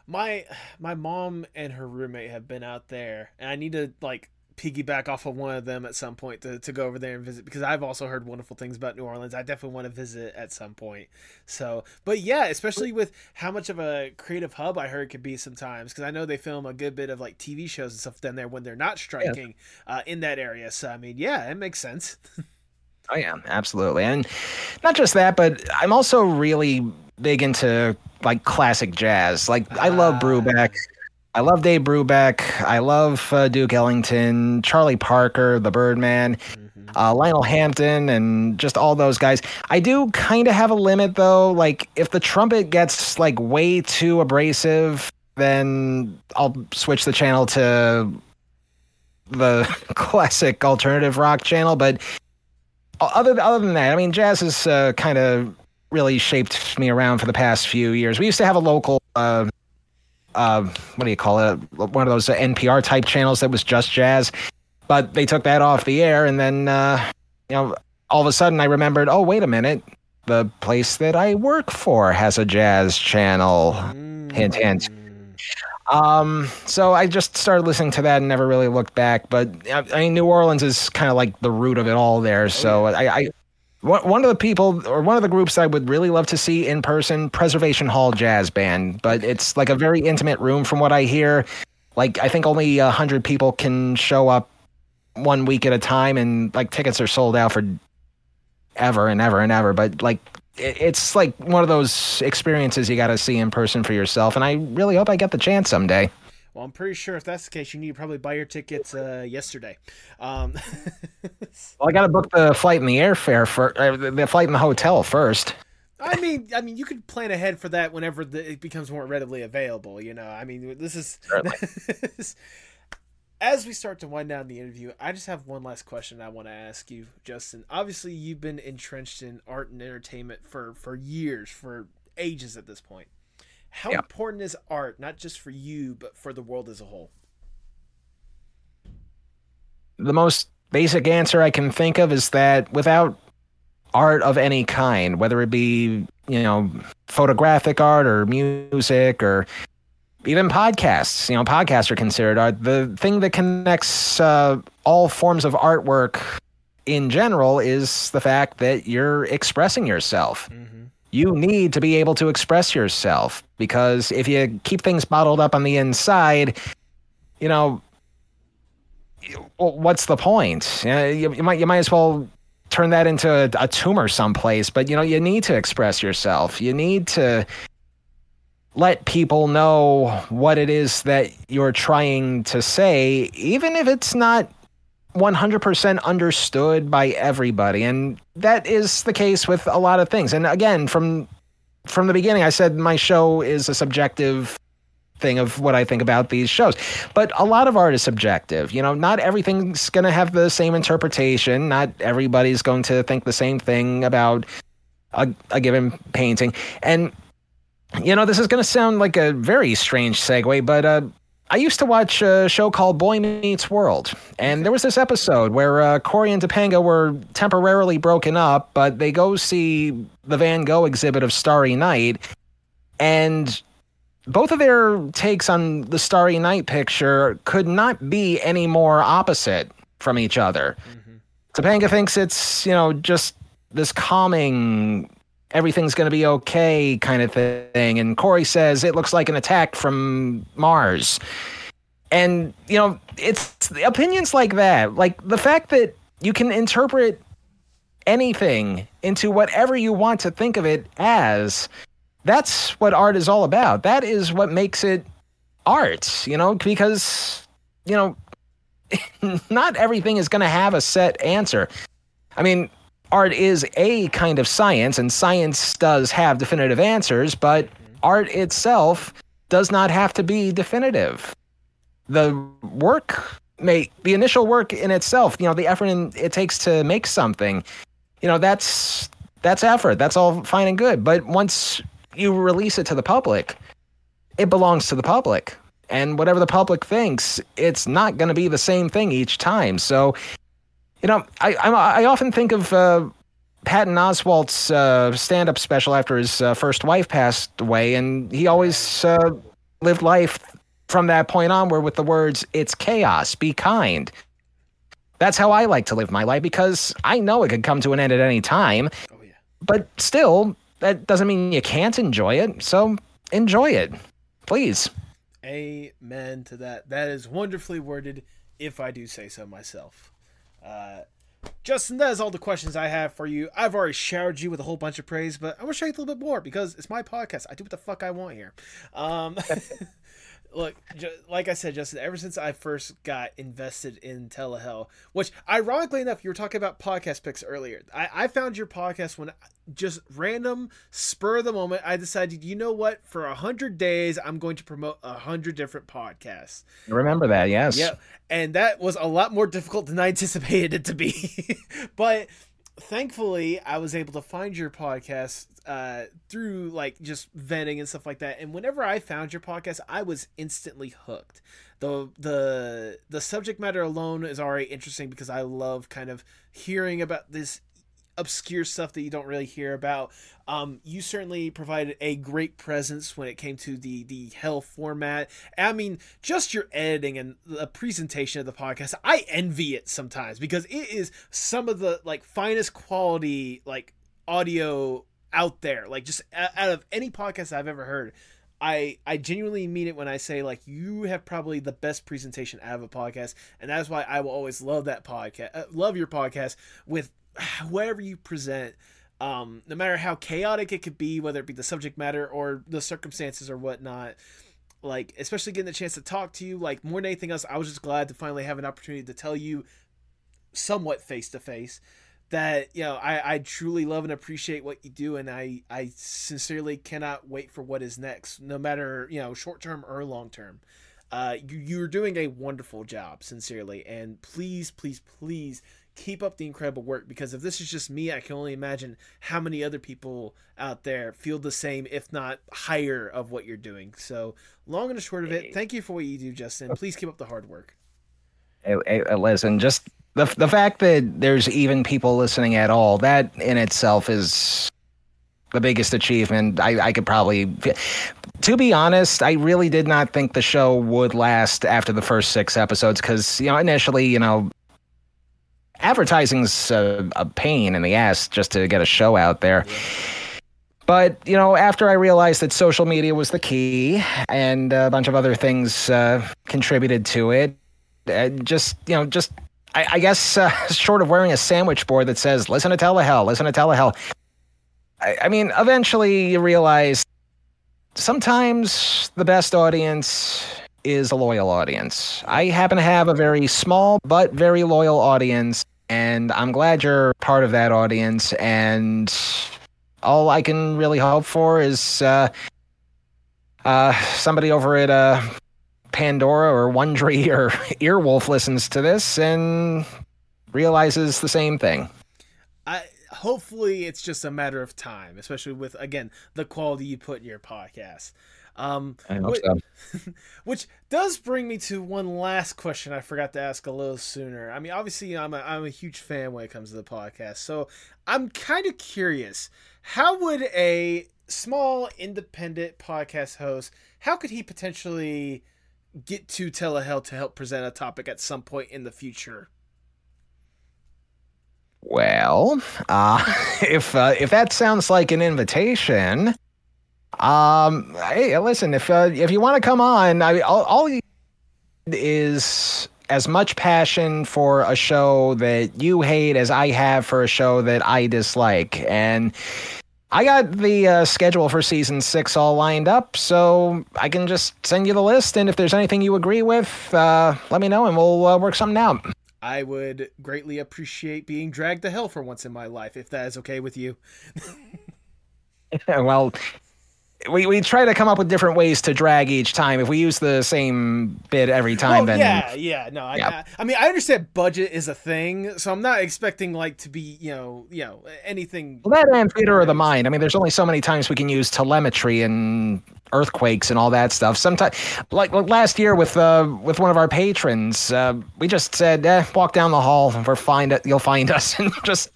my mom and her roommate have been out there, and I need to like piggyback off of one of them at some point to go over there and visit, because I've also heard wonderful things about New Orleans. I definitely want to visit at some point. So, but yeah, especially with how much of a creative hub I heard could be sometimes, because I know they film a good bit of like TV shows and stuff down there when they're not striking in that area. So, I mean, yeah, it makes sense. Oh yeah, absolutely. And not just that, but I'm also really big into like classic jazz. Like I love Brubeck. I love Dave Brubeck. I love Duke Ellington, Charlie Parker, the Birdman, Lionel Hampton, and just all those guys. I do kind of have a limit, though. Like, if the trumpet gets like way too abrasive, then I'll switch the channel to the classic alternative rock channel. But other than that, I mean, jazz has kind of really shaped me around for the past few years. We used to have a local... what do you call it? One of those NPR type channels that was just jazz, but they took that off the air. And then, you know, all of a sudden I remembered, oh, wait a minute. The place that I work for has a jazz channel. Hint, hint. So I just started listening to that and never really looked back, but I mean, New Orleans is kind of like the root of it all there. So one of the people, or one of the groups I would really love to see in person, Preservation Hall Jazz Band, but it's like a very intimate room from what I hear. Like, I think only 100 people can show up one week at a time, and like tickets are sold out for ever and ever and ever. But like, it's like one of those experiences you got to see in person for yourself. And I really hope I get the chance someday. Well, I'm pretty sure if that's the case, you need to probably buy your tickets yesterday. Well, I got to book the flight and the airfare the flight and the hotel first. I mean, you could plan ahead for that whenever it becomes more readily available. You know, I mean, this is. As we start to wind down the interview, I just have one last question I want to ask you, Justin. Obviously, you've been entrenched in art and entertainment for years, for ages at this point. How important is art, not just for you, but for the world as a whole? The most basic answer I can think of is that without art of any kind, whether it be, you know, photographic art or music or even podcasts, you know, podcasts are considered art. The thing that connects all forms of artwork in general is the fact that you're expressing yourself. You need to be able to express yourself, because if you keep things bottled up on the inside, you know, what's the point? You know, you might as well turn that into a tumor someplace. But, you know, you need to express yourself. You need to let people know what it is that you're trying to say, even if it's not 100% understood by everybody. And that is the case with a lot of things. And again, from the beginning, I said my show is a subjective thing of what I think about these shows. But a lot of art is subjective. You know, not everything's going to have the same interpretation. Not everybody's going to think the same thing about a given painting. And, you know, this is going to sound like a very strange segue, but I used to watch a show called Boy Meets World, and there was this episode where Corey and Topanga were temporarily broken up, but they go see the Van Gogh exhibit of Starry Night, and both of their takes on the Starry Night picture could not be any more opposite from each other. Topanga thinks it's, you know, just this calming, everything's going to be okay kind of thing. And Corey says, it looks like an attack from Mars. And, you know, it's opinions like that. Like, the fact that you can interpret anything into whatever you want to think of it as, that's what art is all about. That is what makes it art, you know, because, you know, not everything is going to have a set answer. I mean, art is a kind of science, and science does have definitive answers, but art itself does not have to be definitive. The initial work in itself, you know, the effort it takes to make something, you know, that's effort. That's all fine and good. But once you release it to the public, it belongs to the public. And whatever the public thinks, it's not going to be the same thing each time. So, you know, I often think of Patton Oswalt's stand-up special after his first wife passed away, and he always lived life from that point onward with the words, "It's chaos, be kind." That's how I like to live my life, because I know it could come to an end at any time, but still, that doesn't mean you can't enjoy it, so enjoy it, please. Amen to that. That is wonderfully worded, if I do say so myself. Justin, that is all the questions I have for you. I've already showered you with a whole bunch of praise, but I want to show you a little bit more because it's my podcast. I do what the fuck I want here. Look, like I said, Justin, ever since I first got invested in Telehell, which ironically enough, you were talking about podcast picks earlier. I found your podcast when just random spur of the moment. I decided, you know what? For 100 days, I'm going to promote 100 different podcasts. I remember that. Yes. Yeah. And that was a lot more difficult than I anticipated it to be, but thankfully I was able to find your podcast through like just vetting and stuff like that. And whenever I found your podcast, I was instantly hooked. The subject matter alone is already interesting because I love kind of hearing about this obscure stuff that you don't really hear about. You certainly provided a great presence when it came to the hell format. I mean, just your editing and the presentation of the podcast, I envy it sometimes because it is some of the like finest quality like audio out there, like just out of any podcast I've ever heard. I genuinely mean it when I say, like, you have probably the best presentation out of a podcast, and that's why I will always love that podcast, love your podcast with whatever you present, no matter how chaotic it could be, whether it be the subject matter or the circumstances or whatnot. Like, especially getting the chance to talk to you, like, more than anything else, I was just glad to finally have an opportunity to tell you somewhat face to face that, you know, I truly love and appreciate what you do, and I sincerely cannot wait for what is next, no matter, you know, short term or long term. You're doing a wonderful job, sincerely, and please, please, please keep up the incredible work, because if this is just me, I can only imagine how many other people out there feel the same, if not higher, of what you're doing. So long and short of it, thank you for what you do, Justin. Please keep up the hard work. Listen, just the fact that there's even people listening at all, that in itself is the biggest achievement I could probably. To be honest, I really did not think the show would last after the first 6 episodes, because, you know, initially, you know, advertising's a pain in the ass just to get a show out there. Yeah. But, you know, after I realized that social media was the key and a bunch of other things contributed to it, I guess short of wearing a sandwich board that says, listen to Telehell, listen to Telehell. I mean, eventually you realize sometimes the best audience is a loyal audience. I happen to have a very small but very loyal audience, and I'm glad you're part of that audience, and all I can really hope for is somebody over at Pandora or Wondery or Earwolf listens to this and realizes the same thing. Hopefully it's just a matter of time, especially with, again, the quality you put in your podcast. I hope so. Which does bring me to one last question I forgot to ask a little sooner. I mean, obviously, I'm a huge fan when it comes to the podcast, so I'm kind of curious. How would a small independent podcast host, how could he potentially get to Telehell to help present a topic at some point in the future? Well, if that sounds like an invitation. Hey, listen, if you want to come on, all you need is as much passion for a show that you hate as I have for a show that I dislike. And I got the schedule for season 6 all lined up, so I can just send you the list. And if there's anything you agree with, let me know and we'll work something out. I would greatly appreciate being dragged to hell for once in my life, if that is okay with you. Well, we try to come up with different ways to drag each time. If we use the same bit every time, then I mean, I understand budget is a thing, so I'm not expecting like to be, you know, anything. Well, that and theater of the mind. I mean, there's only so many times we can use telemetry and earthquakes and all that stuff. Sometimes, like last year with one of our patrons, we just said, "Walk down the hall, and you'll find us," and just.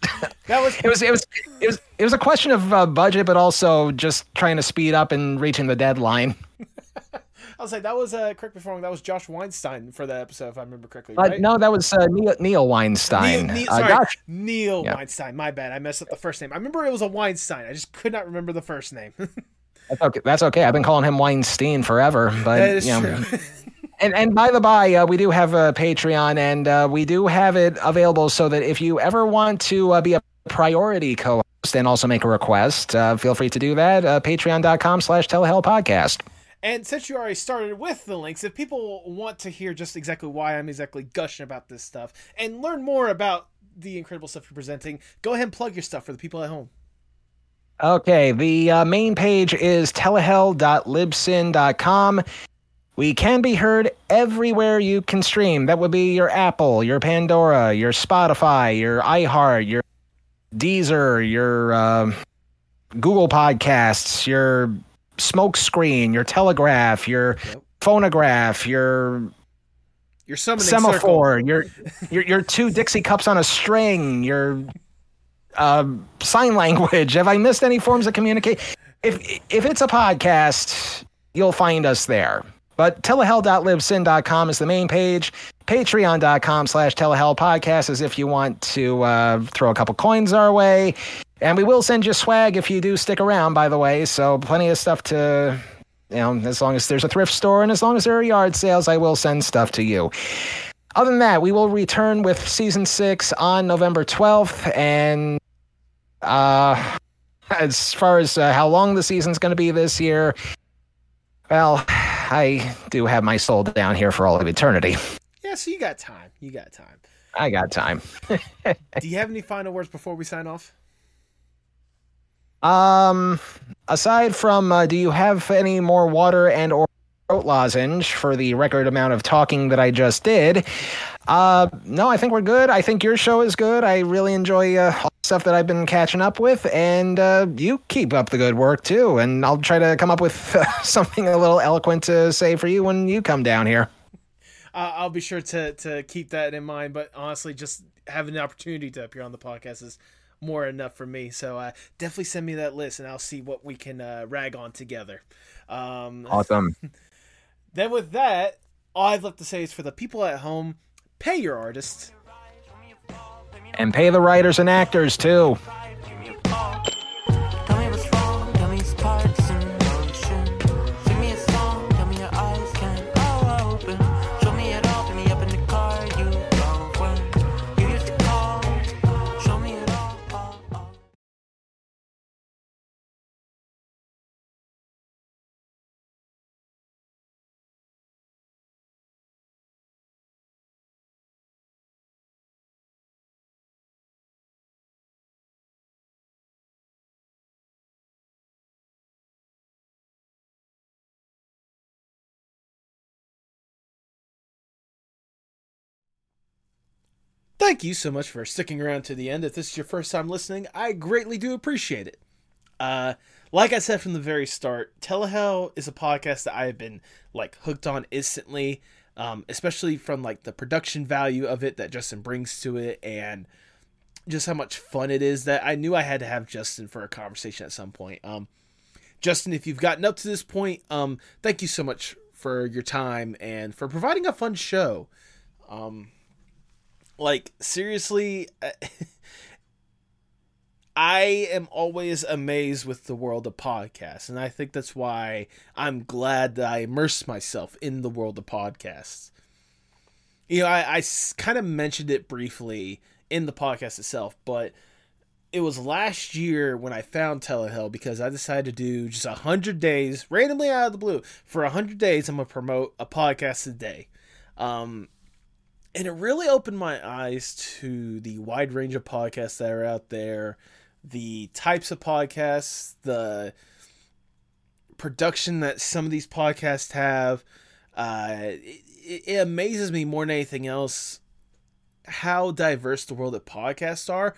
It was a question of budget, but also just trying to speed up and reaching the deadline. I'll say that was correct before wrong. That was Josh Weinstein for that episode, if I remember correctly. Right? No, that was Neil Weinstein. Neil Weinstein. My bad. I messed up the first name. I remember it was a Weinstein. I just could not remember the first name. That's okay. I've been calling him Weinstein forever, but that is true. And by the by, we do have a Patreon, and we do have it available so that if you ever want to be a priority co-host and also make a request, feel free to do that. Patreon.com/Telehell Podcast. And since you already started with the links, if people want to hear just exactly why I'm exactly gushing about this stuff and learn more about the incredible stuff you're presenting, go ahead and plug your stuff for the people at home. Okay, the main page is telehell.libsyn.com. We can be heard everywhere you can stream. That would be your Apple, your Pandora, your Spotify, your iHeart, your Deezer, your Google Podcasts, your Smokescreen, your Telegraph, your Phonograph, your summoning semaphore, circle. your two Dixie cups on a string, your sign language. Have I missed any forms of communication? If it's a podcast, you'll find us there. But telehell.libsyn.com is the main page. Patreon.com/Telehell Podcast is if you want to throw a couple coins our way. And we will send you swag if you do stick around, by the way. So plenty of stuff to, as long as there's a thrift store and as long as there are yard sales, I will send stuff to you. Other than that, we will return with season 6 on November 12th. And as far as how long the season's going to be this year, well, I do have my soul down here for all of eternity. Yeah, so you got time. I got time. Do you have any final words before we sign off? Aside from, do you have any more water and or throat lozenge for the record amount of talking that I just did? No, I think we're good. I think your show is good. I really enjoy all the stuff that I've been catching up with, and you keep up the good work too. And I'll try to come up with something a little eloquent to say for you when you come down here. I'll be sure to keep that in mind. But honestly, just having the opportunity to appear on the podcast is more enough for me. So definitely send me that list, and I'll see what we can rag on together. Awesome. Then with that, all I've left to say is for the people at home, pay your artists. And pay the writers and actors, too. Thank you so much for sticking around to the end. If this is your first time listening, I greatly do appreciate it. Like I said from the very start, Telehell is a podcast that I have been hooked on instantly, especially from the production value of it that Justin brings to it, and just how much fun it is that I knew I had to have Justin for a conversation at some point. Justin, if you've gotten up to this point, thank you so much for your time and for providing a fun show. Seriously, I am always amazed with the world of podcasts, and I think that's why I'm glad that I immersed myself in the world of podcasts. I kind of mentioned it briefly in the podcast itself, but it was last year when I found Telehell, because I decided to do just 100 days, randomly out of the blue. For 100 days, I'm going to promote a podcast a day. And it really opened my eyes to the wide range of podcasts that are out there, the types of podcasts, the production that some of these podcasts have. It amazes me more than anything else how diverse the world of podcasts are,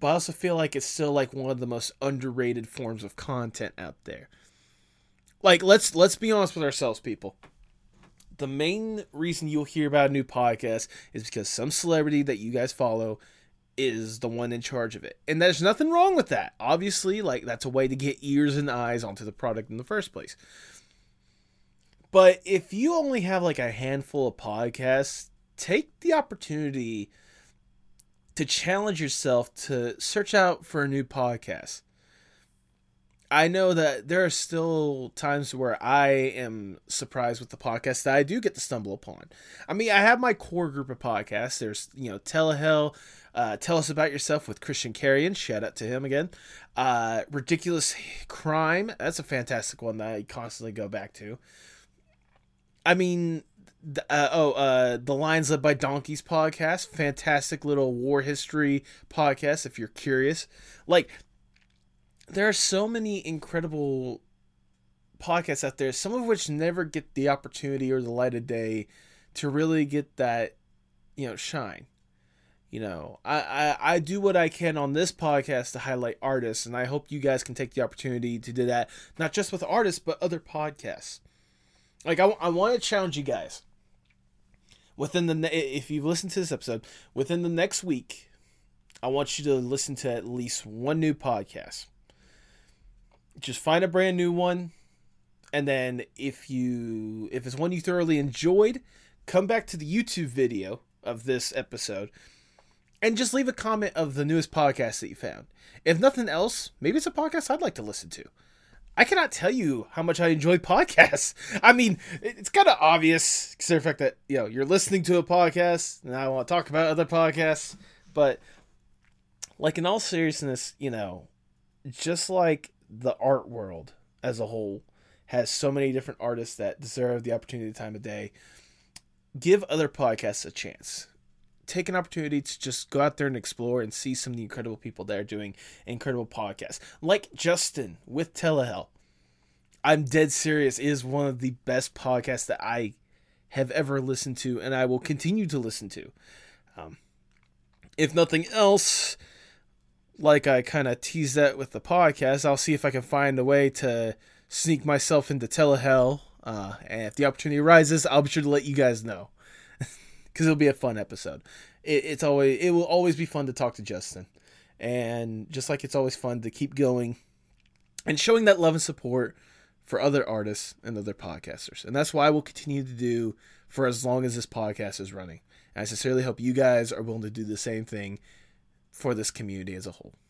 but I also feel like it's still like one of the most underrated forms of content out there. Like, let's be honest with ourselves, people. The main reason you'll hear about a new podcast is because some celebrity that you guys follow is the one in charge of it. And there's nothing wrong with that. Obviously, like, that's a way to get ears and eyes onto the product in the first place. But if you only have like a handful of podcasts, take the opportunity to challenge yourself to search out for a new podcast. I know that there are still times where I am surprised with the podcasts that I do get to stumble upon. I mean, I have my core group of podcasts. There's, Telehell, Tell Us About Yourself with Christian Carrion. Shout out to him again. Ridiculous Crime. That's a fantastic one that I constantly go back to. I mean, The Lines Led by Donkeys podcast. Fantastic little war history podcast if you're curious. Like, there are so many incredible podcasts out there, some of which never get the opportunity or the light of day to really get that, shine. I do what I can on this podcast to highlight artists, and I hope you guys can take the opportunity to do that, not just with artists, but other podcasts. Like, I want to challenge you guys. If you've listened to this episode, within the next week, I want you to listen to at least one new podcast. Just find a brand new one, and then if it's one you thoroughly enjoyed, come back to the YouTube video of this episode and just leave a comment of the newest podcast that you found. If nothing else, maybe it's a podcast I'd like to listen to. I cannot tell you how much I enjoy podcasts. I mean, it's kind of obvious, considering the fact that you're listening to a podcast, and I want to talk about other podcasts. But like, in all seriousness, just like the art world as a whole has so many different artists that deserve the opportunity, the time of day. Give other podcasts a chance. Take an opportunity to just go out there and explore and see some of the incredible people that are doing incredible podcasts. Like Justin with Telehell. I'm dead serious. It is one of the best podcasts that I have ever listened to, and I will continue to listen to. If nothing else, like I kind of teased that with the podcast, I'll see if I can find a way to sneak myself into Telehell. And if the opportunity arises, I'll be sure to let you guys know. Because it'll be a fun episode. It will always be fun to talk to Justin. And just like it's always fun to keep going and showing that love and support for other artists and other podcasters. And that's why I will continue to do for as long as this podcast is running. And I sincerely hope you guys are willing to do the same thing for this community as a whole.